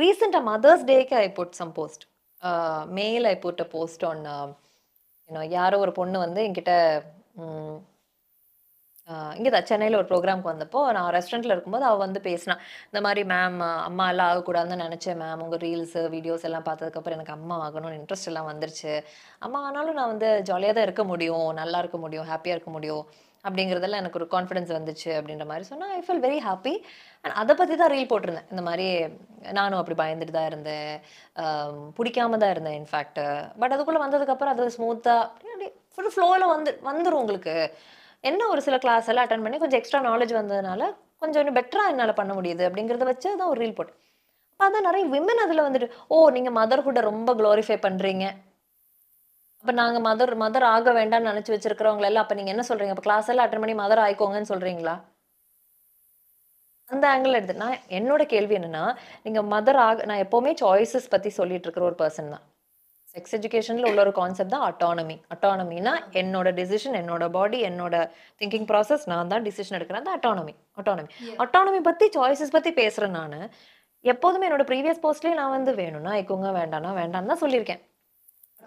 ரீசெண்டாக மதர்ஸ் டேக்கு ஐ போட் சம் போஸ்ட், மேல் ஐ போட்ட போஸ்ட் ஆன் ஏன்னா யாரோ ஒரு பொண்ணு வந்து என்கிட்ட இங்கே தான் சென்னையில் ஒரு ப்ரோக்ராமுக்கு வந்தப்போ நான் ரெஸ்டாரண்ட்டில் இருக்கும்போது அவள் வந்து பேசினான். இந்த மாதிரி மேம் அம்மா எல்லாம் ஆகக்கூடாதுன்னு நினச்சேன் மேம், உங்கள் ரீல்ஸு வீடியோஸ் எல்லாம் பார்த்ததுக்கப்புறம் எனக்கு அம்மா ஆகணும்னு இன்ட்ரெஸ்ட் எல்லாம் வந்துருச்சு. அம்மா ஆனாலும் நான் வந்து ஜாலியாக தான் இருக்க முடியும், நல்லா இருக்க முடியும், ஹாப்பியாக இருக்க முடியும் அப்படிங்கிறதெல்லாம் எனக்கு ஒரு கான்ஃபிடன்ஸ் வந்துச்சு அப்படின்ற மாதிரி சொன்னால் I feel very happy. And அதை பற்றி தான் ரீல் போட்டிருந்தேன். இந்த மாதிரி நானும் அப்படி பயந்துட்டு தான் இருந்தேன், பிடிக்காம தான் இருந்தேன் இன்ஃபேக்ட். பட் அதுக்குள்ளே வந்ததுக்கப்புறம் அது ஸ்மூத்தாக அப்படி ஃபுல் ஃப்ளோவில் வந்து வந்துடும். உங்களுக்கு என்ன ஒரு சில கிளாஸ் எல்லாம் அட்டன் பண்ணி கொஞ்சம் எக்ஸ்ட்ரா நாலேஜ் வந்ததுனால கொஞ்சம் இன்னும் பெட்டராக என்னால் பண்ண முடியுது அப்படிங்கிறத வச்சு தான் ஒரு ரீல் போட்டேன். அப்போ அதான் நிறைய விமன் அதில் வந்துட்டு ஓ நீங்கள் மதர்ஹுட்டை ரொம்ப க்ளோரிஃபை பண்ணுறீங்க, அப்போ நாங்கள் மதர் மதர் ஆக வேண்டாம்னு நினச்சி வச்சுருக்கிறவங்களெல்லாம் அப்போ நீங்கள் என்ன சொல்கிறீங்க, இப்போ கிளாஸ் எல்லாம் அட்டன் பண்ணி மதர் ஆகிக்கோங்கன்னு சொல்கிறீங்களா? அந்த ஆங்கிள் எடுத்து நான் என்னோட கேள்வி என்னென்னா நீங்கள் மதர் ஆக, நான் எப்போவுமே சாய்ஸஸ் பற்றி சொல்லிட்டு இருக்கிற ஒரு பர்சன் தான். செக்ஸ் எஜுகேஷனில் உள்ள ஒரு கான்செப்ட் தான் அட்டானமி. அட்டானமின்னா என்னோட டிசிஷன், என்னோட பாடி, என்னோட திங்கிங் ப்ராசஸ், நான் தான் டிசிஷன் எடுக்கிறேன். அந்த அட்டானமி அட்டானமி அட்டானமி பற்றி சாய்ஸஸ் பற்றி பேசுகிறேன். நான் எப்போதுமே என்னோட ப்ரீவியஸ் போஸ்ட்லேயே நான் வந்து வேணும்னா இக்கோங்க, வேண்டாம்னா வேண்டாம்னு தான் சொல்லியிருக்கேன்.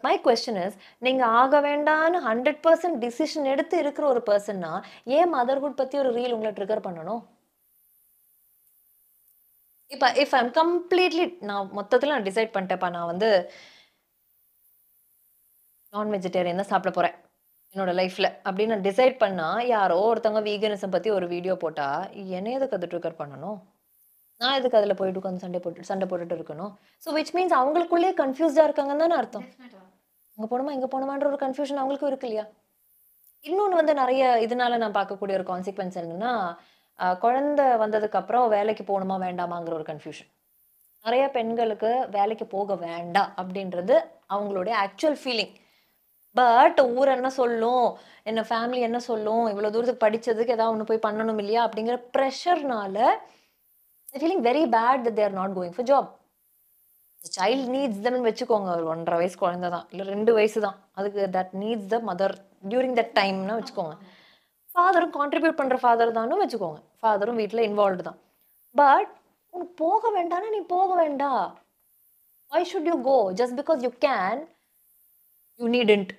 மை கொஸ்டின் இஸ் நீங்கள் ஆக வேண்டான்னு ஹண்ட்ரட் பர்சன்ட் டிசிஷன் எடுத்து இருக்கிற ஒரு பர்சன்னா ஏன் மதர்ஹுட் பற்றி ஒரு ரீல் உங்களை ட்ரிகர் பண்ணணும்? இப்போ இஃப் ஐம் கம்ப்ளீட்லி நான் மொத்தத்தில் நான் டிசைட் பண்ணிட்டேன்ப்பா, நான் வந்து நான் வெஜிடேரியன் தான் சாப்பிட போகிறேன் என்னோடய லைஃப்பில் அப்படின்னு நான் டிசைட் பண்ணால் யாரோ ஒருத்தவங்க வீகனிசம் பற்றி ஒரு வீடியோ போட்டால் என்னை எதுக்கு அது ட்ரிகர் பண்ணணும்? நான் எதுக்கு அதில் போய்ட்டு உட்காந்து சண்டை போட்டு சண்டை போட்டுட்டு இருக்கணும்? ஸோ விச் மீன்ஸ் அவங்களுக்குள்ளேயே கன்ஃபியூஸ்டாக இருக்காங்கன்னு தானே அர்த்தம். அங்கே போகணுமா இங்கே போகணுமான்ற ஒரு கன்ஃபியூஷன் அவங்களுக்கும் இருக்கு இல்லையா? இன்னொன்று வந்து நிறைய இதனால நான் பார்க்கக்கூடிய ஒரு கான்சிக்வன்ஸ் என்னென்னா குழந்த வந்ததுக்கப்புறம் வேலைக்கு போகணுமா வேண்டாமாங்கிற ஒரு கன்ஃபியூஷன். நிறைய பெண்களுக்கு வேலைக்கு போக வேண்டாம் அப்படின்றது அவங்களுடைய ஆக்சுவல் ஃபீலிங். பட் ஊர் என்ன சொல்லும், என்ன ஃபேமிலி என்ன சொல்லும், இவ்வளோ தூரத்துக்கு படித்ததுக்கு ஏதாவது ஒன்று போய் பண்ணணும் இல்லையா அப்படிங்கிற ப்ரெஷர்னால feeling very bad that they're not going for job. Child needs தம்னு வச்சுக்கோங்க, ஒரு ஒன்றரை வயசு குழந்தை தான் இல்லை ரெண்டு வயசு தான், அதுக்கு that needs the mother during that டைம்னா வச்சுக்கோங்க. ஃபாதரும் கான்ட்ரிபியூட் பண்ணுற ஃபாதர் தானும் வச்சுக்கோங்க, ஃபாதரும் வீட்டில் இன்வால்வ்டு தான். பட் உனக்கு போக வேண்டாம்னா நீ போக வேண்டாம். Why should you go just because you can, you needn't.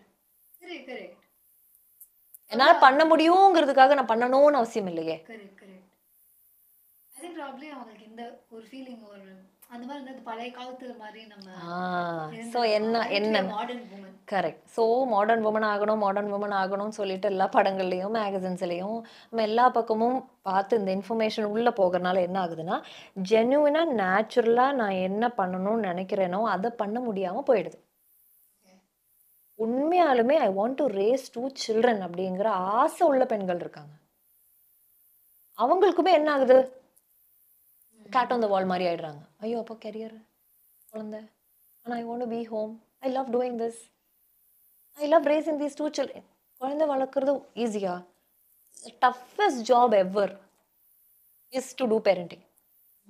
என்னால பண்ண முடியும்ங்கிறதுக்காக நான் பண்ணணும்னு அவசியம் இல்லையே. கரெக்ட். ஸோ மாடர்ன் வுமன் ஆகணும் மாடர்ன் வுமன் ஆகணும்னு சொல்லிட்டு எல்லா படங்கள்லையும் மேகசின்ஸ்லையும் நம்ம எல்லா பக்கமும் பார்த்து இந்த இன்ஃபர்மேஷன் உள்ளே போகிறனால என்ன ஆகுதுன்னா ஜென்யூனாக நேச்சுரலாக நான் என்ன பண்ணணும்னு நினைக்கிறேனோ அதை பண்ண முடியாமல் போயிடுது. உண்மையாலுமே I want to raise two children அப்படிங்கிற ஆசை உள்ள பெண்கள் இருக்காங்க. அவங்களுக்குமே என்ன ஆகுது, கேட் ஆன் த வால் மாதிரி ஆயிடுறாங்க. ஐயோ அப்போ கெரியர் குழந்தை, ஆனால் I want be home, I love doing this, I love raising these two children. குழந்தை வளர்க்குறது ஈஸியா? Toughest job ever is to do parenting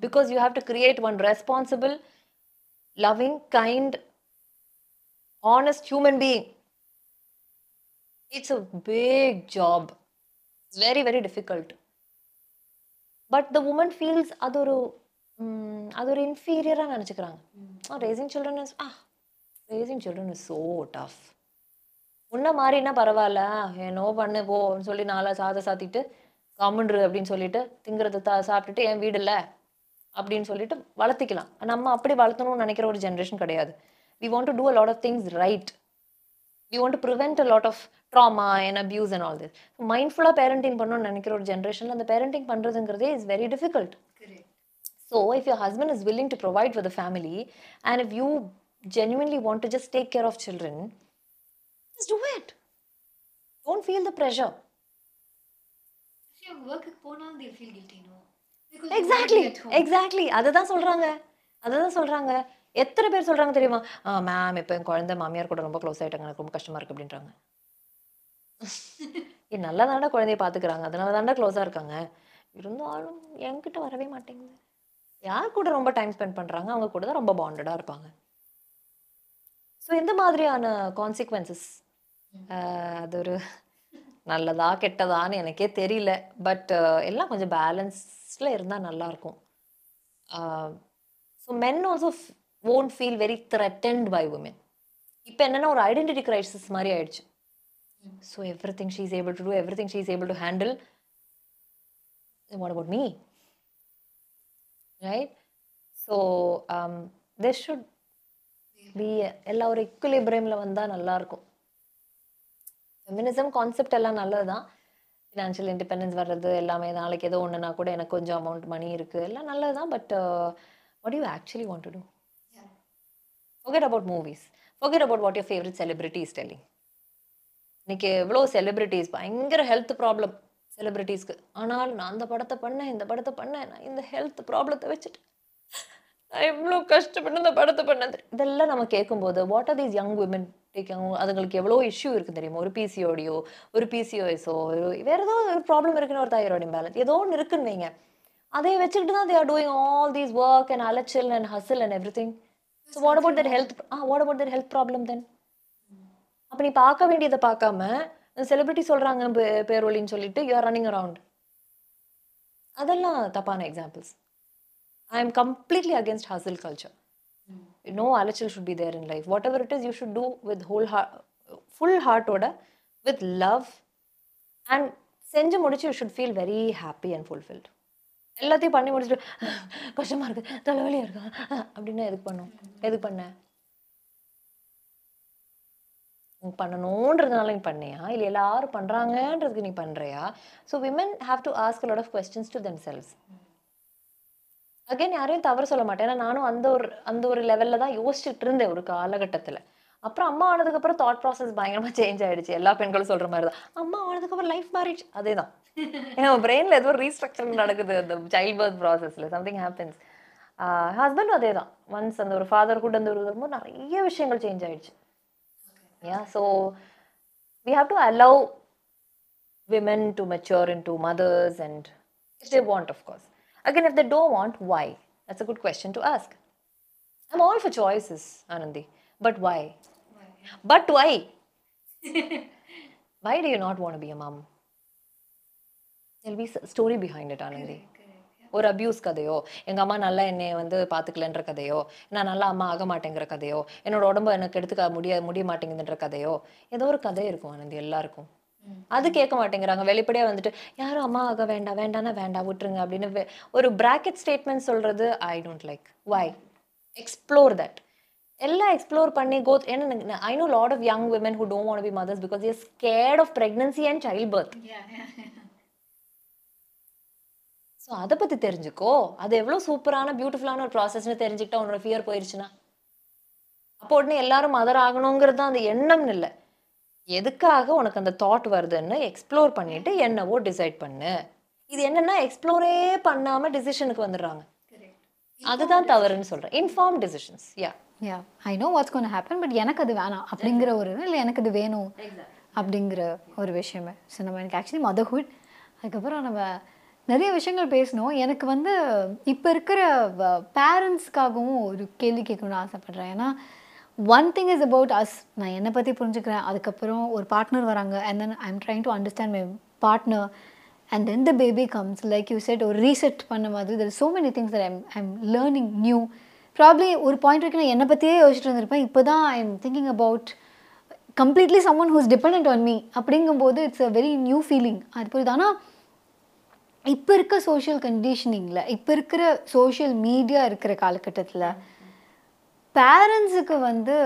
because you have to create one responsible, loving, kind, honest human being. It's a big job, it's very very difficult, but the woman feels adoru um, adoru inferior ah nanichikranga. Oh, raising children is ah raising children is so tough. unna mari na paravalla eno pannu po nu solli naala saada saatittu kammundru appdin sollittu thingradha saapittu en veedu illa appdin sollittu valathikalam. namma appadi valathanu nenikira or generation kedaiyadu. We want to do a lot of things right. We want to prevent a lot of trauma and abuse and all this. So mindful parenting பண்ணனும் நினைக்கிற ஒரு ஜெனரேஷன்ல அந்த parenting பண்றதுங்கிறது is very difficult. So if your husband is willing to provide for the family and if you genuinely want to just take care of children, just do it. Don't feel the pressure. அவங்க workக்கு போனாலும் they feel guilty, no? Exactly, exactly. அததான் சொல்றாங்க, அததான் சொல்றாங்க. எத்தனை பேர் சொல்றாங்க தெரியுமா, மேம் இப்போ என் குழந்தை மாமியார் கூட ரொம்ப க்ளோஸ் ஆகிட்டாங்க, எனக்கு ரொம்ப கஷ்டமாக இருக்குது அப்படின்றாங்க. ஏ நல்லா தாண்டா குழந்தைய பார்த்துக்கிறாங்க, அதனால தாண்டா க்ளோஸாக இருக்காங்க, இருந்தாலும் என்கிட்ட வரவே மாட்டேங்குது. யார் கூட ரொம்ப டைம் ஸ்பெண்ட் பண்ணுறாங்க அவங்க கூட தான் ரொம்ப பாண்டடாக இருப்பாங்க. ஸோ இந்த மாதிரியான கான்சிக்வன்சஸ், அது ஒரு நல்லதா கெட்டதான்னு எனக்கே தெரியல, பட் எல்லாம் கொஞ்சம் பேலன்ஸில் இருந்தால் நல்லாயிருக்கும். So men also f- won't feel very threatened by women. Ipo enna or identity crisis mari aichu, so everything she is able to do, everything she is able to handle, and what about me, right? So um there should be ella or equilibrium la vanda nalla irukum. Feminism concept ella nalladha, financial independence varradhu ellame naalukku edho onna na kuda enak konja amount money irukku ella nalladha, but uh, what do you actually want to do? Yeah. Forget about movies. Forget about what your favorite celebrity is telling. Nikke evlo celebrities bhayangara health problem celebrities ku. Aanal na andha padatha panna, indha padatha panna, na indha health problem the vechit. Na evlo kashtapanna indha padatha panna. Idella nama kekumbodhu what are these young women taking? Adangalukku evlo issue irukku theriyuma, oru P C O D o, oru P C O S o, vera edho oru problem irukku, oru thyroid imbalance edho onnu irukkuveanga. Adhe vechittu na they are doing all these work and alachil and hustle and everything. So what about that health ah what about that health problem then? அப்ப நீ பார்க்க வேண்டியதை பார்க்காம celebrity சொல்றாங்க பேரோலின்னு சொல்லிட்டு you are running around. அதெல்லாம் தப்பான examples. I am completely against hustle culture. No alachil should be there in life. Whatever it is you should do with whole heart, full heart oda, with love, and செஞ்சு முடிச்சு you should feel very happy and fulfilled. எல்லாத்தையும் பண்ணி முடிச்சுட்டு கஷ்டமாக இருக்குது தலைவலியாக இருக்கா அப்படின்னா எதுக்கு பண்ணோம், எதுக்கு பண்ண பண்ணணுன்றதுனால நீ பண்ணியா, இல்லை எல்லாரும் பண்ணுறாங்கன்றதுக்கு நீ பண்ணுறியா? So women have to ask a lot of questions to themselves. Again யாரையும் தவறு சொல்ல மாட்டேன், ஏன்னா நானும் அந்த ஒரு அந்த ஒரு லெவலில் தான் யோசிச்சுட்டு இருந்தேன் ஒரு காலகட்டத்தில். அப்புறம் அம்மா ஆனதுக்கப்புறம் தாட் ப்ராசஸ் பயங்கரமாக சேஞ்ச் ஆகிடுச்சு. எல்லா பெண்களும் சொல்கிற மாதிரி தான், அம்மா ஆனதுக்கப்புறம் லைஃப் மேரேஜ் அதே தான். ஏன்னா பிரெயினில் ஏதோ ரீஸ்ட்ரக்சரிங் நடக்குது, அந்த சைல்ட் பர்த் ப்ராசஸில் சம்திங் ஹேப்பன்ஸ். ஹஸ்பண்டும் அதே தான், ஒன்ஸ் அந்த ஒரு ஃபாதர்ஹுட் அந்த ஒரு வரும்போது நிறைய விஷயங்கள் சேஞ்ச் ஆகிடுச்சு. Yeah so we have to allow women to mature into mothers and if they want of course. Again if they don't want why, that's a good question to ask. I am all for choices Anandhi, but why, but why why do you not want to be a mom? There'll be a story behind it, Anandi. Or abuse kadayo, enga amma nalla enne vandu paathukalendra kadayo, na nalla amma aga maatengura kadayo, enoda odamba enakku eduthuka mudiya mudiya maatengundra kadayo, edho or kadai irukum Anandi ellarkum. அது கேட்க மாட்டேங்கிறாங்க, வெளிப்படையாக வந்துட்டு யாரும் அம்மா ஆக வேண்டாம் வேண்டாம்னா வேண்டாம் விட்டுருங்க அப்படின்னு ஒரு பிராக்கெட் ஸ்டேட்மெண்ட் சொல்றது I don't like. Why explore that, எல்லாம் எக்ஸ்ப்ளோர் பண்ணி கோ. ஏன்னா I know lot of young women who don't want to be mothers because they are scared of pregnancy and child birth. So அதை பற்றி தெரிஞ்சுக்கோ, அது எவ்வளோ சூப்பரான பியூட்டிஃபுல்லான ஒரு ப்ராசஸ்ன்னு தெரிஞ்சுக்கிட்டா உன்னோட ஃபியர் போயிடுச்சுன்னா அப்போ உடனே எல்லாரும் மதர் ஆகணுங்கிறது தான் அந்த எண்ணம்னு இல்லை, எதுக்காக உனக்கு அந்த தாட் வருதுன்னு எக்ஸ்ப்ளோர் பண்ணிட்டு என்னவோ டிசைட் பண்ணு. இது என்னன்னா எக்ஸ்ப்ளோரே பண்ணாமல் டிசிஷனுக்கு வந்துடுறாங்க, அதுதான் தவறுன்னு சொல்கிறேன். Inform decisions. Yeah yeah I know what's going to happen but enak adu vena abingra oru illa enak adu venum abingra oru vishayam. So nama enak actually motherhood adukapra nama nariya vishayangal pesnom. Enak vandu ipo irukra parents kagum oru kelvi kekunu aasa padren, ena one thing is about us, na enna pathi purinjikren, adukapra oru partner varanga and then I'm trying to understand my partner and then the baby comes, like you said, or reset panna madhu. There are so many things that i'm i'm learning new. Probably ஒரு point வரைக்கும் நான் என்னை பற்றியே யோசிச்சுட்டு இருந்திருப்பேன், இப்போ தான் I am thinking about completely someone whose depend on me அப்படிங்கும்போது it's a very new feeling. அது புரியுது. ஆனால் இப்போ இருக்க சோஷியல் கண்டிஷனிங்கில், இப்போ இருக்கிற சோஷியல் மீடியா இருக்கிற காலகட்டத்தில் பேரண்ட்ஸுக்கு வந்து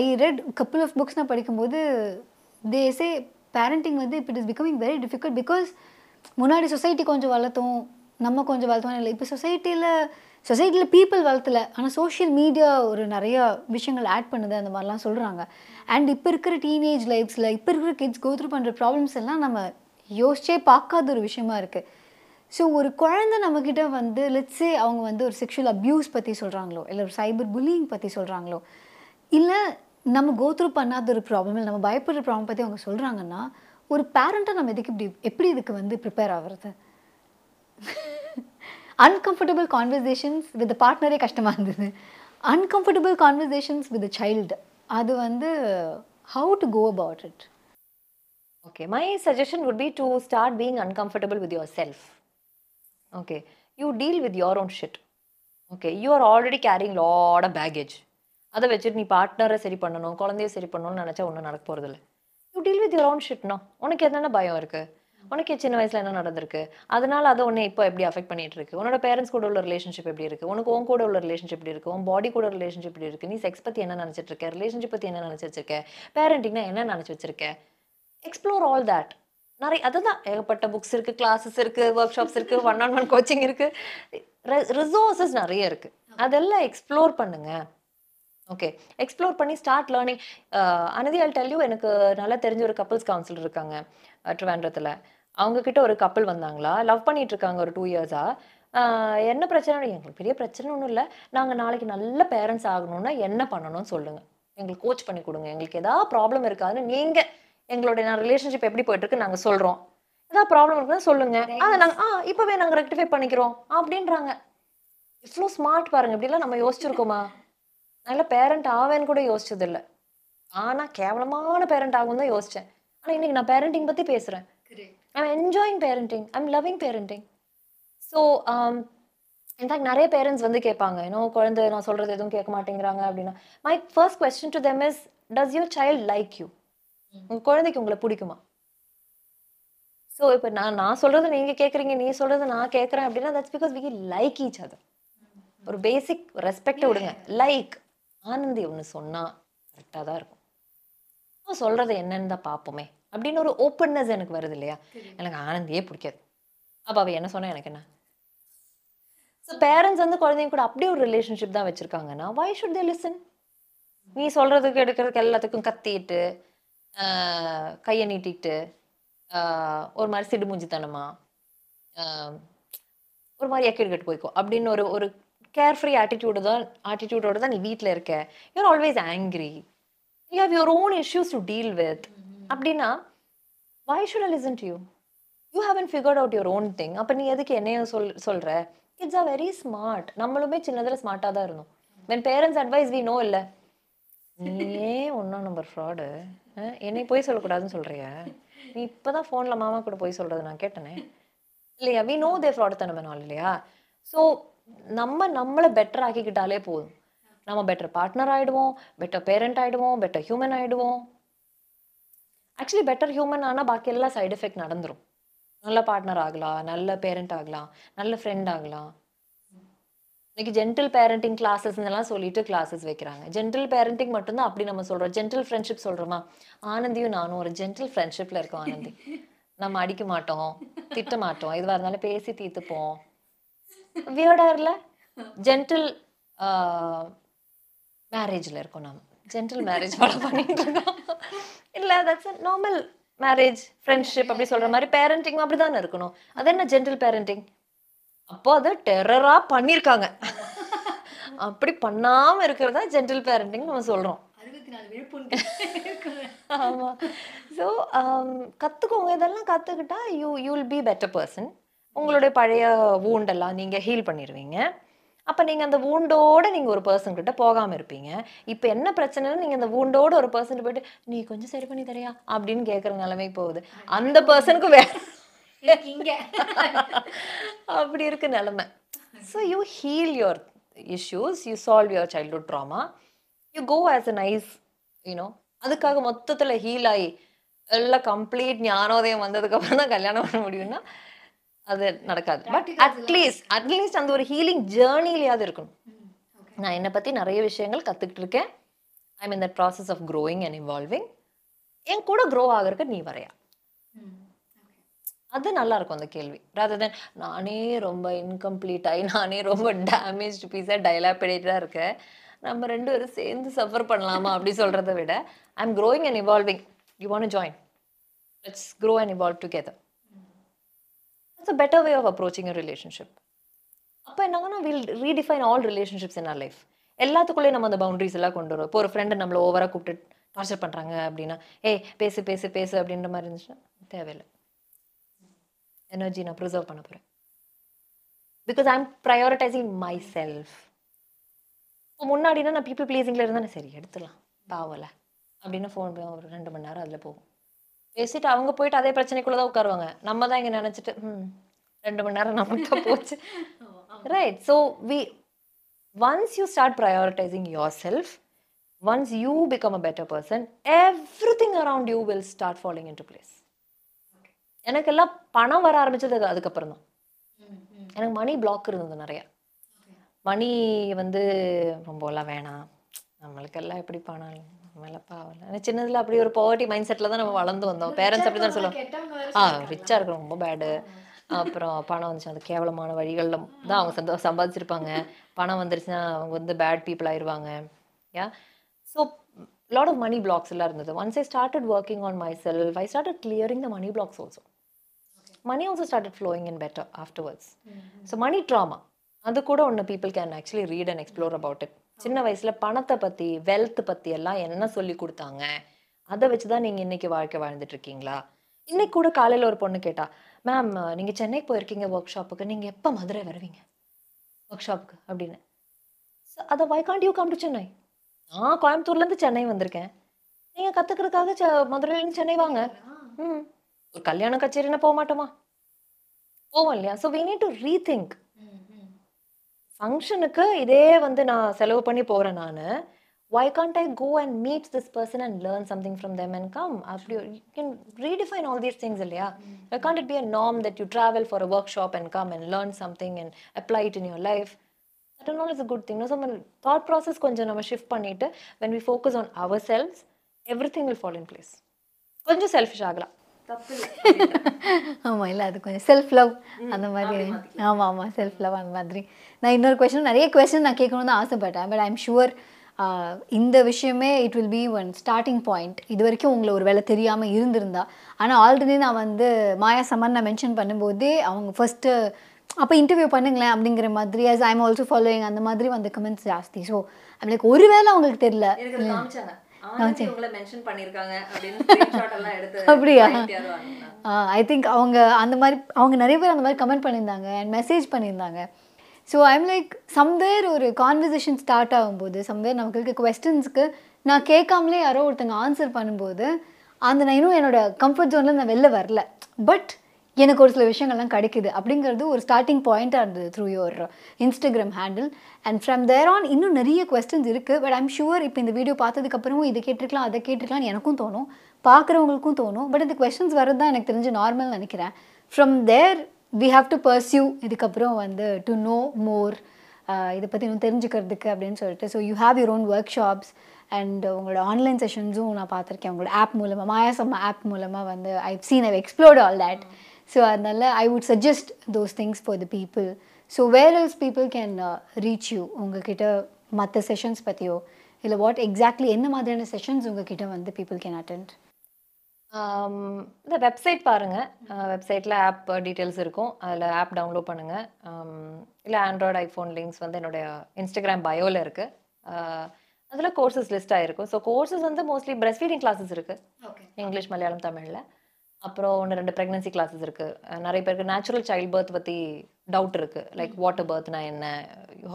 I read couple of books நான் படிக்கும்போது தே சே பேரண்டிங் வந்து இப்போ it is becoming very difficult because முன்னாடி சொசைட்டி கொஞ்சம் வளர்த்தோம், நம்ம கொஞ்சம் வளர்த்தோம் இல்லை, இப்போ சொசைட்டியில் சொசைட்டியில் பீப்புள் வளர்த்தல, ஆனால் சோஷியல் மீடியா ஒரு நிறையா விஷயங்கள் ஆட் பண்ணுது அந்த மாதிரிலாம் சொல்கிறாங்க. அண்ட் இப்போ இருக்கிற டீனேஜ் லைஃப்ஸில் இப்போ இருக்கிற கிட்ஸ் கோத்ரூ பண்ணுற ப்ராப்ளம்ஸ் எல்லாம் நம்ம யோசிச்சே பார்க்காத ஒரு விஷயமா இருக்குது. ஸோ ஒரு குழந்தை நம்மக்கிட்ட வந்து லெட்ஸே அவங்க வந்து ஒரு செக்ஷுவல் அப்யூஸ் பற்றி சொல்கிறாங்களோ, இல்லை ஒரு சைபர் புல்லிங் பற்றி சொல்கிறாங்களோ, இல்லை நம்ம கோத்ரூ பண்ணாத ஒரு ப்ராப்ளம், இல்லை நம்ம பயப்படுற ப்ராப்ளம் பற்றி அவங்க சொல்கிறாங்கன்னா ஒரு பேரண்ட்டாக நம்ம எதுக்கு இப்படி எப்படி இதுக்கு வந்து ப்ரிப்பேர் ஆகிறது? அன்கம்ஃபர்டபுள் கான்வர்சேஷன்ஸ் வித் பார்ட்னரே கஷ்டமாக இருந்தது. அன்கம்ஃபர்டபுள் கான்வர்சேஷன்ஸ் வித் சைல்டு, அது வந்து how to go about it? Okay, my suggestion would be to start being uncomfortable with yourself. Okay, you deal with your own shit. Okay, you are already carrying lot of baggage. Adha vechittu nee partner seri pannanum, kolandaiya seri pannanum nenacha onna nadakk poradilla. You deal with your own shit now. Unakku enna bayam irukku, உனக்கு சின்ன வயசில் என்ன நடந்திருக்கு, அதனால் அதை உன்னை இப்போ எப்படி அஃபெக்ட் பண்ணிகிட்டு இருக்கு, உன்னோட பேரண்ட்ஸ் கூட உள்ள ரிலேஷன்ஷிப் எப்படி இருக்குது, உனக்கு உன் கூட உள்ள ரிலேஷன்ஷிப் எப்படி இருக்குது, உன் பாடி கூட ரிலேஷன்ஷிப் எப்படி இருக்குது, நீ செக்ஸ் பற்றி என்ன நினச்சிட்டு இருக்க, ரிலேஷன்ஷிப் பற்றி என்ன நினச்சி வச்சிருக்க, பேரண்டிங்னா என்ன நினச்சி வச்சிருக்க, எக்ஸ்ப்ளோர் ஆல் தேட். நிறைய அதுதான் ஏகப்பட்ட புக்ஸ் இருக்குது, கிளாஸஸ் இருக்குது, ஒர்க் ஷாப்ஸ் இருக்குது, ஒன் ஆன் ஒன் கோச்சிங் இருக்குது, ரிசோர்ஸஸ் நிறைய இருக்குது, அதெல்லாம் எக்ஸ்ப்ளோர் பண்ணுங்கள். ஓகே, எக்ஸ்ப்ளோர் பண்ணி start learning. அனதி I'll tell you, எனக்கு நல்லா தெரிஞ்ச ஒரு கப்புள்ஸ் கவுன்சிலர் இருக்காங்க ட்ரிவாண்ட்ரத்தில். அவங்கக்கிட்ட ஒரு கப்பல் வந்தாங்களா, லவ் பண்ணிகிட்டு இருக்காங்க ஒரு டூ இயர்ஸாக. என்ன பிரச்சனை? எங்களுக்கு பெரிய பிரச்சனை ஒன்றும் இல்லை, நாங்கள் நாளைக்கு நல்ல பேரண்ட்ஸ் ஆகணும்னா என்ன பண்ணணும்னு சொல்லுங்கள், எங்களுக்கு கோச் பண்ணி கொடுங்க, எங்களுக்கு எதாவது ப்ராப்ளம் இருக்காதுன்னு நீங்கள் எங்களுடைய நான் ரிலேஷன்ஷிப் எப்படி போயிட்டுருக்கு நாங்கள் சொல்கிறோம், எதாவது ப்ராப்ளம் இருக்குதுன்னு சொல்லுங்கள், அதை நாங்கள் ஆ இப்போவே நாங்கள் ரெக்டிஃபை பண்ணிக்கிறோம் அப்படின்றாங்க. இவ்வளோ ஸ்மார்ட் பாருங்கள், இப்படிலாம் நம்ம யோசிச்சுருக்கோமா? நல்ல பேரண்ட் ஆவேன்னு கூட யோசிச்சதில்லை, ஆனால் கேவலமான பேரண்ட் ஆகும் தான் யோசித்தேன். ஆனால் இன்றைக்கி நான் பேரண்டிங் பற்றி பேசுகிறேன். I am enjoying parenting, I am loving parenting. So in fact நிறைய பேரண்ட்ஸ் வந்து கேட்பாங்க, இன்னும் குழந்தை நான் சொல்கிறது எதுவும் கேட்க மாட்டேங்கிறாங்க அப்படின்னா, my first question to them is, does your child like you? உங்கள் குழந்தைக்கு உங்களை பிடிக்குமா? ஸோ இப்போ நான் நான் சொல்கிறது நீங்கள் கேட்குறீங்க, நீ சொல்கிறது நான் கேட்குறேன் அப்படின்னா, that's because we like each other. ஒரு பேசிக் ரெஸ்பெக்டை விடுங்க. லைக் ஆனந்தி ஒன்று சொன்னால் கரெக்டாக தான் இருக்கும், நான் சொல்கிறது என்னன்னு தான் பார்ப்போமே அப்படின்னு ஒரு ஓப்பன்னஸ் எனக்கு வருது இல்லையா? எனக்கு ஆனந்தியே பிடிக்காது, அப்போ அவள் என்ன சொன்னால் எனக்கு என்ன? ஸோ பேரண்ட்ஸ் வந்து குழந்தைங்க கூட அப்படியே ஒரு ரிலேஷன்ஷிப் தான் வச்சுருக்காங்கன்னா, வை ஷுட் தே லிசன்? நீ சொல்கிறதுக்கு எடுக்கிறதுக்கு எல்லாத்துக்கும் கத்திட்டு கையை நீட்டிட்டு ஒரு மாதிரி சிடுமூஞ்சித்தனமா ஒரு மாதிரி எக்கெட் கெட்டு போய்க்கோ அப்படின்னு ஒரு ஒரு கேர் ஃப்ரீ ஆட்டிடியூடு தான் ஆட்டிடியூடோடு தான் நீ வீட்டில் இருக்க. You're always angry, you have your own issues to deal with அப்படின்னா, why should I listen to you? You haven't figured out your own thing, அப்போ நீ எதுக்கு என்னையும் சொல் சொல்கிற? கிட்ஸ் ஆர் வெரி ஸ்மார்ட், நம்மளுமே சின்னதில் ஸ்மார்ட்டாக தான் இருந்தோம். When parents advise we know. இல்லை ஏன் ஒன்றா நம்பர் ஃப்ராடு, என்னை போய் சொல்லக்கூடாதுன்னு சொல்கிறியா? நீ இப்போ தான் ஃபோனில் மாமா கூட போய் சொல்கிறது நான் கேட்டேனே இல்லையா? வி நோ தே ஃப்ராடு தான் நம்ம நாள் இல்லையா? ஸோ நம்ம நம்மளை பெட்டர் ஆக்கிக்கிட்டாலே போதும், நம்ம பெட்டர் பார்ட்னர் ஆகிடுவோம், பெட்டர் பேரண்ட் ஆகிடுவோம், பெட்டர் ஹியூமன் ஆகிடுவோம். ஆக்சுவலி பெட்டர் ஹியூமன் ஆனால் பாக்கி எல்லா சைடு எஃபெக்ட் நடந்துடும். நல்ல பார்ட்னர் ஆகலாம், நல்ல பேரண்ட் ஆகலாம், நல்ல ஃப்ரெண்ட் ஆகலாம். இன்றைக்கி ஜென்டில் பேரண்டிங் கிளாஸஸ்லாம் சொல்லிட்டு கிளாஸஸ் வைக்கிறாங்க. ஜென்டில் பேரண்டிங் மட்டும்தான் அப்படி நம்ம சொல்கிறோம். ஜென்டில் ஃப்ரெண்ட்ஷிப் சொல்கிறோமா? ஆனந்தியும் நானும் ஒரு ஜென்டில் ஃப்ரெண்ட்ஷிப்பில் இருக்கோம். ஆனந்தி, நம்ம அடிக்க மாட்டோம், திட்ட மாட்டோம், இதுவாக இருந்தாலும் பேசி தீர்த்துப்போம். வியர்டாக இல்லை? ஜென்டில் மேரேஜில் இருக்கோம், நாம் ஜென்டில் மேரேஜ் ஃபாலோ பண்ணிட்டு இருக்கோம் இல்லை? That's a normal marriage friendship அப்படி சொல்கிற மாதிரி பேரண்டிங் அப்படி தானே இருக்கணும். அது என்ன ஜென்டில் பேரண்டிங்? அப்போ அதை டெரராக பண்ணியிருக்காங்க, அப்படி பண்ணாமல் இருக்கிறதா ஜென்டில் பேரண்டிங் நம்ம சொல்கிறோம். ஆமாம். ஸோ கற்றுக்கோங்க, இதெல்லாம் கற்றுக்கிட்டா you you will be better person. உங்களுடைய பழைய வூண்டெல்லாம் நீங்கள் ஹீல் பண்ணிடுவீங்க. அப்போ நீங்கள் அந்த வூண்டோடு நீங்கள் ஒரு பர்சன்கிட்ட போகாமல் இருப்பீங்க. இப்போ என்ன பிரச்சனைன்னு நீங்கள் அந்த வூண்டோடு ஒரு பர்சன்கிட்ட போய்ட்டு, நீ கொஞ்சம் சரி பண்ணி தரையா அப்படின்னு கேட்குற நிலைமை போகுது. அந்த பர்சனுக்கு வே அப்படி இருக்கு நிலமை. So you heal your issues, you solve your childhood trauma, you go as a nice you know. அதுக்காக மொத்தத்தில் ஹீல் ஆகி எல்லாம் கம்ப்ளீட் ஞானோதயம் வந்ததுக்கப்புறம் தான் கல்யாணம் பண்ண முடியும்னா அது நடக்காது. பட் அட்லீஸ்ட் அட்லீஸ்ட் அந்த ஒரு ஹீலிங் ஜேர்னிலையாவது இருக்கணும். நான் என்னை பற்றி நிறைய விஷயங்கள் கற்றுக்கிட்டு இருக்கேன். I mean that process of growing and involving. என் கூட க்ரோ ஆகிறதுக்கு நீ வரையா, அது நல்லா இருக்கும் அந்த கேள்வி. ரதர் தென் நானே ரொம்ப இன்கம்ப்ளீட் ஆகி நானே ரொம்ப டேமேஜ்டு பீஸாக டைலாபிடேட்டடாக இருக்கேன், நம்ம ரெண்டு பேரும் சேர்ந்து சஃபர் பண்ணலாமா அப்படி சொல்கிறத விட, I am growing and evolving, you want to join, let's grow and evolve together. It's a better way of approaching a relationship. அப்போ என்னங்கன்னா we'll redefine all relationships in our life. எல்லாத்துக்குள்ளே நம்ம அந்த பவுண்டரிஸ் எல்லாம் கொண்டு வரும். இப்போ ஒரு ஃப்ரெண்டு நம்மளை ஓவராக கூப்பிட்டு டார்ச்சர் பண்ணுறாங்க அப்படின்னா ஏய் பேசு பேசு பேசு அப்படின்ற மாதிரி இருந்துச்சுன்னா தேவையில்லை. எனர்ஜி நான் ப்ரிசர்வ் பண்ண போகிறேன் because I am prioritising myself. இப்போ முன்னாடினா நான் பீப்புள் ப்ளீஸிங்கில் இருந்தானே சரி எடுத்துடலாம் பாவலை அப்படின்னு ஃபோன் ஒரு ரெண்டு மணி நேரம் அதில் போகும். பேசிட்டு அவங்க போயிட்டு அதே பிரச்சனைக்குள்ளே தான் உட்காருவாங்க. நம்ம தான் இங்கே நினச்சிட்டு ம் ரெண்டு மணி நேரம் நமக்கு போச்சு right. So we once you start prioritizing yourself, once you become a better person, everything around you will start falling into place. எனக்கு எல்லாம் பணம் வர ஆரம்பிச்சது அதுக்கப்புறம் தான். எனக்கு மணி பிளாக் இருந்தது நிறையா. மணி வந்து ரொம்பலாம் வேணாம் நம்மளுக்கெல்லாம் எப்படி பணம் நம்மளப்பா ஆகல சின்னதில் அப்படி ஒரு பாவர்ட்டி மைண்ட் செட்டில் தான் நம்ம வளர்ந்து வந்தோம். பேரண்ட்ஸ் அப்படி தான் சொல்லுவாங்க ஆ ரிச்சாக இருக்கும் ரொம்ப பேடு. அப்புறம் பணம் வந்துச்சு அது கேவலமான வழிகளில் தான் அவங்க சந்தோ சம்பாதிச்சிருப்பாங்க. பணம் வந்துருச்சுன்னா அவங்க வந்து பேட் பீப்புள் ஆயிடுவாங்க. Yeah so lot of money blocks எல்லாம் இருந்தது. Once I started working on myself I started clearing the money blocks also. Money also started flowing in better afterwards. So money trauma அது கூட ஒன்று people can actually read and explore about it. சின்ன வயசில் பணத்தை பற்றி wealth பற்றி எல்லாம் என்ன சொல்லி கொடுத்தாங்க அதை வச்சு தான் நீங்கள் இன்றைக்கி வாழ்க்கை வாழ்ந்துட்டுருக்கீங்களா? இன்றைக்கி கூட காலையில் ஒரு பொண்ணு கேட்டால் மேம் நீங்கள் சென்னைக்கு போயிருக்கீங்க ஒர்க் ஷாப்புக்கு, நீங்கள் எப்போ மதுரை வருவீங்க ஒர்க் ஷாப்புக்கு அப்படின்னு. ஸோ அதை why can't you come to Chennai? நான் கோயம்புத்தூர்லேருந்து சென்னை வந்திருக்கேன். நீங்கள் கற்றுக்கிறதுக்காக செ மதுரையிலேருந்து சென்னை வாங்க. ம் ஒரு கல்யாண கச்சேரினா போக மாட்டோமா? போவோம் இல்லையா? So we need to rethink. ஃபங்க்ஷனுக்கு இதே வந்து நான் செலவு பண்ணி போகிறேன். நான் why can't I go and meet this person and learn something from them and come? After you, you can redefine all these things, Ilya. Why can't it be a norm that you travel for a workshop and come and learn something and apply it in your life? That and all is a good thing. No, so my thought process konja nama shift pannite. When we focus on ourselves, everything will fall in place. Konja selfish agala. ஆமாம் இல்லை அது கொஞ்சம் self love அந்த மாதிரி. ஆமாம் ஆமாம் self love அந்த மாதிரி. நான் இன்னொரு கொஸ்டின் நிறைய கொஸ்டின் நான் கேட்கணும்னு தான் ஆசைப்பட்டேன். பட் ஐம் ஷுவர் இந்த விஷயமே it will be one starting point. இது வரைக்கும் உங்களை ஒரு வேலை தெரியாமல் இருந்திருந்தா, ஆனால் ஆல்ரெடி நான் வந்து மாயா சமன் நான் மென்ஷன் பண்ணும்போதே அவங்க ஃபஸ்ட்டு அப்போ இன்டர்வியூ பண்ணுங்களேன் அப்படிங்கிற மாதிரி ஆஸ் ஐம் ஆல்சோ ஃபாலோயிங் அந்த மாதிரி வந்து கமெண்ட்ஸ் ஜாஸ்தி. ஸோ நம்மளுக்கு ஒரு வேலை அவங்களுக்கு தெரியல அப்படியா? ஐ திங்க் அவங்க அந்த மாதிரி அவங்க நிறைய பேர் அந்த மாதிரி கமெண்ட் பண்ணியிருந்தாங்க அண்ட் மெசேஜ் பண்ணியிருந்தாங்க. ஸோ ஐம் லைக் சம்வேர் ஒரு கான்வர்சேஷன் ஸ்டார்ட் ஆகும்போது சம்வேர் நமக்கு இருக்க கொஸ்டின்ஸுக்கு நான் கேட்காமலே யாரோ ஒருத்தங்க ஆன்சர் பண்ணும்போது அந்த நான் இன்னும் என்னோடய கம்ஃபர்ட் ஜோனில் நான் வெளில வரல, பட் எனக்கு ஒரு சில விஷயங்கள்லாம் கிடைக்குது அப்படிங்கிறது ஒரு ஸ்டார்டிங் பாயிண்ட்டாக இருந்தது through your Instagram handle. And from there on இன்னும் நிறைய கொஸ்டின்ஸ் இருக்குது. பட் ஐம் ஷுவர் இப்போ இந்த வீடியோ பார்த்ததுக்கப்புறமும் இதை கேட்டிருக்கலாம் அதை கேட்டிருக்கலாம்னு எனக்கும் தோணும், பார்க்குறவங்களுக்கும் தோணும். பட் இந்த கொஸ்டின்ஸ் வரது தான் எனக்கு தெரிஞ்சு நார்மல்னு நினைக்கிறேன். From there we have to pursue இதுக்கப்புறம் வந்து to know more இதை பற்றி இன்னும் தெரிஞ்சுக்கிறதுக்கு அப்படின்னு சொல்லிட்டு. So you have your own workshops and உங்களோட ஆன்லைன் செஷன்ஸும் நான் பார்த்துருக்கேன். உங்களோட ஆப் மூலமாக மாயா சம்மா ஆப் மூலமாக வந்து I seen I explored all that. So அதனால் I would suggest those things for the people. So where else people can reach you? உங்ககிட்ட மற்ற செஷன்ஸ் பற்றியோ இல்லை வாட் எக்ஸாக்ட்லி என்ன மாதிரியான செஷன்ஸ் உங்ககிட்ட வந்து பீப்புள் கேன் அட்டெண்ட்? இந்த வெப்சைட் பாருங்கள். வெப்சைட்டில் ஆப் டீட்டெயில்ஸ் இருக்கும். அதில் ஆப் டவுன்லோட் பண்ணுங்கள். இல்லை ஆண்ட்ராய்டு ஐஃபோன் லிங்க்ஸ் வந்து என்னுடைய இன்ஸ்டாகிராம் பயோவில் இருக்குது. அதில் கோர்சஸ் லிஸ்ட்டாக இருக்கும். ஸோ கோர்சஸ் வந்து மோஸ்ட்லி பிரெஸ்ட் ஃபீடிங் கிளாஸஸ் இருக்குது இங்கிலீஷ் மலையாளம் தமிழில். அப்புறம் ஒன்று ரெண்டு ப்ரெக்னன்சி கிளாஸஸ் இருக்குது. நிறைய பேருக்கு நேச்சுரல் சைல்ட் பர்த் பற்றி டவுட் இருக்குது. லைக் வாட்டர் பர்த்னா என்ன,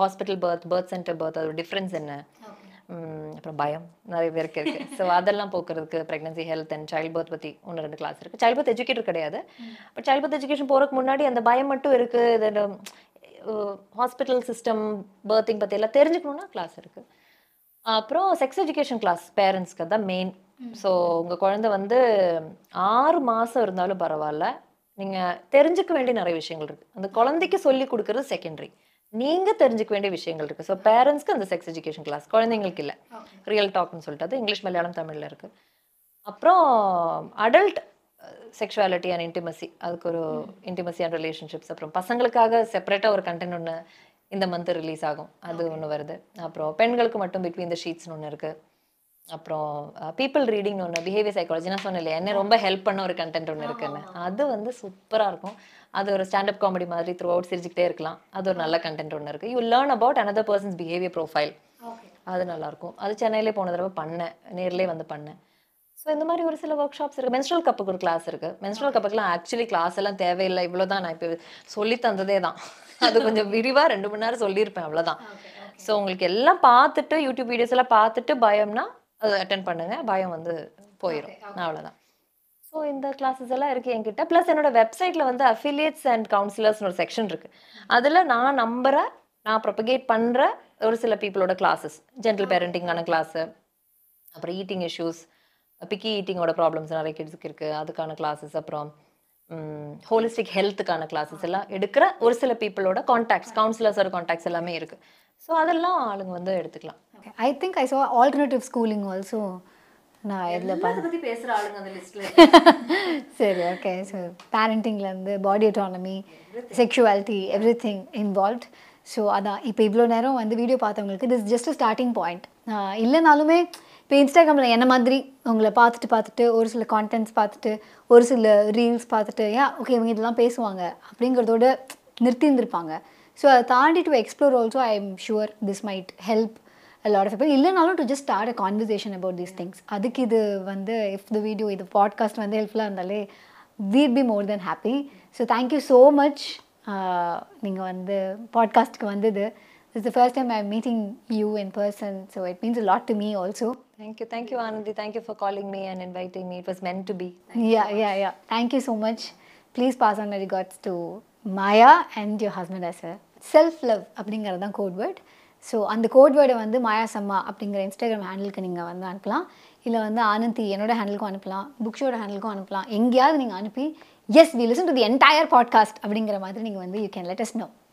hospital birth, birth centre birth அதோட டிஃப்ரென்ஸ் என்ன, அப்புறம் பயம் நிறைய பேருக்கு இருக்குது. ஸோ அதெல்லாம் போக்குறதுக்கு pregnancy health and child birth பற்றி ஒன்று ரெண்டு கிளாஸ் இருக்குது. சைல்ட் பர்த் எஜுகேட்டர் கிடையாது, பட் சைல்ட் பர்த் எஜுகேஷன் போகிறதுக்கு முன்னாடி அந்த பயம் மட்டும் இருக்குது. இது ஹாஸ்பிட்டல் சிஸ்டம் பர்த்திங் பற்றி எல்லாம் தெரிஞ்சுக்கணுன்னா கிளாஸ் இருக்குது. அப்புறம் செக்ஸ் எஜுகேஷன் கிளாஸ் பேரண்ட்ஸ்க்கு தான் மெயின். ஸோ உங்கள் குழந்தை வந்து ஆறு மாதம் இருந்தாலும் பரவாயில்ல, நீங்கள் தெரிஞ்சுக்க வேண்டிய நிறைய விஷயங்கள் இருக்குது. அந்த குழந்தைக்கு சொல்லி கொடுக்குறது செகண்டரி, நீங்கள் தெரிஞ்சுக்க வேண்டிய விஷயங்கள் இருக்குது. ஸோ பேரண்ட்ஸ்க்கு அந்த செக்ஸ் எஜுகேஷன் கிளாஸ், குழந்தைங்களுக்கு இல்லை. ரியல் டாக்னு சொல்லிட்டு அது இங்கிலீஷ் மலையாளம் தமிழில் இருக்குது. அப்புறம் அடல்ட் செக்ஷுவாலிட்டி அண்ட் இன்டிமசி, அதுக்கு ஒரு இன்டிமசி அண்ட் ரிலேஷன்ஷிப்ஸ். அப்புறம் பசங்களுக்காக செப்பரேட்டாக ஒரு கண்டென்ட் ஒன்று இந்த மந்த் ரிலீஸ் ஆகும், அது ஒன்று வருது. அப்புறம் பெண்களுக்கு மட்டும் பிட்வீன் த ஷீட்ஸ்னு ஒன்று இருக்குது. அப்புறம் பீப்புள் ரீடிங்னு ஒன்று பிஹேவியர் சைக்காலஜினா சொன்னேன் இல்லையா, என்ன ரொம்ப ஹெல்ப் பண்ண ஒரு கண்டென்ட் ஒன்று இருக்குன்னு, அது வந்து சூப்பராக இருக்கும். அது ஒரு ஸ்டாண்டப் காமெடி மாதிரி த்ரூ அவுட் சிரிச்சுக்கிட்டே இருக்கலாம். அது ஒரு நல்ல கண்டென்ட் ஒன்று இருக்குது. You learn about another person's behaviour profile, அது நல்லாயிருக்கும். அது சென்னையிலே போன தடவை பண்ணேன், நேர்லேயே வந்து பண்ணேன். ஸோ இந்த மாதிரி ஒரு சில ஒர்க் ஷாப்ஸ் இருக்குது. மென்ஸ்ட்ரல் கப்புக்கு ஒரு கிளாஸ் இருக்குது. மென்ஸ்ட்ரல் கப்புக்குலாம் ஆக்சுவலி கிளாஸ் எல்லாம் தேவையில்லை, இவ்வளோ தான் நான் இப்போ சொல்லி தந்ததே தான். அது கொஞ்சம் விரிவாக ரெண்டு மணி நேரம் சொல்லியிருப்பேன், அவ்வளோதான். ஸோ உங்களுக்கு எல்லாம் பார்த்துட்டு யூடியூப் வீடியோஸ் எல்லாம் பார்த்துட்டு பயம்னா அது அட்டென்ட் பண்ணுங்க, பயம் வந்து போயிடும், நான் அவ்வளோதான். ஸோ இந்த கிளாஸஸ் எல்லாம் இருக்குது என்கிட்ட. ப்ளஸ் என்னோடய வெப்சைட்டில் வந்து அஃபிலியேட்ஸ் அண்ட் கவுன்சிலர்ஸ்னு ஒரு செக்ஷன் இருக்குது. அதில் நான் நம்புகிற, நான் ப்ரொபகேட் பண்ணுற ஒரு சில பீப்புளோட கிளாஸஸ், ஜென்டல் பேரண்டிங்கான கிளாஸு, அப்புறம் ஈட்டிங் இஷ்யூஸ், பிக்கி ஈட்டிங்கோட ப்ராப்ளம்ஸ் நிறைய கிட்ஸுக்கு இருக்குது, அதுக்கான கிளாஸஸ், அப்புறம் ஹோலிஸ்டிக் ஹெல்த்துக்கான கிளாஸஸ் எல்லாம் எடுக்கிற ஒரு சில பீப்புளோட கான்டாக்ட்ஸ், கவுன்சிலர்ஸோட கான்டாக்ட்ஸ் எல்லாமே இருக்குது. ஸோ அதெல்லாம் ஆளுங்க வந்து எடுத்துக்கலாம். I think I saw alternative schooling also நான் இதில் பற்றி பேசுகிற ஆளுங்க அந்த லிஸ்ட்டில். சரி, ஓகே. ஸோ பேரண்டிங்லேருந்து body autonomy, sexuality, everything involved. So அதான் இப்போ இவ்வளோ நேரம் வந்து வீடியோ பார்த்தவங்களுக்கு திஸ் ஜஸ்ட் ஸ்டார்டிங் பாயிண்ட். இல்லைனாலுமே இப்போ இன்ஸ்டாகிராமில் என்ன மாதிரி உங்களை பார்த்துட்டு பார்த்துட்டு ஒரு சில கான்டென்ட்ஸ் பார்த்துட்டு ஒரு சில ரீல்ஸ் பார்த்துட்டு யா ஓகே இவங்க இதெல்லாம் பேசுவாங்க அப்படிங்கிறதோட நிறுத்தி இருந்திருப்பாங்க. ஸோ அதை தாண்டி to explore also I am sure this might help a lot of people. இல்லைனாலும் to just start a conversation about these things. அதுக்கு இது வந்து இஃப் த வீடியோ இது பாட்காஸ்ட் வந்து ஹெல்ப்ஃபுல்லாக இருந்தாலே we'd be more than happy. So thank you so much. நீங்கள் வந்து பாட்காஸ்ட்டுக்கு வந்தது. This is the first time I'm meeting you in person, so it means a lot to me also. Thank you, thank you Anandi, thank you for calling me and inviting me. It was meant to be. Thank yeah, yeah, yeah. Thank you so much. Please pass on my regards to Maya and your husband as well. Self-love, அப்படிங்கிறது தான் code word. So அந்த code வேர்டை வந்து மாயா சம்மா அப்படிங்கிற Instagram ஹேண்டிலுக்கு நீங்கள் வந்து அனுப்பலாம், இல்லை வந்து ஆனந்தி என்னோட ஹேண்டிலுக்கும் அனுப்பலாம், புக்ஷோட ஹேண்டிலுக்கும் அனுப்பலாம். எங்கேயாவது நீங்கள் அனுப்பி S we listen to the entire podcast அப்படிங்கிற மாதிரி நீங்கள் வந்து you can let us no.